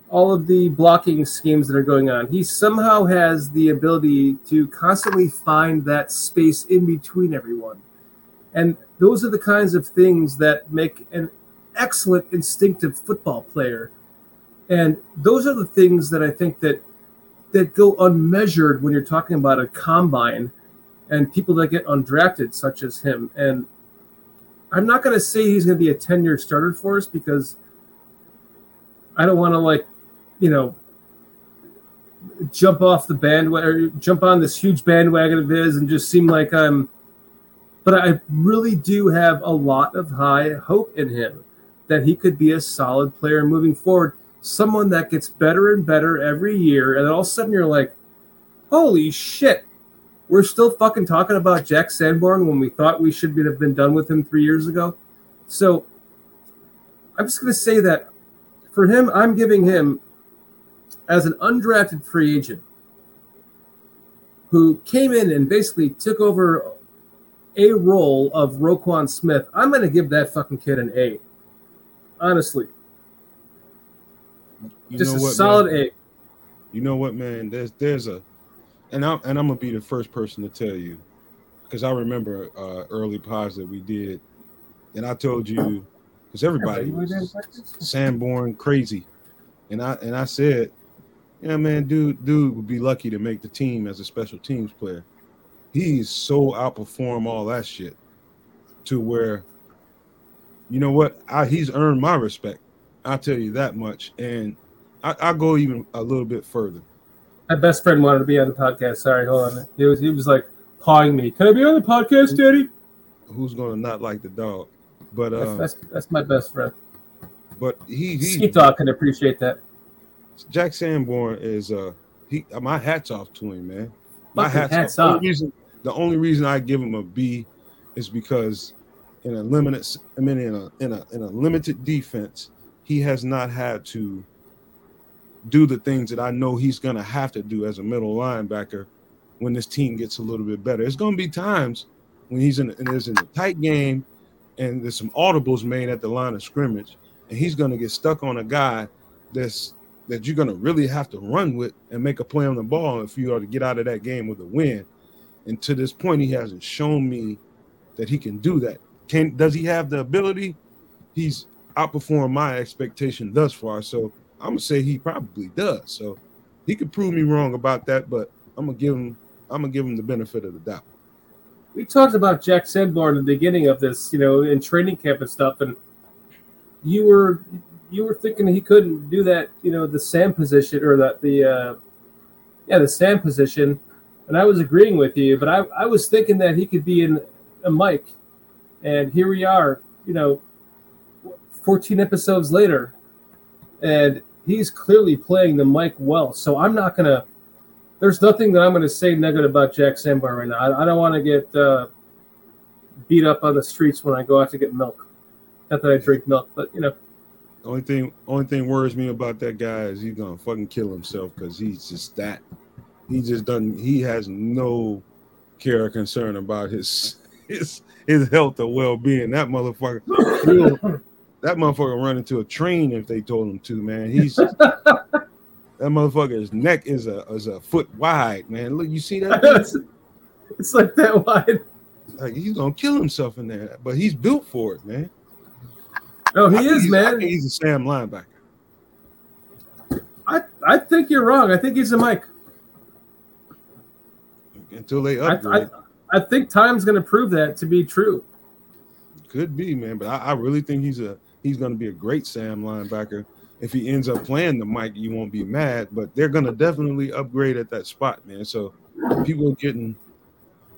all of the blocking schemes that are going on, he somehow has the ability to constantly find that space in between everyone. And those are the kinds of things that make an excellent instinctive football player. And those are the things that I think that that go unmeasured when you're talking about a combine and people that get undrafted, such as him. And I'm not going to say he's going to be a ten-year starter for us, because I don't want to, like, you know, jump off the bandwagon, jump on this huge bandwagon of his and just seem like I'm – but I really do have a lot of high hope in him that he could be a solid player moving forward. Someone that gets better and better every year, and all of a sudden you're like, holy shit, we're still fucking talking about Jack Sanborn when we thought we should have been done with him three years ago. So I'm just going to say that for him, I'm giving him, as an undrafted free agent who came in and basically took over a role of Roquan Smith, I'm going to give that fucking kid an A, honestly. You Just know a what, solid man? Eight. You know what, man? There's there's a, and I'm and I'm gonna be the first person to tell you, because I remember uh, early pods that we did, and I told you, because everybody was Sanborn crazy, and I and I said, yeah, man, dude, dude would be lucky to make the team as a special teams player. He's so outperformed all that shit, to where, you know what, I, he's earned my respect. I'll tell you that much, and I, I'll go even a little bit further. My best friend wanted to be on the podcast. Sorry, hold on. He was he was like pawing me. Can I be on the podcast, Daddy? Who's gonna not like the dog? But that's um, that's, that's my best friend. But he he Ski Dog can appreciate that. Jack Sanborn is uh he my hat's off to him, man. My Fucking hat's, hat's off. off. The, only reason, the only reason I give him a B is because in a limited I mean in a in a in a limited defense, he has not had to do the things that I know he's gonna have to do as a middle linebacker when this team gets a little bit better. It's gonna be times when he's in and is in a tight game and there's some audibles made at the line of scrimmage, and he's gonna get stuck on a guy that's that you're gonna really have to run with and make a play on the ball if you are to get out of that game with a win. And to this point, he hasn't shown me that he can do that. Can does he have the ability? He's outperformed my expectation thus far. So I'm gonna say he probably does. So he could prove me wrong about that, but I'm gonna give him I'm gonna give him the benefit of the doubt. We talked about Jack Sanborn in the beginning of this, you know, in training camp and stuff, and you were you were thinking he couldn't do that, you know, the Sam position or that the uh, yeah the Sam position, and I was agreeing with you, but I, I was thinking that he could be in a Mike, and here we are, you know, fourteen episodes later, and he's clearly playing the Mike well. So I'm not going to – there's nothing that I'm going to say negative about Jack Sanborn right now. I, I don't want to get uh, beat up on the streets when I go out to get milk. Not that I drink milk, but, you know. Only thing only thing worries me about that guy is he's going to fucking kill himself because he's just that. He just doesn't – he has no care or concern about his his, his health or well-being. That motherfucker will – That motherfucker run into a train if they told him to, man. He's that motherfucker's neck is a is a foot wide, man. Look, you see that? It's, it's like that wide. Like he's gonna kill himself in there, but he's built for it, man. No, he I is, man. I think he's a Sam linebacker. I I think you're wrong. I think he's a Mike. Until they upgrade. I, I, I think time's gonna prove that to be true. Could be, man, but I, I really think he's a. He's going to be a great Sam linebacker. If he ends up playing the Mike, you won't be mad, but they're going to definitely upgrade at that spot, man. So people are getting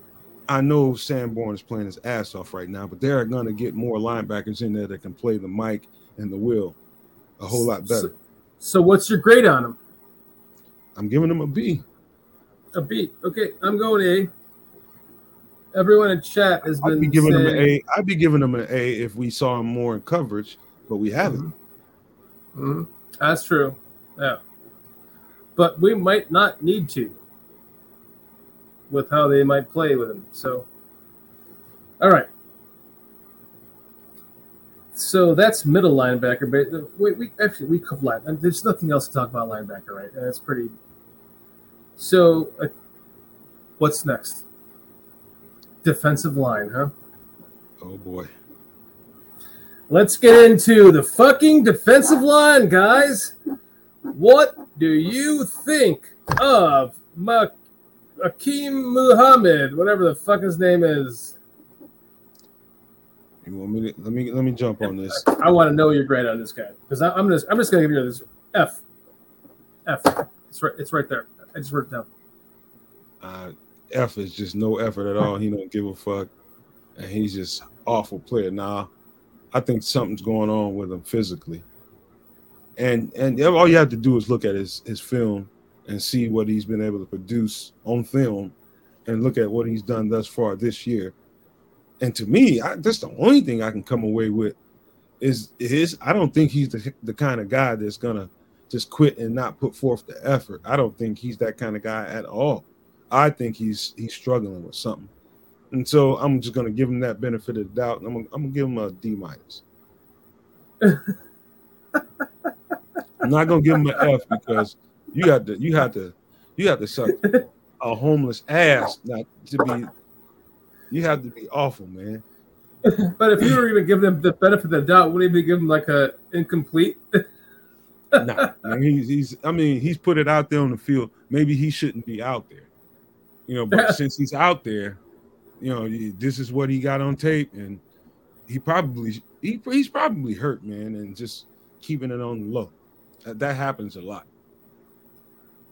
– I know Sanborn is playing his ass off right now, but they're going to get more linebackers in there that can play the Mike and the Will a whole lot better. So, so what's your grade on him? I'm giving him a B. A B. Okay, I'm going A. Everyone in chat has I'd been be giving saying, him an A. I'd be giving him an A if we saw him more in coverage. But we haven't. Mm-hmm. That's true. Yeah. But we might not need to with how they might play with him. So, all right. So that's middle linebacker. But we, we actually, we could line. And there's nothing else to talk about linebacker, right? And that's pretty. So, uh, what's next? Defensive line, huh? Oh, boy. Let's get into the fucking defensive line, guys. What do you think of Ma- Akeem Muhammad, whatever the fuck his name is? You want me to, let me let me jump on this. I, I want to know your grade on this guy because I'm just I'm just gonna give you this F. F. It's right. It's right there. I just wrote it down. Uh, F is just no effort at all. He don't give a fuck, and he's just awful player. Nah. I think something's going on with him physically. And and all you have to do is look at his, his film and see what he's been able to produce on film and look at what he's done thus far this year. And to me, I, that's the only thing I can come away with is his. I don't think he's the, the kind of guy that's going to just quit and not put forth the effort. I don't think he's that kind of guy at all. I think he's he's struggling with something. And so I'm just going to give him that benefit of the doubt. And I'm going to give him a D minus. I'm not going to give him an F because you have to, you have to, you have to suck a homeless ass not to be. You have to be awful, man. But if you were going to give them the benefit of the doubt, wouldn't you give him like a incomplete? Nah, man, he's, he's. I mean, he's put it out there on the field. Maybe he shouldn't be out there, you know. But since he's out there. You know, this is what he got on tape, and he probably he, he's probably hurt, man, and just keeping it on the low. that happens a lot.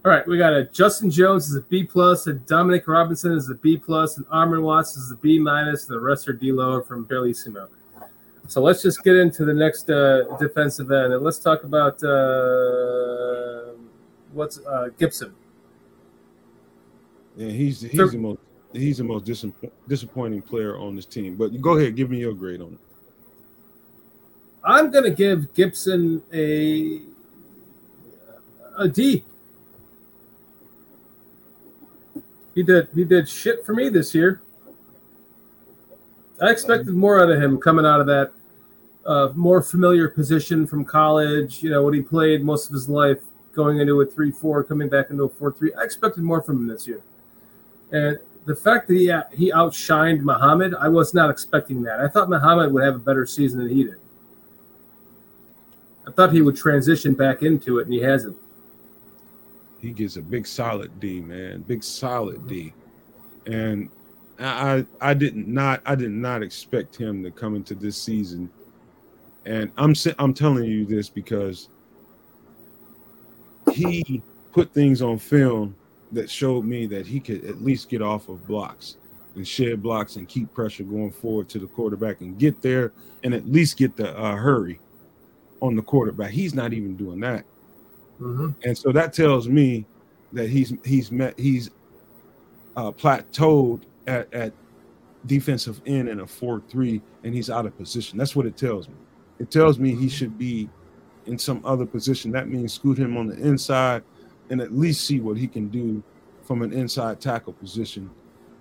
All right, we got a Justin Jones is a B plus, and Dominic Robinson is a B plus, and Armon Watts is a B minus, and the rest are D lower from Bellissimo. So let's just get into the next uh, defensive end, and let's talk about uh, what's uh, Gipson. Yeah, he's he's so, the most he's the most dis- disappointing player on this team. But go ahead, give me your grade on it. I'm gonna give Gipson a a D. He did he did shit for me this year. I expected more out of him coming out of that uh, more familiar position from college, you know, what he played most of his life, going into a three four, coming back into a four three. I expected more from him this year. And the fact that he, he outshined Muhammad, I was not expecting that. I thought Muhammad would have a better season than he did. I thought he would transition back into it, and he hasn't. He gets a big solid D, man. Big solid D. And I I did not I did not expect him to come into this season. And I'm I'm telling you this because he put things on film that showed me that he could at least get off of blocks and shed blocks and keep pressure going forward to the quarterback and get there and at least get the uh, hurry on the quarterback. He's not even doing that. Mm-hmm. And so that tells me that he's he's met he's uh, plateaued at, at defensive end in a four three, and he's out of position. That's what it tells me. It tells me he should be in some other position. That means scoot him on the inside and at least see what he can do from an inside tackle position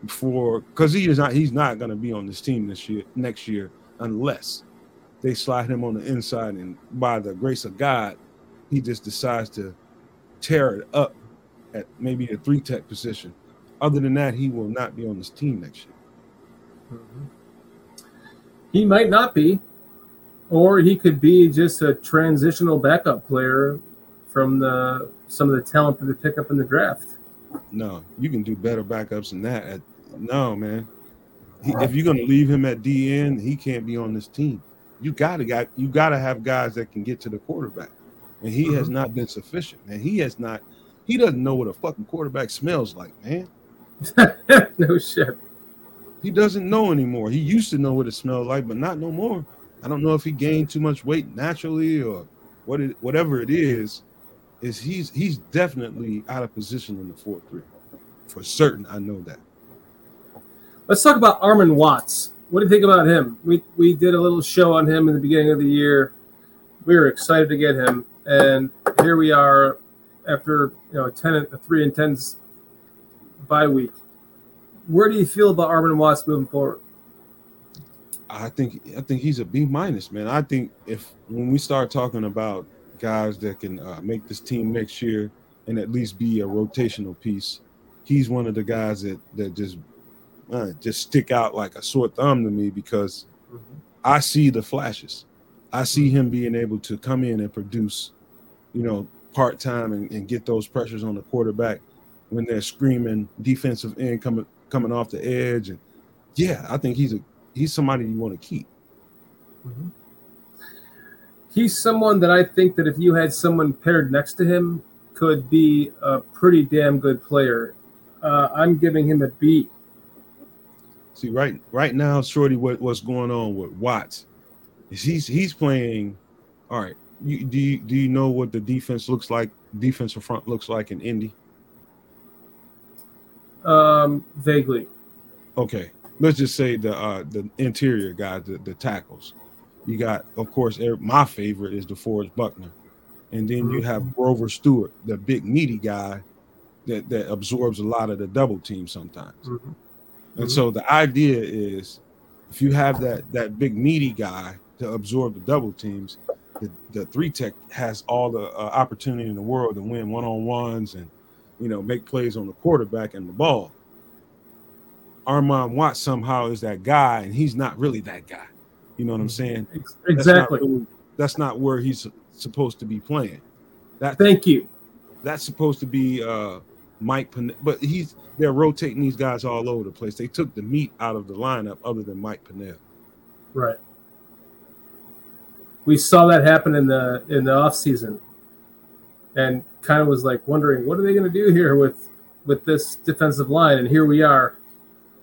before, because he is not he's not going to be on this team this year next year unless they slide him on the inside, and by the grace of God, he just decides to tear it up at maybe a three tech position. Other than that, he will not be on this team next year. Mm-hmm. He might not be, or he could be just a transitional backup player from the some of the talent that they pick up in the draft. No, you can do better backups than that. At, no, man. He, if you're going to leave him at D N, he can't be on this team. You gotta got you gotta have guys that can get to the quarterback. And he has not been sufficient, man. He has not. He doesn't know what a fucking quarterback smells like, man. No shit. He doesn't know anymore. He used to know what it smelled like, but not no more. I don't know if he gained too much weight naturally or what it, whatever it is. Is he's he's definitely out of position in the four three for certain. I know that. Let's talk about Armon Watts. What do you think about him? We we did a little show on him in the beginning of the year. We were excited to get him. And here we are after, you know, a ten a three and tens bye week. Where do you feel about Armon Watts moving forward? I think I think he's a B minus, man. I think if when we start talking about guys that can uh, make this team next year and at least be a rotational piece, he's one of the guys that that just uh, just stick out like a sore thumb to me because mm-hmm. I see the flashes. I see him being able to come in and produce, you know, part-time and, and get those pressures on the quarterback when they're screaming defensive end coming coming off the edge. And yeah, I think he's a he's somebody you want to keep. Mm-hmm. He's someone that I think that if you had someone paired next to him could be a pretty damn good player. Uh, I'm giving him a B. See, right right now, Shorty, what, what's going on with Watts? He's he's playing. All right. You, do you do you know what the defense looks like? Defensive front looks like in Indy. Um, vaguely. Okay. Let's just say the uh, the interior guys, the, the tackles. You got, of course, my favorite is DeForest Buckner, and then you have Grover Stewart, the big meaty guy that that absorbs a lot of the double team sometimes. Mm-hmm. And mm-hmm. so the idea is, if you have that that big meaty guy to absorb the double teams, the, the three tech has all the uh, opportunity in the world to win one-on-ones and, you know, make plays on the quarterback and the ball. Armon Watts somehow is that guy, and he's not really that guy. You know what I'm saying? Exactly. That's not, really, that's not where he's supposed to be playing. That, Thank you. That's supposed to be uh, Mike Panetta, but he's they're rotating these guys all over the place. They took the meat out of the lineup other than Mike Panetta. Right. We saw that happen in the in the offseason. and kind of was like wondering, what are they going to do here with with this defensive line? And here we are,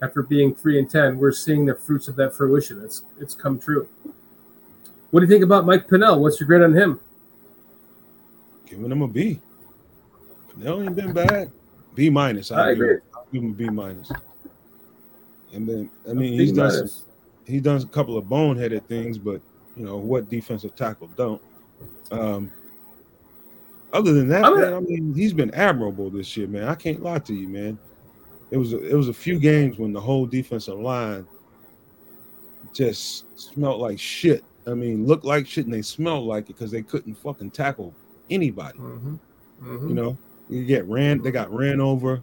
after being three and ten, we're seeing the fruits of that fruition. It's it's come true. What do you think about Mike Pinnell? What's your grade on him? Giving him a B. Pinnell ain't been bad. B minus. I, I agree. I'll give him a B minus. And then I mean he's done some, he's done a couple of boneheaded things, but you know what defensive tackle don't. Um, other than that, I mean, man, I mean he's been admirable this year, man. I can't lie to you, man. It was a, it was a few games when the whole defensive line just smelled like shit. I mean, looked like shit and they smelled like it because they couldn't fucking tackle anybody. Mm-hmm. Mm-hmm. You know, you get ran, they got ran over,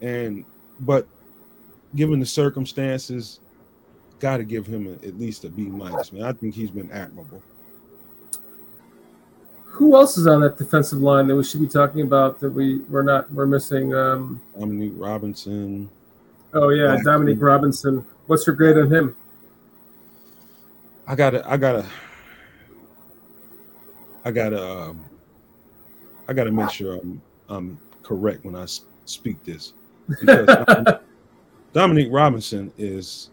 and but given the circumstances, got to give him a, at least a B minus. Man, I think he's been admirable. Who else is on that defensive line that we should be talking about that we we're not we're missing? Um, Dominique Robinson. Oh yeah, Black Dominique Robinson. What's your grade on him? I gotta, I gotta, I gotta, um, I gotta make sure I'm, I'm correct when I speak this. Because Dominique Robinson is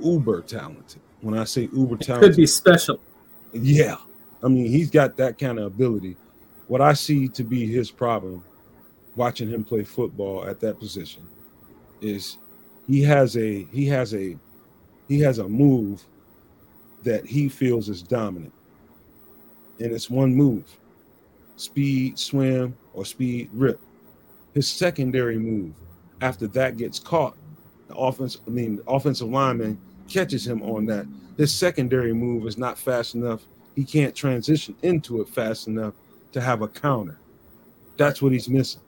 uber talented. When I say uber talented, could be special. Yeah. I mean, he's got that kind of ability. What I see to be his problem watching him play football at that position is he has a he has a he has a move that he feels is dominant. And it's one move, speed swim or speed rip. His secondary move after that gets caught, the offense I mean the offensive lineman catches him on that. His secondary move is not fast enough. He can't transition into it fast enough to have a counter. That's what he's missing.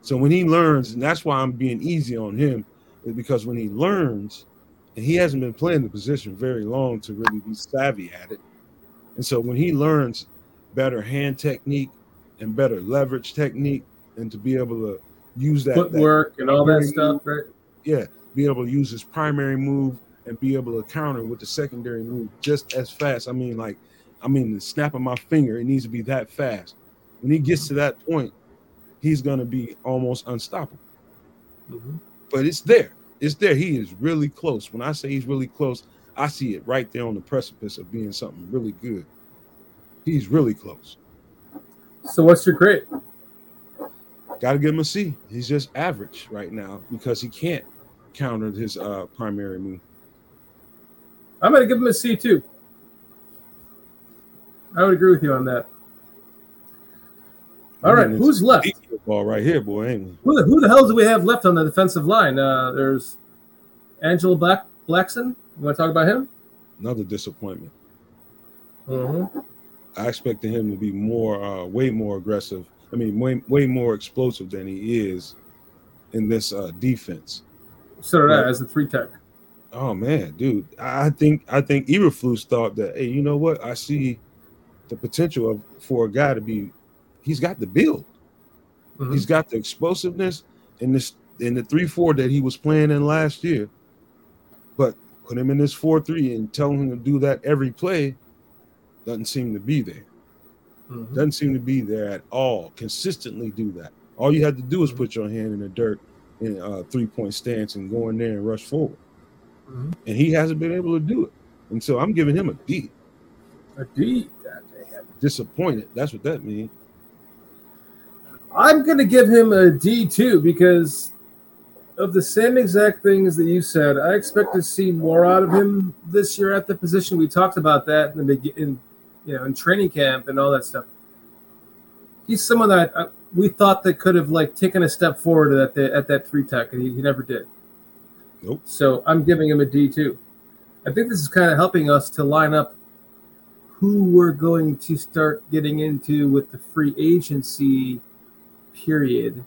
So when he learns, and that's why I'm being easy on him, is because when he learns, and he hasn't been playing the position very long to really be savvy at it. And so when he learns better hand technique and better leverage technique and to be able to use that footwork and all that stuff, right? Yeah, be able to use his primary move and be able to counter with the secondary move just as fast. I mean, like, I mean, the snap of my finger, it needs to be that fast. When he gets to that point, he's going to be almost unstoppable. Mm-hmm. But it's there. It's there. He is really close. When I say he's really close, I see it right there on the precipice of being something really good. He's really close. So what's your grade? Got to give him a C. He's just average right now because he can't counter his uh, primary move. I'm going to give him a C too. I would agree with you on that. All right, who's left? Ball right here, boy. Ain't we? Who the who the hell do we have left on the defensive line? Uh, there's Angela Black Blackson. You want to talk about him? Another disappointment. Mm-hmm. I expected him to be more, uh, way more aggressive. I mean, way way more explosive than he is in this uh, defense. So did I, as a three tech. Oh man, dude. I think I think Eberflus thought that. Hey, you know what? I see the potential of for a guy to be, he's got the build, mm-hmm. he's got the explosiveness in this in the three four that he was playing in last year, but put him in this four three and tell him to do that every play doesn't seem to be there. Mm-hmm. Doesn't seem to be there at all. Consistently do that. All you have to do is put your hand in the dirt in a three point stance and go in there and rush forward, mm-hmm. and he hasn't been able to do it. And so I'm giving him a D. A D. Disappointed. That's what that means. I'm going to give him a D too because of the same exact things that you said. I expect to see more out of him this year at the position. We talked about that in, the, in you know in training camp and all that stuff. He's someone that I, we thought that could have like taken a step forward at the, at that three tech, and he, he never did. Nope. So I'm giving him a D too. I think this is kind of helping us to line up who we're going to start getting into with the free agency period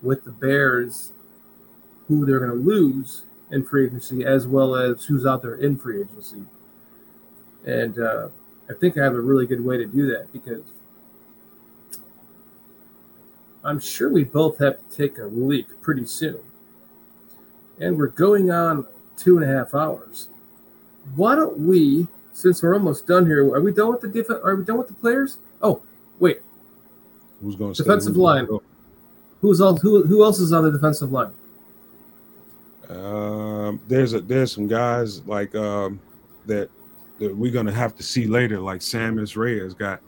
with the Bears, who they're going to lose in free agency, as well as who's out there in free agency. And uh, I think I have a really good way to do that because I'm sure we both have to take a leak pretty soon. And we're going on two and a half hours. Why don't we... Since we're almost done here, are we done with the diff- Are we done with the players? Oh, wait. Who's going to defensive who's line? Go? Who's all, who? Who else is on the defensive line? Um, there's a there's some guys like um, that that we're gonna have to see later. Like Samus Reyes got.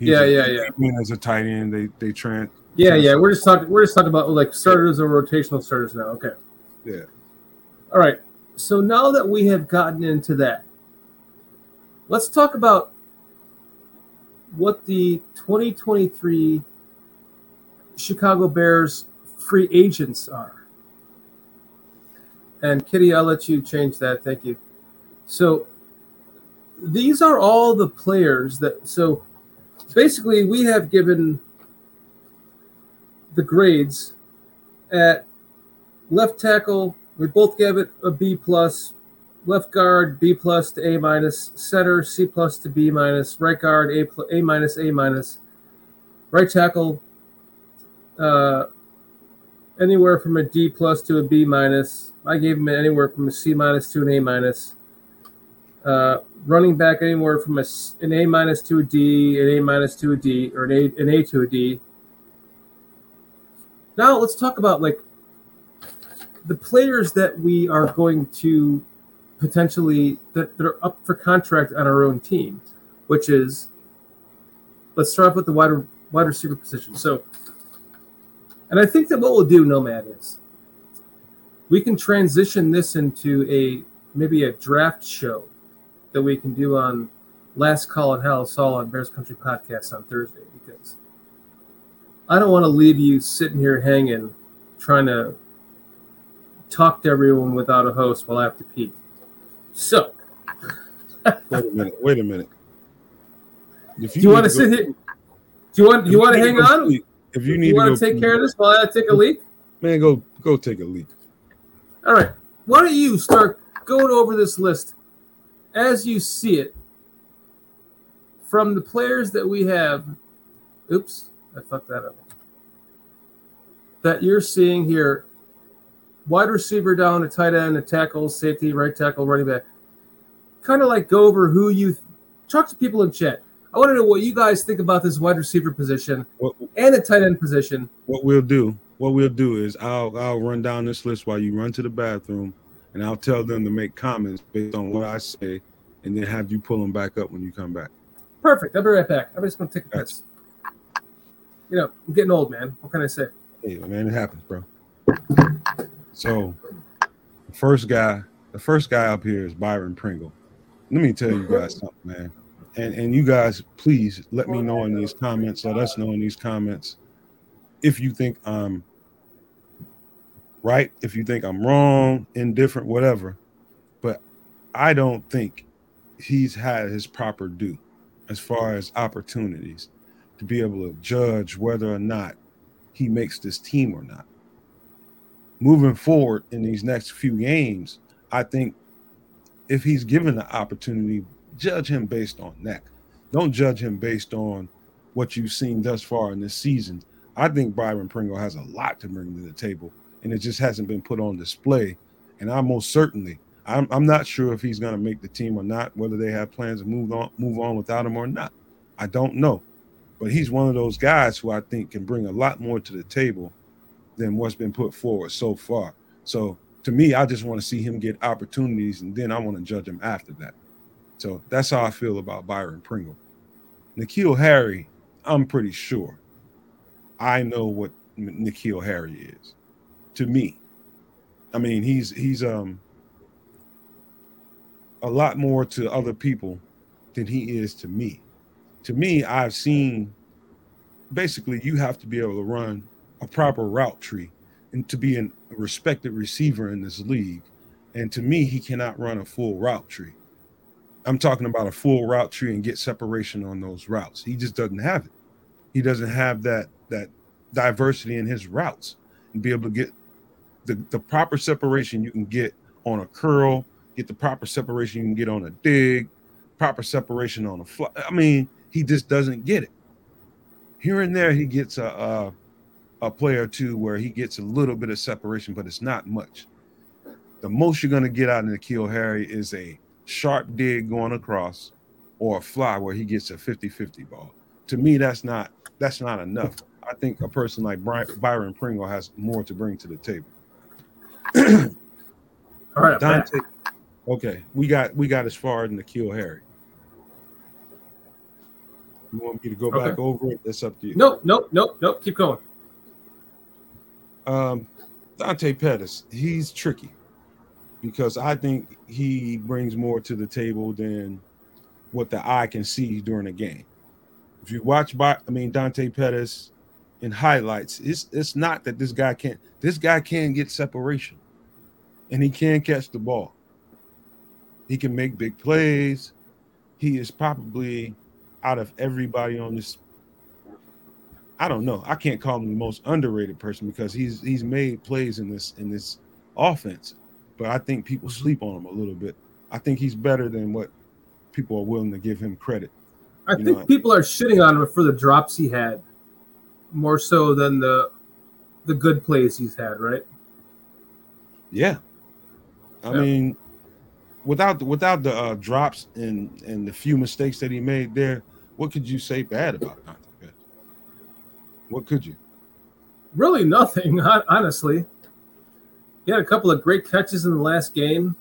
Yeah, a, yeah, yeah. As a tight end, they they trans. Yeah, trans- yeah. We're just talking. We're just talking about like starters yeah. or rotational starters now. Okay. Yeah. All right. So now that we have gotten into that, let's talk about what the twenty twenty-three Chicago Bears free agents are. And Kitty, I'll let you change that. Thank you. So these are all the players that, so basically we have given the grades at left tackle. We both gave it a B plus, left guard B plus to A minus, center C plus to B minus, right guard A plus, A minus, A minus, right tackle uh, anywhere from a D plus to a B minus. I gave him anywhere from a C minus to an A minus. Uh, running back anywhere from a, an A minus to a D, an A minus to a D, or an A, an A to a D. Now let's talk about like the players that we are going to potentially that, that are up for contract on our own team, which is let's start off with the wide, wide receiver position. So, and I think that what we'll do, Nomad, is we can transition this into a maybe a draft show that we can do on Last Call at Hal Saul on Bears Country Podcast on Thursday, because I don't want to leave you sitting here hanging trying to talk to everyone without a host while I have to pee. So, wait a minute. Wait a minute. If you do you want to sit go, here? Do you want you want to hang on? Sleep. If you need, you to want to take care of this while I take a leak. Man, go go take a leak. All right. Why don't you start going over this list as you see it from the players that we have? Oops, I fucked that up. That you're seeing here. Wide receiver down, a tight end, a tackle, safety, right tackle, running back. Kind of like go over who you th- – talk to people in chat. I want to know what you guys think about this wide receiver position what, and the tight end position. What we'll do what we'll do is I'll I'll run down this list while you run to the bathroom, and I'll tell them to make comments based on what I say, and then have you pull them back up when you come back. Perfect. I'll be right back. I'm just going to take a piss. Gotcha. You know, I'm getting old, man. What can I say? Hey, man, it happens, bro. So, the first guy, the first guy up here is Byron Pringle. Let me tell you guys something, man. And and you guys, please let me know in these comments. Let us know in these comments if you think I'm right, if you think I'm wrong, indifferent, whatever. But I don't think he's had his proper due as far as opportunities to be able to judge whether or not he makes this team or not. Moving forward in these next few games, I think if he's given the opportunity, judge him based on that. Don't judge him based on what you've seen thus far in this season. I think Byron Pringle has a lot to bring to the table, and it just hasn't been put on display. And I most certainly, I'm, I'm not sure if he's going to make the team or not, whether they have plans to move on, move on without him or not. I don't know. But he's one of those guys who I think can bring a lot more to the table than what's been put forward so far. So to me, I just want to see him get opportunities, and then I want to judge him after that. So that's how I feel about Byron Pringle. N'Keal Harry, I'm pretty sure I know what N'Keal Harry is. To me, I mean, he's he's um a lot more to other people than he is to me. To me, I've seen basically you have to be able to run a proper route tree and to be an, a respected receiver in this league. And to me, he cannot run a full route tree. I'm talking about a full route tree and get separation on those routes. He just doesn't have it. He doesn't have that, that diversity in his routes and be able to get the, the proper separation you can get on a curl, get the proper separation you can get on a dig, proper separation on a fly. I mean, he just doesn't get it. Here and there, he gets a, a a play or two where he gets a little bit of separation, but it's not much. The most you're going to get out of N'Keal Harry is a sharp dig going across or a fly where he gets a fifty-fifty ball. to me, that's not that's not enough. I think a person like Brian, Byron Pringle has more to bring to the table. All right, Dante. Okay, we got we got as far as N'Keal Harry. You want me to go okay. back over it? That's up to you. Nope, nope, nope, nope. Keep going. Um, Dante Pettis, he's tricky because I think he brings more to the table than what the eye can see during a game. If you watch, by, I mean Dante Pettis in highlights, it's it's not that this guy can't. This guy can get separation, and he can catch the ball. He can make big plays. He is probably out of everybody on this, I don't know. I can't call him the most underrated person because he's he's made plays in this in this offense, but I think people sleep on him a little bit. I think he's better than what people are willing to give him credit. I you think know, people are shitting on him for the drops he had, more so than the the good plays he's had, right? Yeah, I yeah. mean, without the, without the uh, drops and and the few mistakes that he made there, what could you say bad about Dante Pettis? What could you? Really nothing, honestly. He had a couple of great catches in the last game.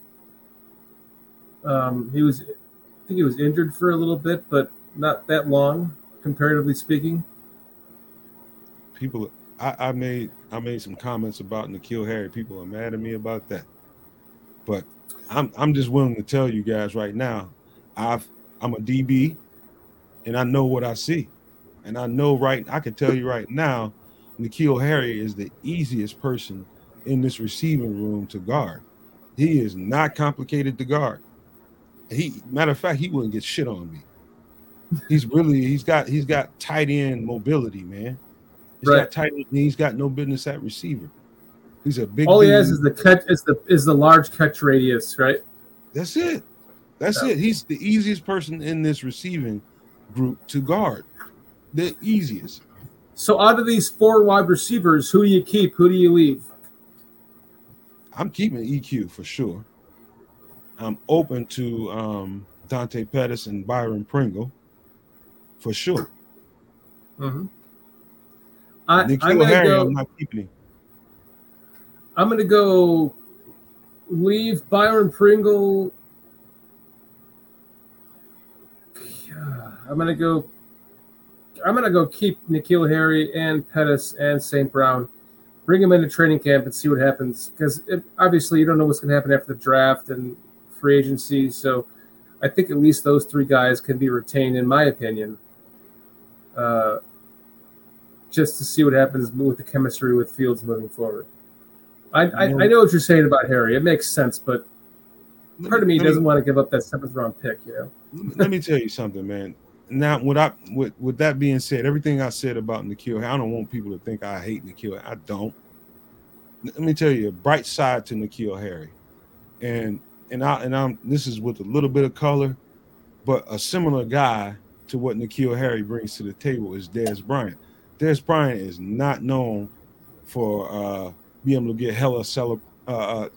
Um, he was, I think he was injured for a little bit, but not that long, comparatively speaking. People, I, I made I made some comments about N'Keal Harry. People are mad at me about that, but I'm I'm just willing to tell you guys right now, I've I'm a D B, and I know what I see, and I know right. I can tell you right now, N'Keal Harry is the easiest person in this receiving room to guard. He is not complicated to guard. He matter of fact, he wouldn't get shit on me. He's really he's got he's got tight end mobility, man. He's right. got tight end. He's got no business at receiver. He's a big. All he dude. has is the catch. Is the is the large catch radius, right? That's it. That's yeah. it. He's the easiest person in this receiving group to guard. The easiest. So, out of these four wide receivers, who do you keep? Who do you leave? I'm keeping E Q for sure. I'm open to um, Dante Pettis and Byron Pringle for sure. Mm-hmm. I, N'Keal Harry, go, I'm not keeping him. I'm going to go leave Byron Pringle. I'm going to go I'm going to go keep N'Keal Harry and Pettis and Saint Brown. Bring him into training camp and see what happens because obviously you don't know what's going to happen after the draft and free agency. So I think at least those three guys can be retained, in my opinion. Uh just to see what happens with the chemistry with Fields moving forward. I, I, I know what you're saying about Harry. It makes sense, but part of me doesn't want to give up that seventh round pick, you know? Let me tell you something, man. Now, with, I, with, with that being said, everything I said about N'Keal Harry, I don't want people to think I hate N'Keal Harry. I don't. Let me tell you a bright side to N'Keal Harry. And and I and I'm this is with a little bit of color, but a similar guy to what N'Keal Harry brings to the table is Dez Bryant. Dez Bryant is not known for uh, being able to get hella cele- uh,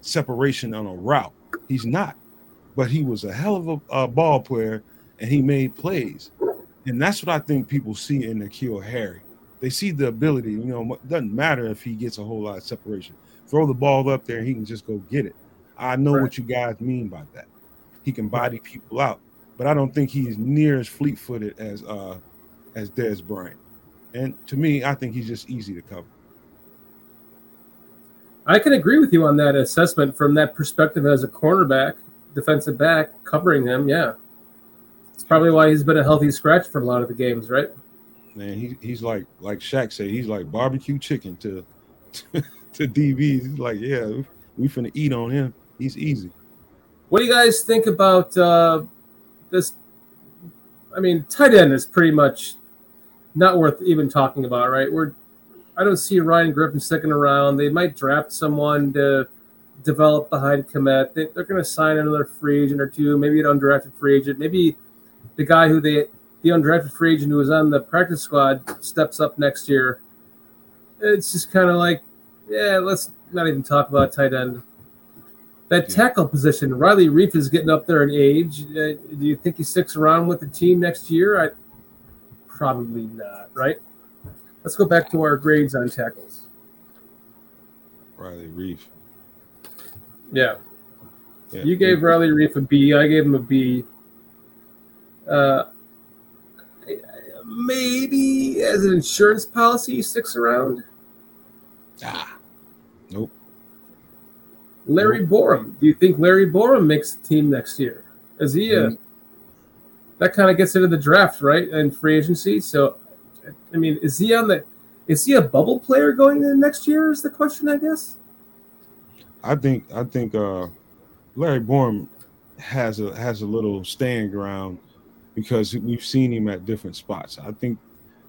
separation on a route. He's not, but he was a hell of a, a ball player, and he made plays. And that's what I think people see in N'Keal Harry. They see the ability. You know, it doesn't matter if he gets a whole lot of separation. Throw the ball up there, and he can just go get it. I know right. what you guys mean by that. He can body people out, but I don't think he's near as fleet-footed as uh, as Dez Bryant. And to me, I think he's just easy to cover. I can agree with you on that assessment from that perspective as a cornerback, defensive back, covering him, yeah. It's probably why he's been a healthy scratch for a lot of the games, right? Man, he, he's like, like Shaq said, he's like barbecue chicken to, to, to D Bs. He's like, yeah, we finna eat on him. He's easy. What do you guys think about uh, this? I mean, tight end is pretty much not worth even talking about, right? We're I don't see Ryan Griffin sticking around. They might draft someone to develop behind Kmet. They, they're going to sign another free agent or two, maybe an undrafted free agent. Maybe the guy who they – the undrafted free agent who was on the practice squad steps up next year. It's just kind of like, yeah, let's not even talk about tight end. That tackle position, Riley Reiff is getting up there in age. Uh, do you think he sticks around with the team next year? I Probably not, right? Let's go back to our grades on tackles. Riley Reiff. Yeah. yeah. You gave Riley Reiff a B. I gave him a B. Uh, maybe as an insurance policy, he sticks around. Ah, nope. Larry nope. Borom. Do you think Larry Borom makes the team next year? Is he a, mm. that kind of gets into the draft, right? And free agency. So, I mean, is he on the? Is he a bubble player going in next year? Is the question, I guess. I think I think uh, Larry Borom has a has a little stand ground because we've seen him at different spots. I think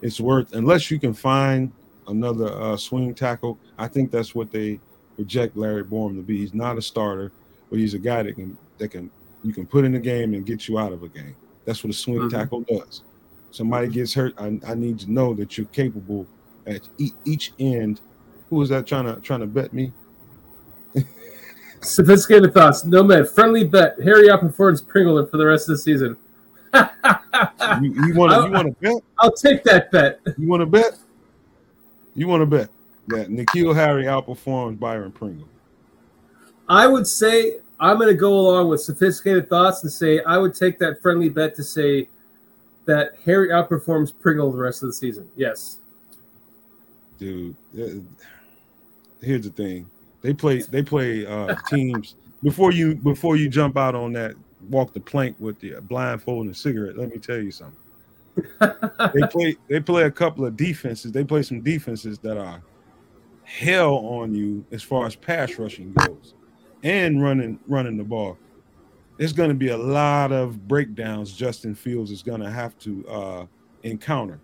it's worth, unless you can find another uh, swing tackle. I think that's what they project Larry Borom to be. He's not a starter, but he's a guy that can that can you can put in a game and get you out of a game. That's what a swing mm-hmm. tackle does. Somebody gets hurt. I, I need to know that you're capable at e- each end. Who is that trying to trying to bet me? Sophisticated thoughts. Nomad. Friendly bet. Harry outperforms Pringle for the rest of the season. you, you want to? You want to bet? I'll take that bet. You want to bet? You want to bet that N'Keal Harry outperforms Byron Pringle? I would say I'm going to go along with sophisticated thoughts and say I would take that friendly bet to say that Harry outperforms Pringle the rest of the season. Yes. Dude, here's the thing. They play. They play uh, teams before you. Before you jump out on that, walk the plank with the blindfold and cigarette. Let me tell you something. they play. They play a couple of defenses. They play some defenses that are hell on you as far as pass rushing goes, and running running the ball. There's going to be a lot of breakdowns Justin Fields is going to have to uh, encounter,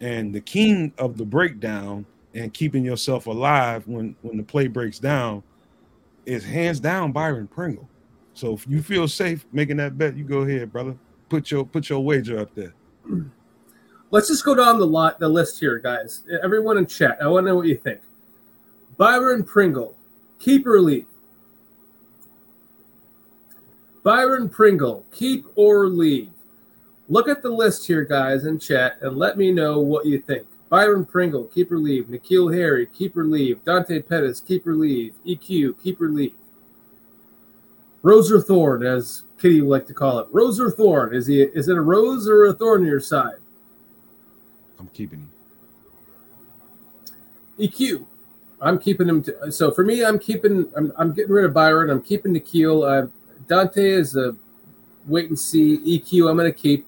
and the king of the breakdown and keeping yourself alive when, when the play breaks down is hands down Byron Pringle. So if you feel safe making that bet, you go ahead, brother. Put your put your wager up there. Let's just go down the lot the list here, guys. Everyone in chat, I want to know what you think. Byron Pringle, keep or leave? Byron Pringle, keep or leave? Look at the list here, guys, in chat, and let me know what you think. Byron Pringle, keep or leave. N'Keal Harry, keep or leave. Dante Pettis, keep or leave. E Q, keep or leave. Rose or thorn, as Kitty would like to call it. Rose or thorn? Is he? Is it a rose or a thorn on your side? I'm keeping him. E Q, I'm keeping him. T- so for me, I'm keeping. I'm, I'm getting rid of Byron. I'm keeping N'Keal. Uh, Dante is a wait and see. E Q, I'm going to keep.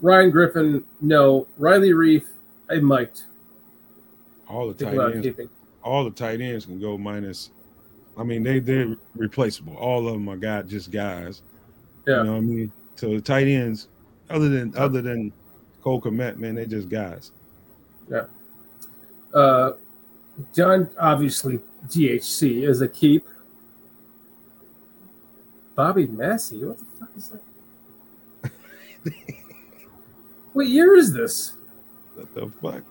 Ryan Griffin, no. Riley Reiff, I might. All the tight ends. Keeping. All the tight ends can go minus. I mean, they they're replaceable. All of them are guy just guys. Yeah. You know what I mean? So the tight ends, other than other than Cole Kmet, man, they just guys. Yeah. Uh, John, obviously D H C is a keep. Bobby Massey, what the fuck is that? What year is this? What the fuck?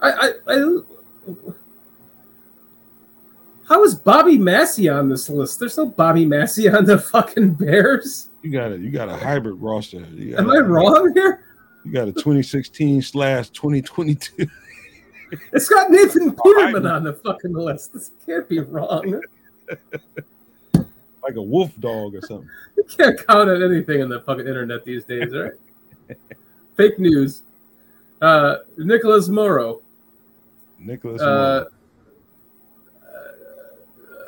I, I, I, how is Bobby Massey on this list? There's no Bobby Massey on the fucking Bears. You got a, you got a hybrid roster. You got Am a, I wrong here? You got a twenty sixteen slash twenty twenty-two. It's got Nathan Peterman on the fucking list. This can't be wrong. Like a wolf dog or something. You can't count on anything on the fucking internet these days, right? Fake news. Uh, Nicholas Morrow. Nicholas Morrow. Uh,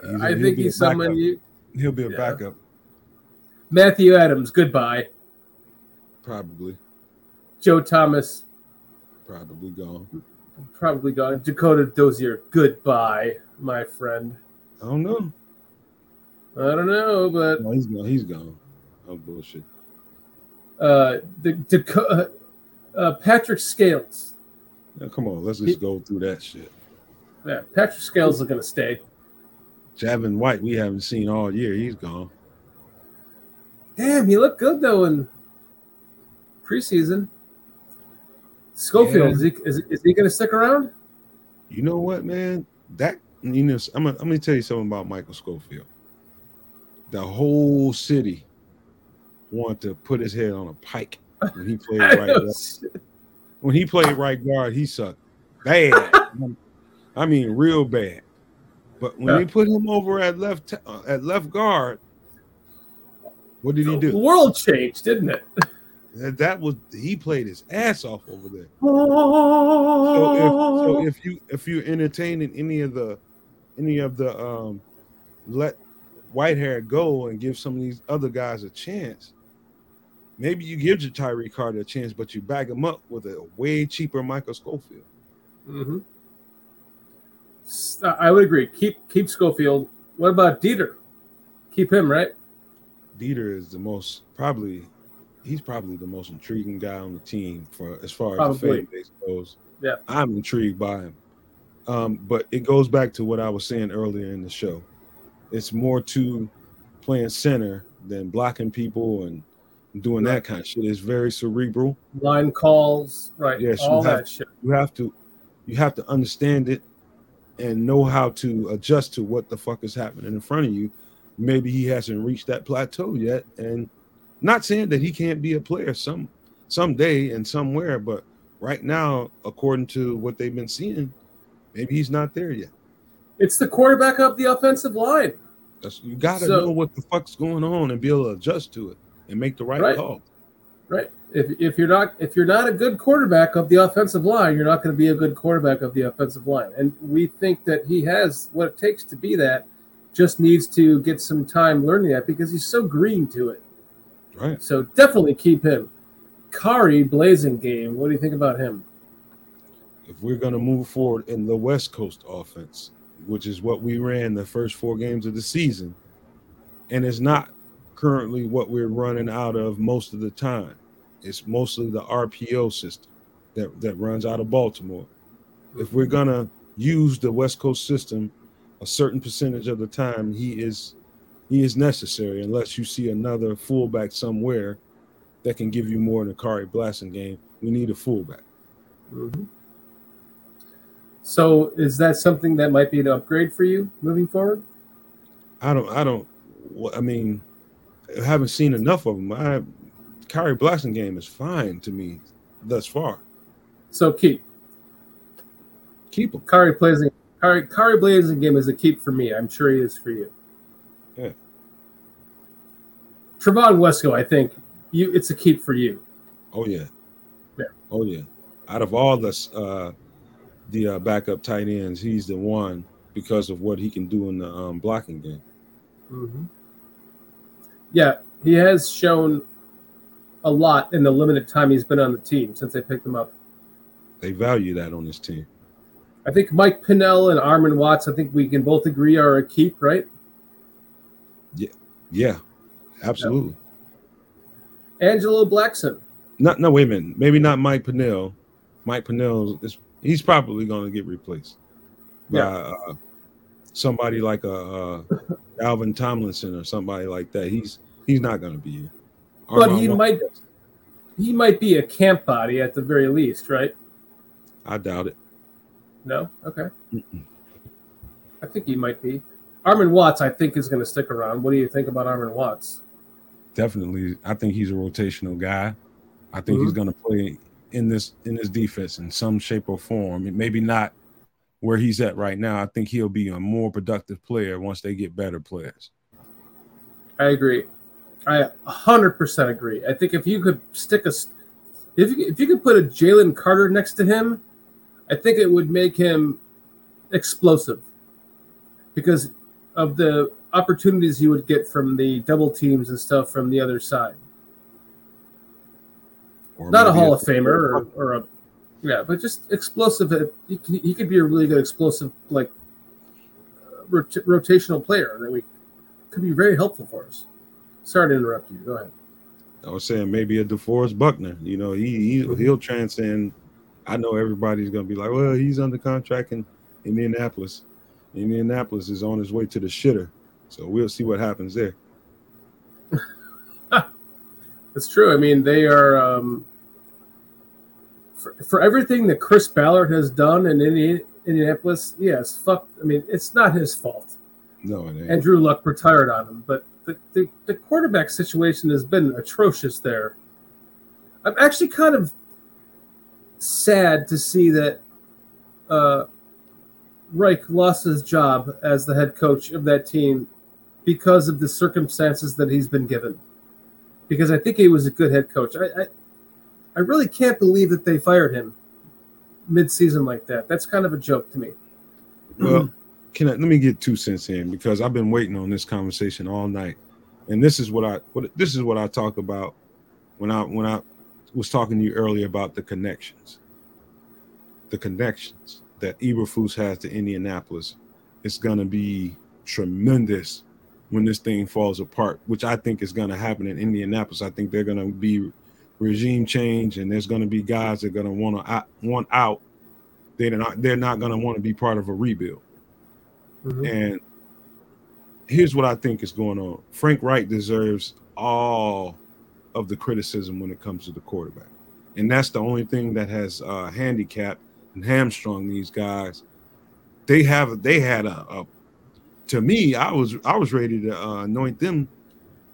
uh, I a, think he's someone you. He'll be a yeah. backup. Matthew Adams, goodbye. Probably. Joe Thomas. Probably gone. Probably gone. Dakota Dozier, goodbye, my friend. I don't know. I don't know, but no, he's gone. He's gone. Oh bullshit. Uh, the, the uh, uh, Patrick Scales. Now, come on, let's just he, go through that shit. Yeah, Patrick Scales is gonna stay. Javon White, we haven't seen all year. He's gone. Damn, he looked good though in preseason. Schofield, yeah. is, he, is is he gonna stick around? You know what, man? That you know, I'm gonna, I'm gonna tell you something about Michael Schofield. The whole city wanted to put his head on a pike when he played right guard. When he played right guard, he sucked bad. I mean, real bad. But when yeah. they put him over at left t- uh, at left guard, what did he do? The world changed, didn't it? That, that was he played his ass off over there. Oh. So, if, so if you if you're entertaining any of the any of the um, let Whitehair go and give some of these other guys a chance, maybe you give your Tyreek Carter a chance, but you back him up with a way cheaper Michael Schofield. Mm-hmm. I would agree. Keep keep Schofield. What about Dieter? Keep him, right? Dieter is the most probably. He's probably the most intriguing guy on the team for as far as probably. the fan base goes. Yeah, I'm intrigued by him. Um, but it goes back to what I was saying earlier in the show. It's more to playing center than blocking people and doing right. that kind of shit. It's very cerebral. Line calls, right? Yes, all you have, that shit. You have to, you have to understand it. And know how to adjust to what the fuck is happening in front of you. Maybe he hasn't reached that plateau yet. And not saying that he can't be a player some someday and somewhere, but right now, according to what they've been seeing, maybe he's not there yet. It's the quarterback of the offensive line. That's, you got to so, know what the fuck's going on and be able to adjust to it and make the right, right. call. Right. If if you're not if you're not a good quarterback of the offensive line, you're not going to be a good quarterback of the offensive line. And we think that he has what it takes to be that, just needs to get some time learning that because he's so green to it. Right. So definitely keep him. Khari Blasingame, what do you think about him? If we're going to move forward in the West Coast offense, which is what we ran the first four games of the season, and it's not currently what we're running out of most of the time. It's mostly the R P O system that, that runs out of Baltimore. If we're going to use the West Coast system a certain percentage of the time, he is he is necessary unless you see another fullback somewhere that can give you more than Khari Blasingame. We need a fullback. Mm-hmm. So is that something that might be an upgrade for you moving forward? I don't – I don't – I mean, I haven't seen enough of him. I – Khari Blasingame is fine to me thus far. So keep. Keep him. Khari Blasingame Khari, Khari Blasingame is a keep for me. I'm sure he is for you. Yeah. Trevon Wesco, I think you it's a keep for you. Oh, yeah. Yeah. Oh, yeah. Out of all this, uh, the uh, backup tight ends, he's the one because of what he can do in the um, blocking game. Mm-hmm. Yeah, he has shown – a lot in the limited time he's been on the team since they picked him up. They value that on this team. I think Mike Pinnell and Armon Watts, I think we can both agree are a keep, right? Yeah, yeah, absolutely. Yeah. Angelo Blackson. Not, no, wait a minute. Maybe not Mike Pinnell. Mike Pinnell, is, he's probably going to get replaced by yeah. uh, somebody like a, a Alvin Tomlinson or somebody like that. He's he's not going to be here. But Armon he Watts. might he might be a camp body at the very least, right? I doubt it. No? Okay. Mm-mm. I think he might be. Armon Watts, I think, is going to stick around. What do you think about Armon Watts? Definitely. I think he's a rotational guy. I think mm-hmm. he's going to play in this in this defense in some shape or form. Maybe not where he's at right now. I think he'll be a more productive player once they get better players. I agree. I one hundred percent agree. I think if you could stick a – if you, if you could put a Jalen Carter next to him, I think it would make him explosive because of the opportunities he would get from the double teams and stuff from the other side. Or Not a Hall of Famer or, or a – yeah, but just explosive. He, he could be a really good explosive, like, rot- rotational player that we could be very helpful for us. Sorry to interrupt you. Go ahead. I was saying maybe a DeForest Buckner. You know, he, he, he'll transcend. I know everybody's going to be like, well, he's under contract in Indianapolis. Indianapolis is on his way to the shitter. So we'll see what happens there. That's true. I mean, they are um, – for, for everything that Chris Ballard has done in Indian, Indianapolis, yes, fuck – I mean, it's not his fault. No, it ain't. Andrew Luck retired on him, but – the, the, the quarterback situation has been atrocious there. I'm actually kind of sad to see that uh, Reich lost his job as the head coach of that team because of the circumstances that he's been given. Because I think he was a good head coach. I I, I really can't believe that they fired him mid-season like that. That's kind of a joke to me. Well, can I, let me get two cents in, because I've been waiting on this conversation all night, and this is what I what this is what I talk about when I when I was talking to you earlier about the connections, the connections that Eberflus has to Indianapolis. It's gonna be tremendous when this thing falls apart, which I think is gonna happen in Indianapolis. I think they're gonna be regime change, and there's gonna be guys that are gonna want to want out. They're not, they're not going to want to be part of a rebuild. Mm-hmm. And here's what I think is going on. Frank Reich deserves all of the criticism when it comes to the quarterback. And that's the only thing that has uh, handicapped and hamstrung these guys. They have, they had a, a to me, I was, I was ready to uh, anoint them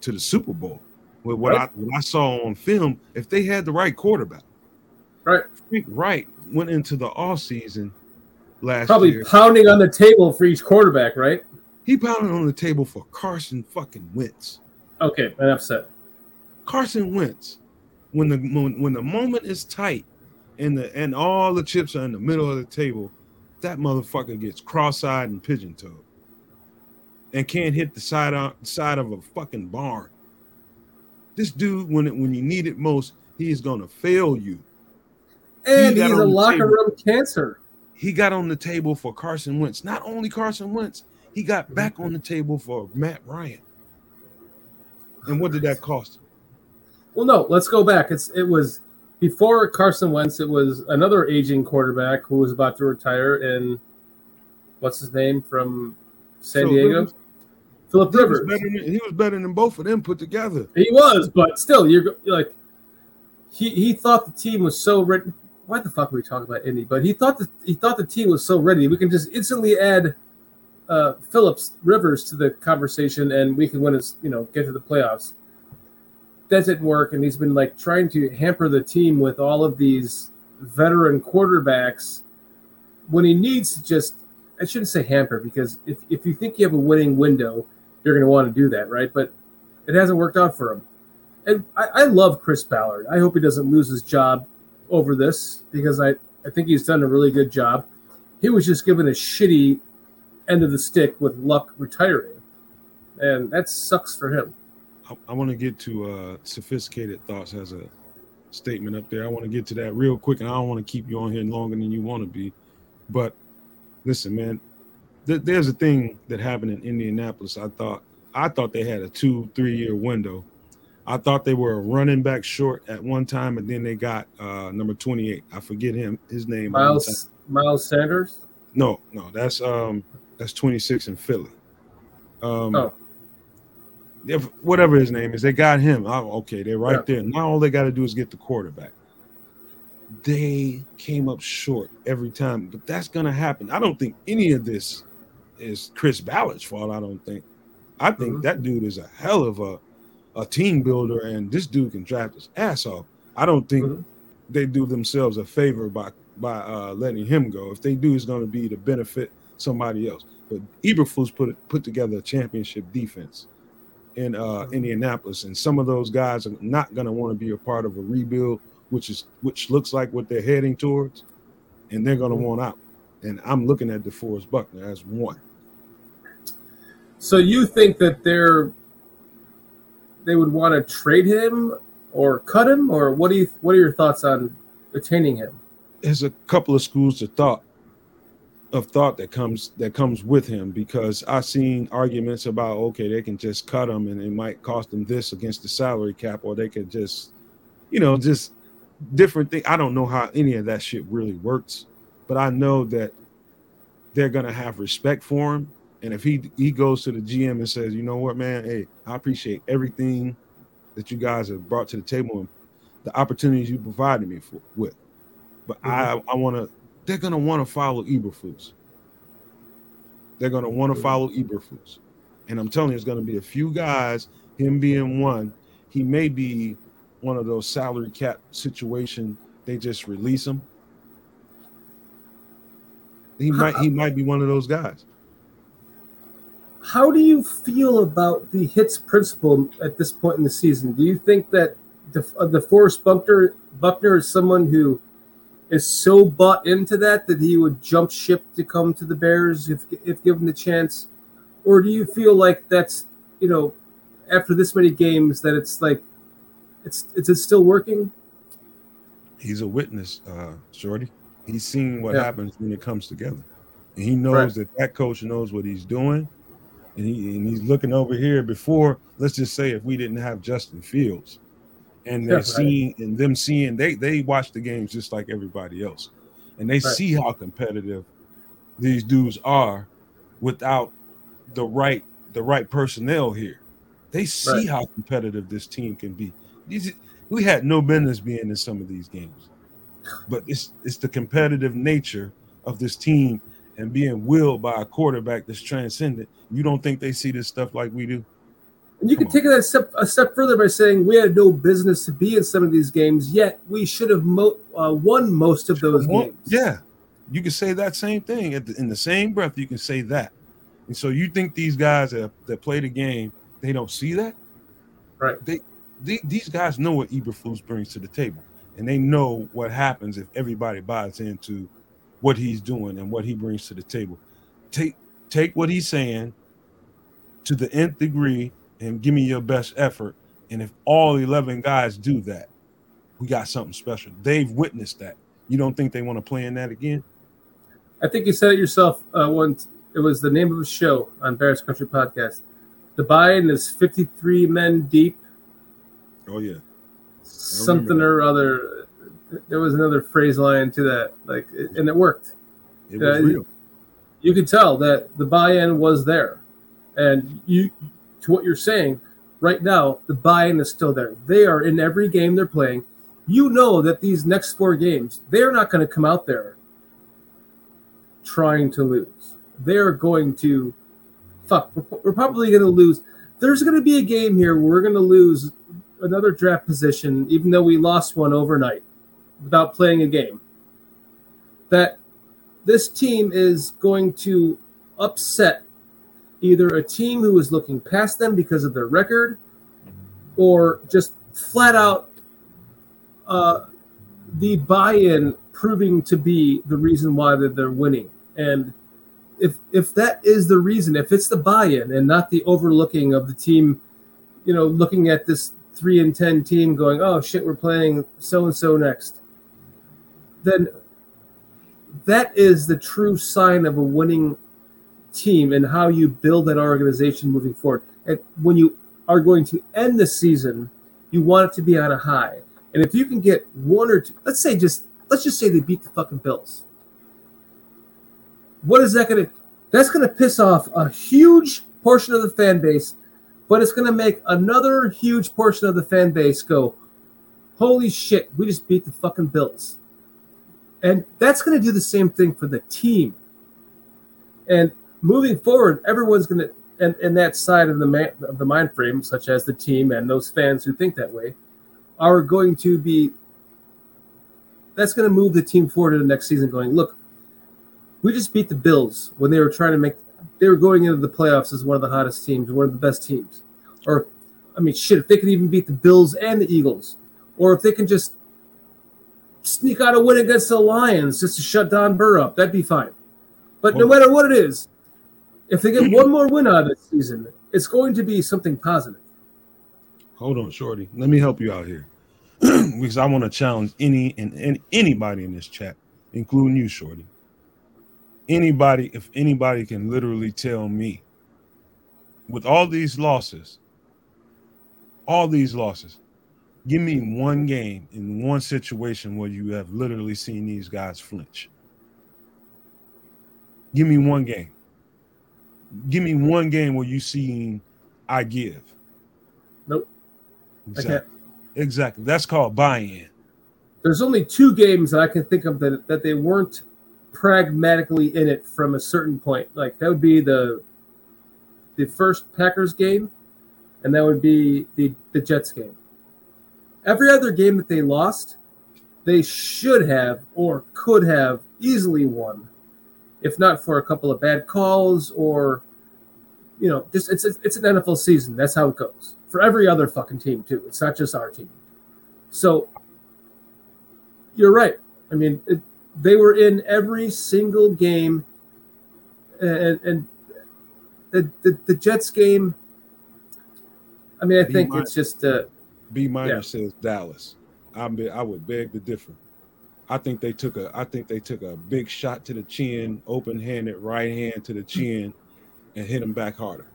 to the Super Bowl with what, right. I, what I saw on film. If they had the right quarterback, right. Frank Reich went into the offseason last Probably year. Probably pounding on the table for each quarterback, right? He pounded on the table for Carson fucking Wentz. Okay, enough said. Carson Wentz, when the when, when the moment is tight and the and all the chips are in the middle of the table, that motherfucker gets cross-eyed and pigeon-toed and can't hit the side out, side of a fucking barn. This dude, when it, when you need it most, he's gonna fail you. And he he's a locker room cancer. He got on the table for Carson Wentz. Not only Carson Wentz, he got back on the table for Matt Ryan. And what did that cost him? Well, no, let's go back. It's it was before Carson Wentz, it was another aging quarterback who was about to retire, and what's his name from San so Diego? Was, Phillip Rivers. Was than, he was better than both of them put together. He was, but still, you're, you're like he he thought the team was so written. Why the fuck are we talking about Indy? But he thought that he thought the team was so ready. We can just instantly add uh, Phillips Rivers to the conversation, and we can win. His, you know, get to the playoffs. That didn't work, and he's been like trying to hamper the team with all of these veteran quarterbacks when he needs to just. I shouldn't say hamper, because if if you think you have a winning window, you're going to want to do that, right? But it hasn't worked out for him. And I, I love Chris Ballard. I hope he doesn't lose his job over this, because I, I think he's done a really good job. He was just given a shitty end of the stick with Luck retiring, and that sucks for him. I, I want to get to uh, Sophisticated Thoughts has a statement up there. I want to get to that real quick, and I don't want to keep you on here longer than you want to be. But listen, man, th- there's a thing that happened in Indianapolis. I thought I thought they had a two, three-year window. I thought they were a running back short at one time, and then they got uh, number twenty-eight. I forget him, his name. Miles Miles Sanders? No, no, that's um, that's twenty-six in Philly. Um, oh. If, whatever his name is, they got him. I, okay, they're right yeah. there. Now all they got to do is get the quarterback. They came up short every time, but that's going to happen. I don't think any of this is Chris Ballard's fault, I don't think. I think mm-hmm. that dude is a hell of a – a team builder, and this dude can draft his ass off. I don't think mm-hmm. they do themselves a favor by by uh, letting him go. If they do, it's going to be to benefit somebody else. But Eberflus put put together a championship defense in uh, Indianapolis, and some of those guys are not going to want to be a part of a rebuild, which is which looks like what they're heading towards, and they're going to mm-hmm. want out. And I'm looking at DeForest Buckner as one. So you think that they're they would want to trade him or cut him, or what do you, what are your thoughts on retaining him? There's a couple of schools of thought of thought that comes, that comes with him, because I've seen arguments about, okay, they can just cut him and it might cost them this against the salary cap, or they could just, you know, just different things. I don't know how any of that shit really works, but I know that they're going to have respect for him. And if he he goes to the G M and says, you know what, man, hey, I appreciate everything that you guys have brought to the table and the opportunities you provided me for, with. But mm-hmm. I, I want to – they're going to want to follow Eberflus. They're going to want to follow Eberflus. And I'm telling you, there's going to be a few guys, him being one. He may be one of those salary cap situation. They just release him. He might he might be one of those guys. How do you feel about the hits principle at this point in the season? Do you think that the, uh, the Forrest Buckner, Buckner is someone who is so bought into that that he would jump ship to come to the Bears if if given the chance? Or do you feel like that's, you know, after this many games that it's like, it's, it's it's still working? He's a witness, uh, Shorty. He's seen what yeah. happens when it comes together. And he knows right. that that coach knows what he's doing. And he and he's looking over here before, let's just say if we didn't have Justin Fields and they're yeah, seeing right. and them seeing they they watch the games just like everybody else. And they right. see how competitive these dudes are without the right the right personnel here. They see right. how competitive this team can be. These we had no business being in some of these games. But it's it's the competitive nature of this team and being willed by a quarterback that's transcendent. You don't think they see this stuff like we do? And you Come can on. take that a step, a step further by saying we had no business to be in some of these games, yet we should have mo- uh, won most of those won, games. Yeah. You can say that same thing. At the, in the same breath, you can say that. And so you think these guys that, that play the game, they don't see that? Right. They, they These guys know what Eberflus brings to the table. And they know what happens if everybody buys into what he's doing and what he brings to the table. Take take what he's saying to the nth degree and give me your best effort. And if all eleven guys do that, we got something special. They've witnessed that. You don't think they want to play in that again? I think you said it yourself uh, once. It was the name of a show on Bears Country Podcast. The buy-in is fifty-three men deep. Oh, yeah. Something or other. There was another phrase line to that, like, and it worked. It was uh, real. You could tell that the buy-in was there, and you, to what you're saying right now, the buy-in is still there. They are in every game they're playing. You know that these next four games, they're not going to come out there trying to lose. They're going to fuck. We're, we're probably going to lose. There's going to be a game here where we're going to lose another draft position, even though we lost one overnight without playing a game, that this team is going to upset either a team who is looking past them because of their record or just flat out uh, the buy-in proving to be the reason why they're, they're winning. And if if that is the reason, if it's the buy-in and not the overlooking of the team, you know, looking at this three and ten team going, oh shit, we're playing so-and-so next, then that is the true sign of a winning team and how you build that organization moving forward. And when you are going to end the season, you want it to be on a high. And if you can get one or two, let's say just, let's just say they beat the fucking Bills. What is that going to, that's going to piss off a huge portion of the fan base, but it's going to make another huge portion of the fan base go, holy shit, we just beat the fucking Bills. And that's going to do the same thing for the team. And moving forward, everyone's going to, and, and that side of the man, of the mind frame, such as the team and those fans who think that way, are going to be, that's going to move the team forward to the next season going, look, we just beat the Bills when they were trying to make, they were going into the playoffs as one of the hottest teams, one of the best teams. Or, I mean, shit, if they could even beat the Bills and the Eagles, or if they can just sneak out a win against the Lions just to shut Don Burr up, that'd be fine. But well, no matter what it is, if they get one more win out of this season, it's going to be something positive. Hold on, Shorty. Let me help you out here because I want to challenge any and, and anybody in this chat, including you, Shorty. Anybody, if anybody can literally tell me, with all these losses, all these losses, give me one game in one situation where you have literally seen these guys flinch. Give me one game. Give me one game where you've seen I give. Nope. Exactly. I can't. Exactly. That's called buy-in. There's only two games that I can think of that, that they weren't pragmatically in it from a certain point. Like that would be the the first Packers game, and that would be the, the Jets game. Every other game that they lost, they should have or could have easily won, if not for a couple of bad calls or, you know, just it's it's an N F L season. That's how it goes for every other fucking team too. It's not just our team. So you're right. I mean, it, they were in every single game, and, and the, the the Jets game. I mean, I B think minor, it's just uh, B minor yeah. says Dallas. I I would beg to differ. I think they took a I think they took a big shot to the chin, open-handed right hand to the chin, and hit him back harder.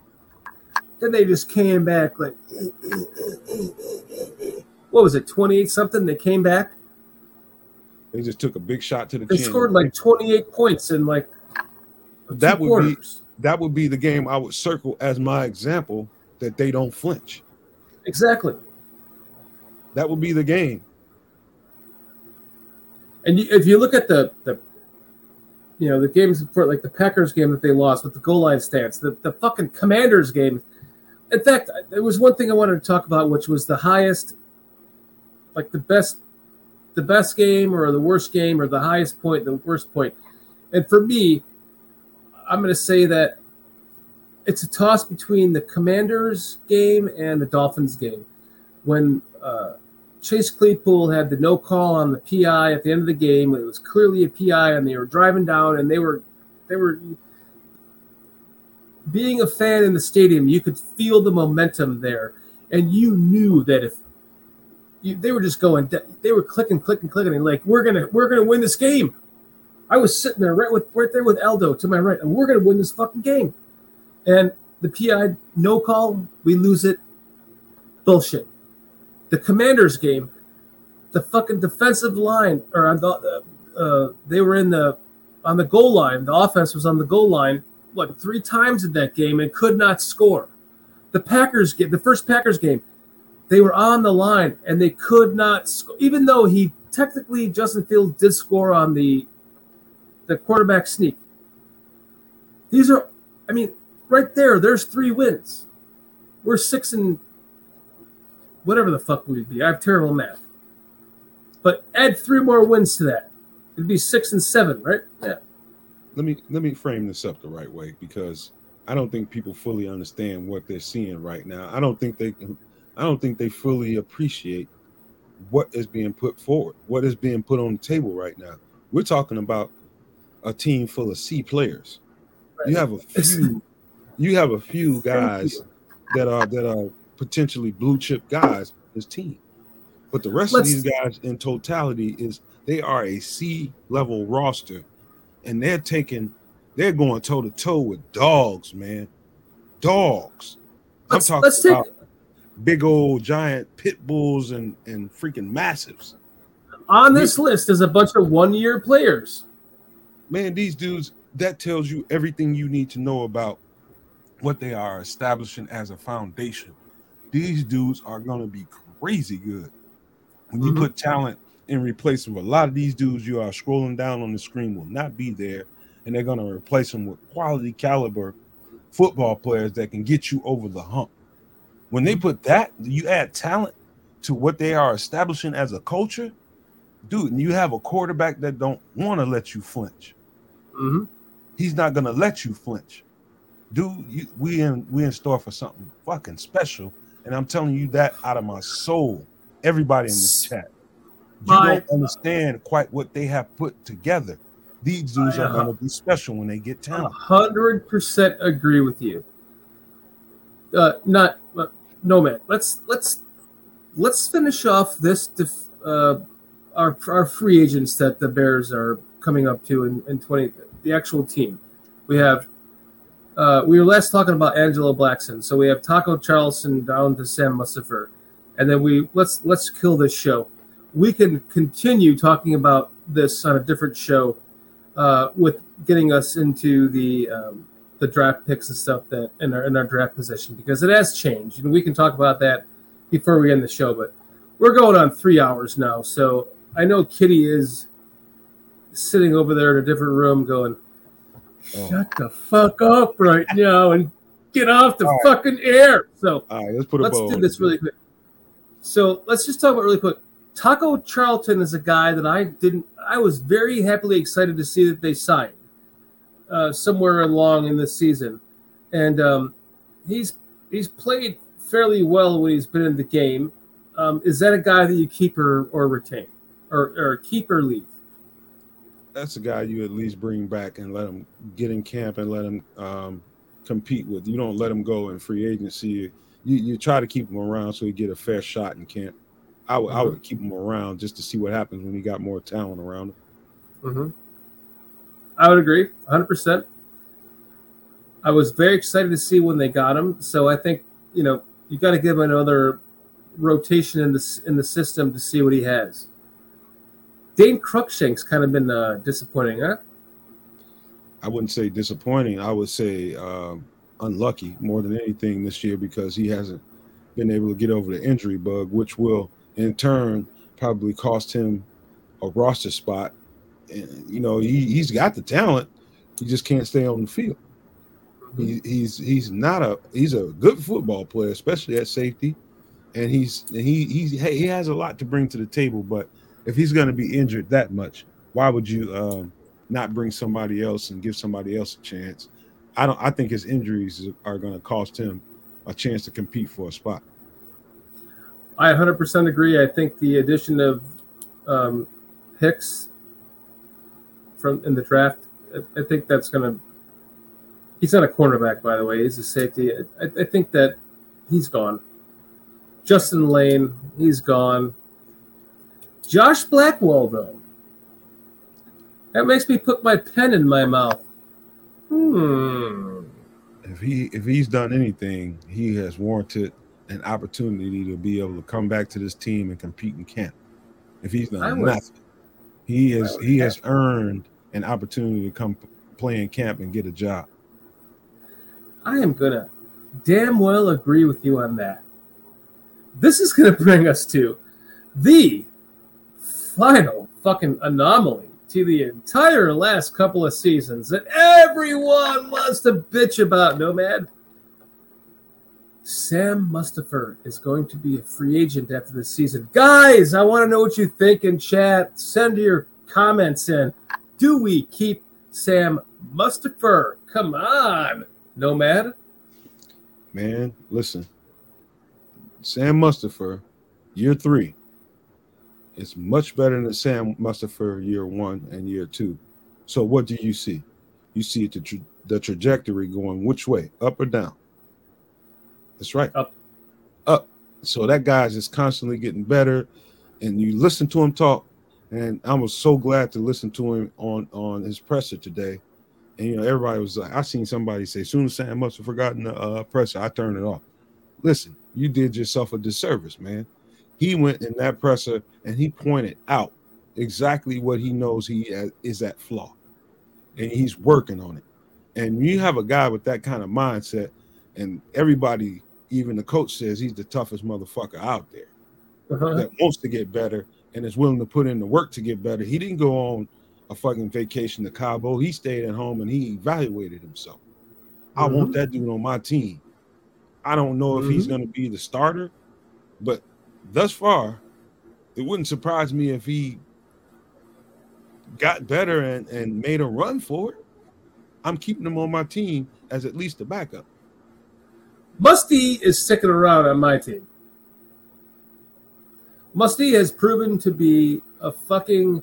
Then they just came back like, what was it, twenty-eight something? They came back. They just took a big shot to the they chin. They scored like twenty-eight points in like that would quarters. be that would be the game I would circle as my example that they don't flinch. Exactly. That would be the game. And if you look at the, the you know, the games before, like the Packers game that they lost with the goal line stance, the, the fucking Commanders game. In fact, there was one thing I wanted to talk about, which was the highest, like the best, the best game or the worst game or the highest point, the worst point. And for me, I'm going to say that it's a toss between the Commanders game and the Dolphins game. When uh, Chase Claypool had the no call on the P I at the end of the game, it was clearly a P I, and they were driving down, and they were, they were being a fan in the stadium. You could feel the momentum there, and you knew that if you, they were just going, they were clicking, clicking, clicking, and like we're gonna, we're gonna win this game. I was sitting there right with, right there with Eldo to my right, and we're gonna win this fucking game. And the P I no call, we lose it. Bullshit. The Commanders game, the fucking defensive line, or on the, uh, they were in the on the goal line. The offense was on the goal line, what, three times in that game and could not score. The Packers game, the first Packers game, they were on the line and they could not score. Even though he technically Justin Fields did score on the the quarterback sneak. These are, I mean, right there. There's three wins. We're six and. Whatever the fuck we'd be. I have terrible math. But add three more wins to that. It'd be six and seven, right? Yeah. Let me let me frame this up the right way, because I don't think people fully understand what they're seeing right now. I don't think they I don't think they fully appreciate what is being put forward, what is being put on the table right now. We're talking about a team full of C players. Right. You have a few you have a few guys that are that are potentially blue chip guys on this team, but the rest Let's, of these guys in totality is they are a C level roster, and they're taking, they're going toe to toe with dogs, man, dogs. I'm talking take, about big old giant pit bulls and and freaking massives. On this yeah. list is a bunch of one year players. Man, these dudes. That tells you everything you need to know about what they are establishing as a foundation. These dudes are going to be crazy good. When you mm-hmm. put talent in replace with a lot of these dudes you are scrolling down on the screen will not be there, and they're going to replace them with quality caliber football players that can get you over the hump. When they put that, you add talent to what they are establishing as a culture, dude, and you have a quarterback that don't want to let you flinch. Mm-hmm. He's not going to let you flinch. Dude, you, we, in, we in store for something fucking special. And I'm telling you that out of my soul, everybody in this chat. You I, don't understand quite what they have put together. These dudes I, uh, are going to be special when they get talent. one hundred percent agree with you. Uh, not uh, no man. Let's let's let's finish off this def, uh, our our free agents that the Bears are coming up to in, in twenty. The actual team we have. Uh, we were last talking about Angelo Blackson, so we have Taco Charleston down to Sam Mustipher, and then we let's let's kill this show. We can continue talking about this on a different show, uh, with getting us into the um, the draft picks and stuff that in our in our draft position, because it has changed, and we can talk about that before we end the show. But we're going on three hours now, so I know Kitty is sitting over there in a different room going, shut the fuck up right now and get off the All right. fucking air. So All right, let's put a let's bow do this really quick. So let's just talk about really quick. Taco Charlton is a guy that I didn't – I was very happily excited to see that they signed uh, somewhere along in this season. And um, he's he's played fairly well when he's been in the game. Um, is that a guy that you keep or, or retain or, or keep or leave? That's a guy you at least bring back and let him get in camp and let him um, compete with. You don't let him go in free agency. You, you try to keep him around so he get a fair shot in camp. I, w- mm-hmm. I would keep him around just to see what happens when he got more talent around him. Mm-hmm. I would agree, one hundred percent. I was very excited to see when they got him, so I think you know you got to give him another rotation in the in the system to see what he has. Dane Cruikshank's kind of been uh, disappointing, huh? I wouldn't say disappointing. I would say uh, unlucky more than anything this year because he hasn't been able to get over the injury bug, which will in turn probably cost him a roster spot. And you know, he, he's got the talent. He just can't stay on the field. He, he's he's not a he's a good football player, especially at safety. And he's he he's, hey, he has a lot to bring to the table. But if he's going to be injured that much, why would you um, not bring somebody else and give somebody else a chance? I don't. I think his injuries are going to cost him a chance to compete for a spot. I one hundred percent agree. I think the addition of um, Hicks from in the draft, I, I think that's going to. He's not a cornerback, by the way. He's a safety. I, I think that he's gone. Justin Lane, he's gone. Josh Blackwell, though. That makes me put my pen in my mouth. Hmm. If he if he's done anything, he has warranted an opportunity to be able to come back to this team and compete in camp. If he's done nothing, he has he has earned an opportunity to come play in camp and get a job. I am going to damn well agree with you on that. This is going to bring us to the final fucking anomaly to the entire last couple of seasons that everyone wants to bitch about, Nomad. Sam Mustipher is going to be a free agent after this season. Guys, I want to know what you think in chat. Send your comments in. Do we keep Sam Mustipher? Come on. Nomad? Man, listen. Sam Mustipher, year three, is much better than Sam Mustipher year one and year two. So what do you see? You see the, tra- the trajectory going which way, up or down? That's right. Up. Up. So that guy's just constantly getting better, and you listen to him talk, and I was so glad to listen to him on, on his presser today. And, you know, everybody was like, I seen somebody say, as soon as Sam must have forgotten the uh, presser, I turned it off. Listen, you did yourself a disservice, man. He went in that presser and he pointed out exactly what he knows he has, is that flaw. And he's working on it. And you have a guy with that kind of mindset, and everybody, even the coach says he's the toughest motherfucker out there uh-huh. that wants to get better and is willing to put in the work to get better. He didn't go on a fucking vacation to Cabo. He stayed at home and he evaluated himself. Mm-hmm. I want that dude on my team. I don't know mm-hmm. if he's going to be the starter, but thus far, it wouldn't surprise me if he got better and, and made a run for it. I'm keeping him on my team as at least a backup. Musty is sticking around on my team. Musty has proven to be a fucking...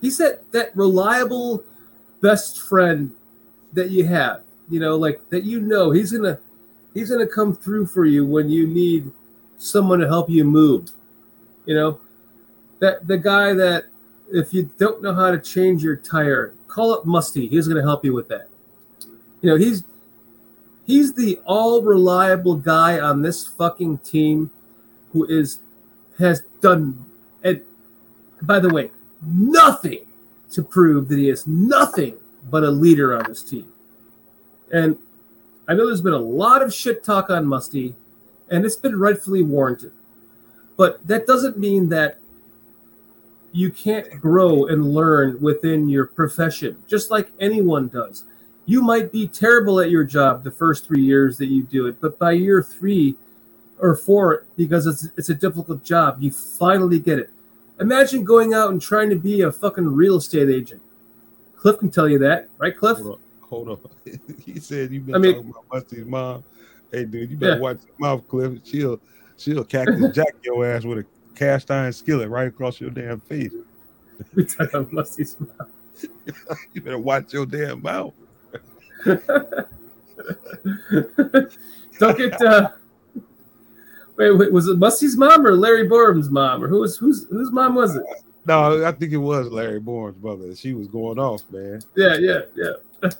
He's that, that reliable best friend that you have, you know, like that you know he's gonna he's gonna come through for you when you need someone to help you move. You know, that the guy that if you don't know how to change your tire, call up Musty. He's gonna help you with that. You know, he's he's the all reliable guy on this fucking team who is has done and by the way. Nothing to prove that he is nothing but a leader on this team. And I know there's been a lot of shit talk on Musty, and it's been rightfully warranted. But that doesn't mean that you can't grow and learn within your profession, just like anyone does. You might be terrible at your job the first three years that you do it, but by year three or four, because it's it's a difficult job, you finally get it. Imagine going out and trying to be a fucking real estate agent. Cliff can tell you that, right, Cliff? Hold on. Hold on. He said you've been I mean, talking about Musty's mom. Hey, dude, you better yeah. watch your mouth, Cliff. She'll she'll cactus jack your ass with a cast iron skillet right across your damn face. We talking about Musty's mouth. You better watch your damn mouth. Don't get. Uh, wait, wait, was it Musty's mom or Larry Borum's mom, or who was whose whose mom was it? Uh, no, I think it was Larry Borum's mother. She was going off, man. Yeah, yeah, yeah. yeah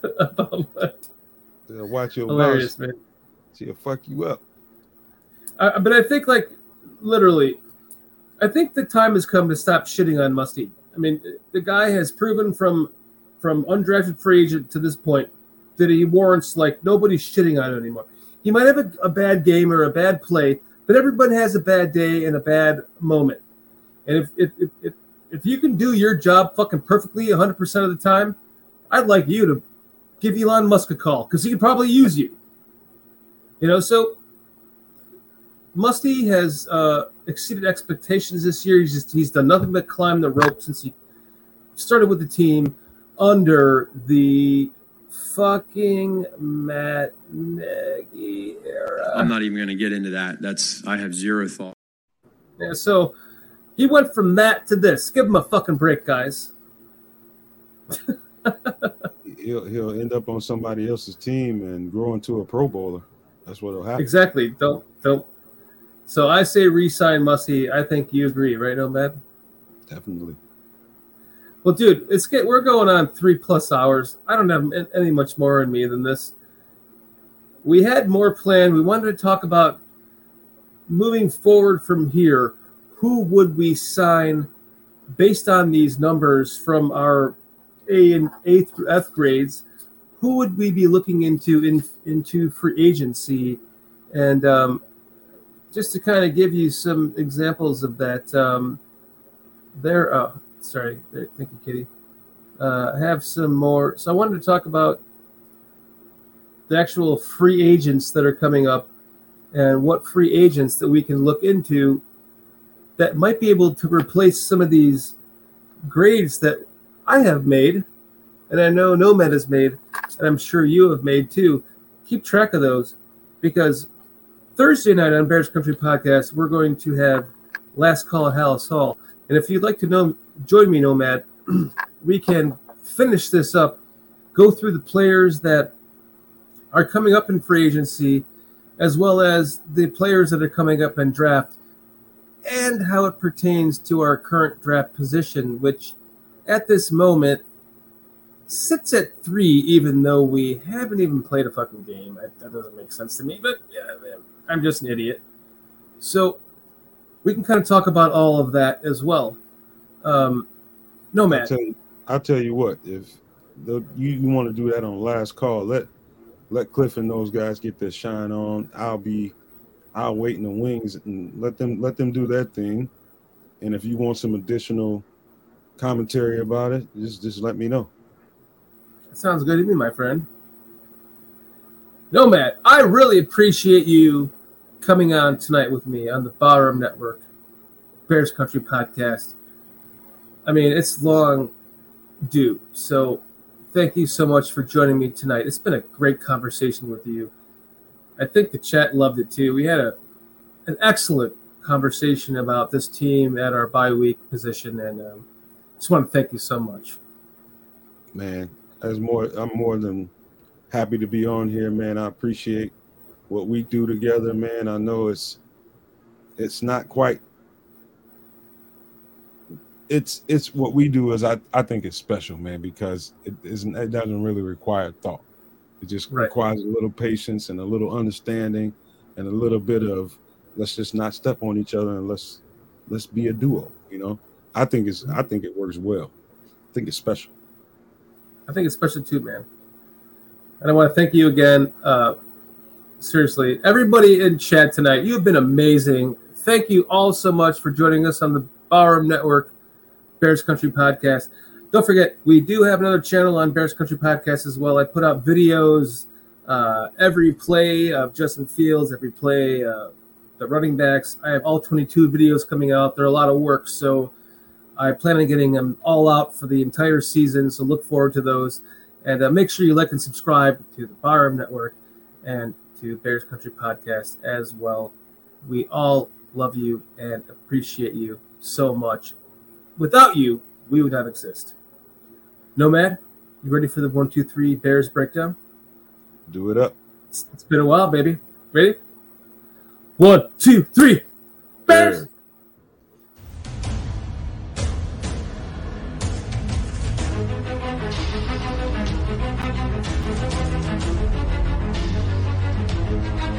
watch your Hilarious, mouth. Man. She'll fuck you up. Uh, but I think, like, literally, I think the time has come to stop shitting on Musty. I mean, the guy has proven from from undrafted free agent to this point that he warrants, like, nobody's shitting on him anymore. He might have a, a bad game or a bad play, but everyone has a bad day and a bad moment. And if if if, if, if you can do your job fucking perfectly one hundred percent of the time, I'd like you to give Elon Musk a call because he could probably use you. You know, so Musty has uh, exceeded expectations this year. He's just he's done nothing but climb the rope since he started with the team under the fucking Matt Nagy era. I'm not even going to get into that. That's I have zero thought. Yeah, so he went from that to this. Give him a fucking break, guys. he'll he'll end up on somebody else's team and grow into a Pro Bowler. That's what'll happen. Exactly. Don't don't. So I say re-sign Musty. I think you agree, right, Nomad? Definitely. Well, dude, it's get we're going on three plus hours. I don't have any much more in me than this. We had more planned. We wanted to talk about moving forward from here. Who would we sign based on these numbers from our A and A through F grades? Who would we be looking into in, into free agency? And um, just to kind of give you some examples of that, um, there. Uh, Sorry, thank you, Kitty. Uh, I have some more. So I wanted to talk about the actual free agents that are coming up and what free agents that we can look into that might be able to replace some of these grades that I have made and I know Nomad has made and I'm sure you have made too. Keep track of those because Thursday night on Bears Country Podcast, we're going to have Last Call at Hallis Hall. And if you'd like to know, join me, Nomad, we can finish this up, go through the players that are coming up in free agency, as well as the players that are coming up in draft, and how it pertains to our current draft position, which at this moment sits at three, even though we haven't even played a fucking game. That doesn't make sense to me, but yeah, man, I'm just an idiot. So we can kind of talk about all of that as well. Um, no, Matt. I'll tell you, I'll tell you what. If the, you, you want to do that on Last Call, let let Cliff and those guys get their shine on. I'll be, I'll wait in the wings and let them let them do that thing. And if you want some additional commentary about it, just just let me know. That sounds good to me, my friend. No, Matt. I really appreciate you coming on tonight with me on the Borom Network, Bears Country Podcast. I mean, it's long due. So thank you so much for joining me tonight. It's been a great conversation with you. I think the chat loved it too. We had a an excellent conversation about this team at our bye week position, and um, just want to thank you so much. Man, as more, I'm more than happy to be on here, man. I appreciate what we do together, man. I know it's it's not quite. It's it's what we do is I, I think it's special, man, because it isn't it doesn't really require thought. It just right. requires a little patience and a little understanding and a little bit of let's just not step on each other and let's let's be a duo. You know, I think it's I think it works well. I think it's special. I think it's special too, man. And I want to thank you again. Uh, seriously, everybody in chat tonight, you've been amazing. Thank you all so much for joining us on the Borom Network Bears Country Podcast. Don't forget, we do have another channel on Bears Country Podcast as well. I put out videos, uh, every play of Justin Fields, every play of the running backs. I have all twenty-two videos coming out. They're a lot of work, so I plan on getting them all out for the entire season, so look forward to those. And uh, make sure you like and subscribe to the Borom Network and to Bears Country Podcast as well. We all love you and appreciate you so much. Without you, we would not exist. Nomad, you ready for the one, two, three Bears breakdown? Do it up. It's, it's been a while, baby. Ready? One, two, three. Bears! Bears. We'll be right back.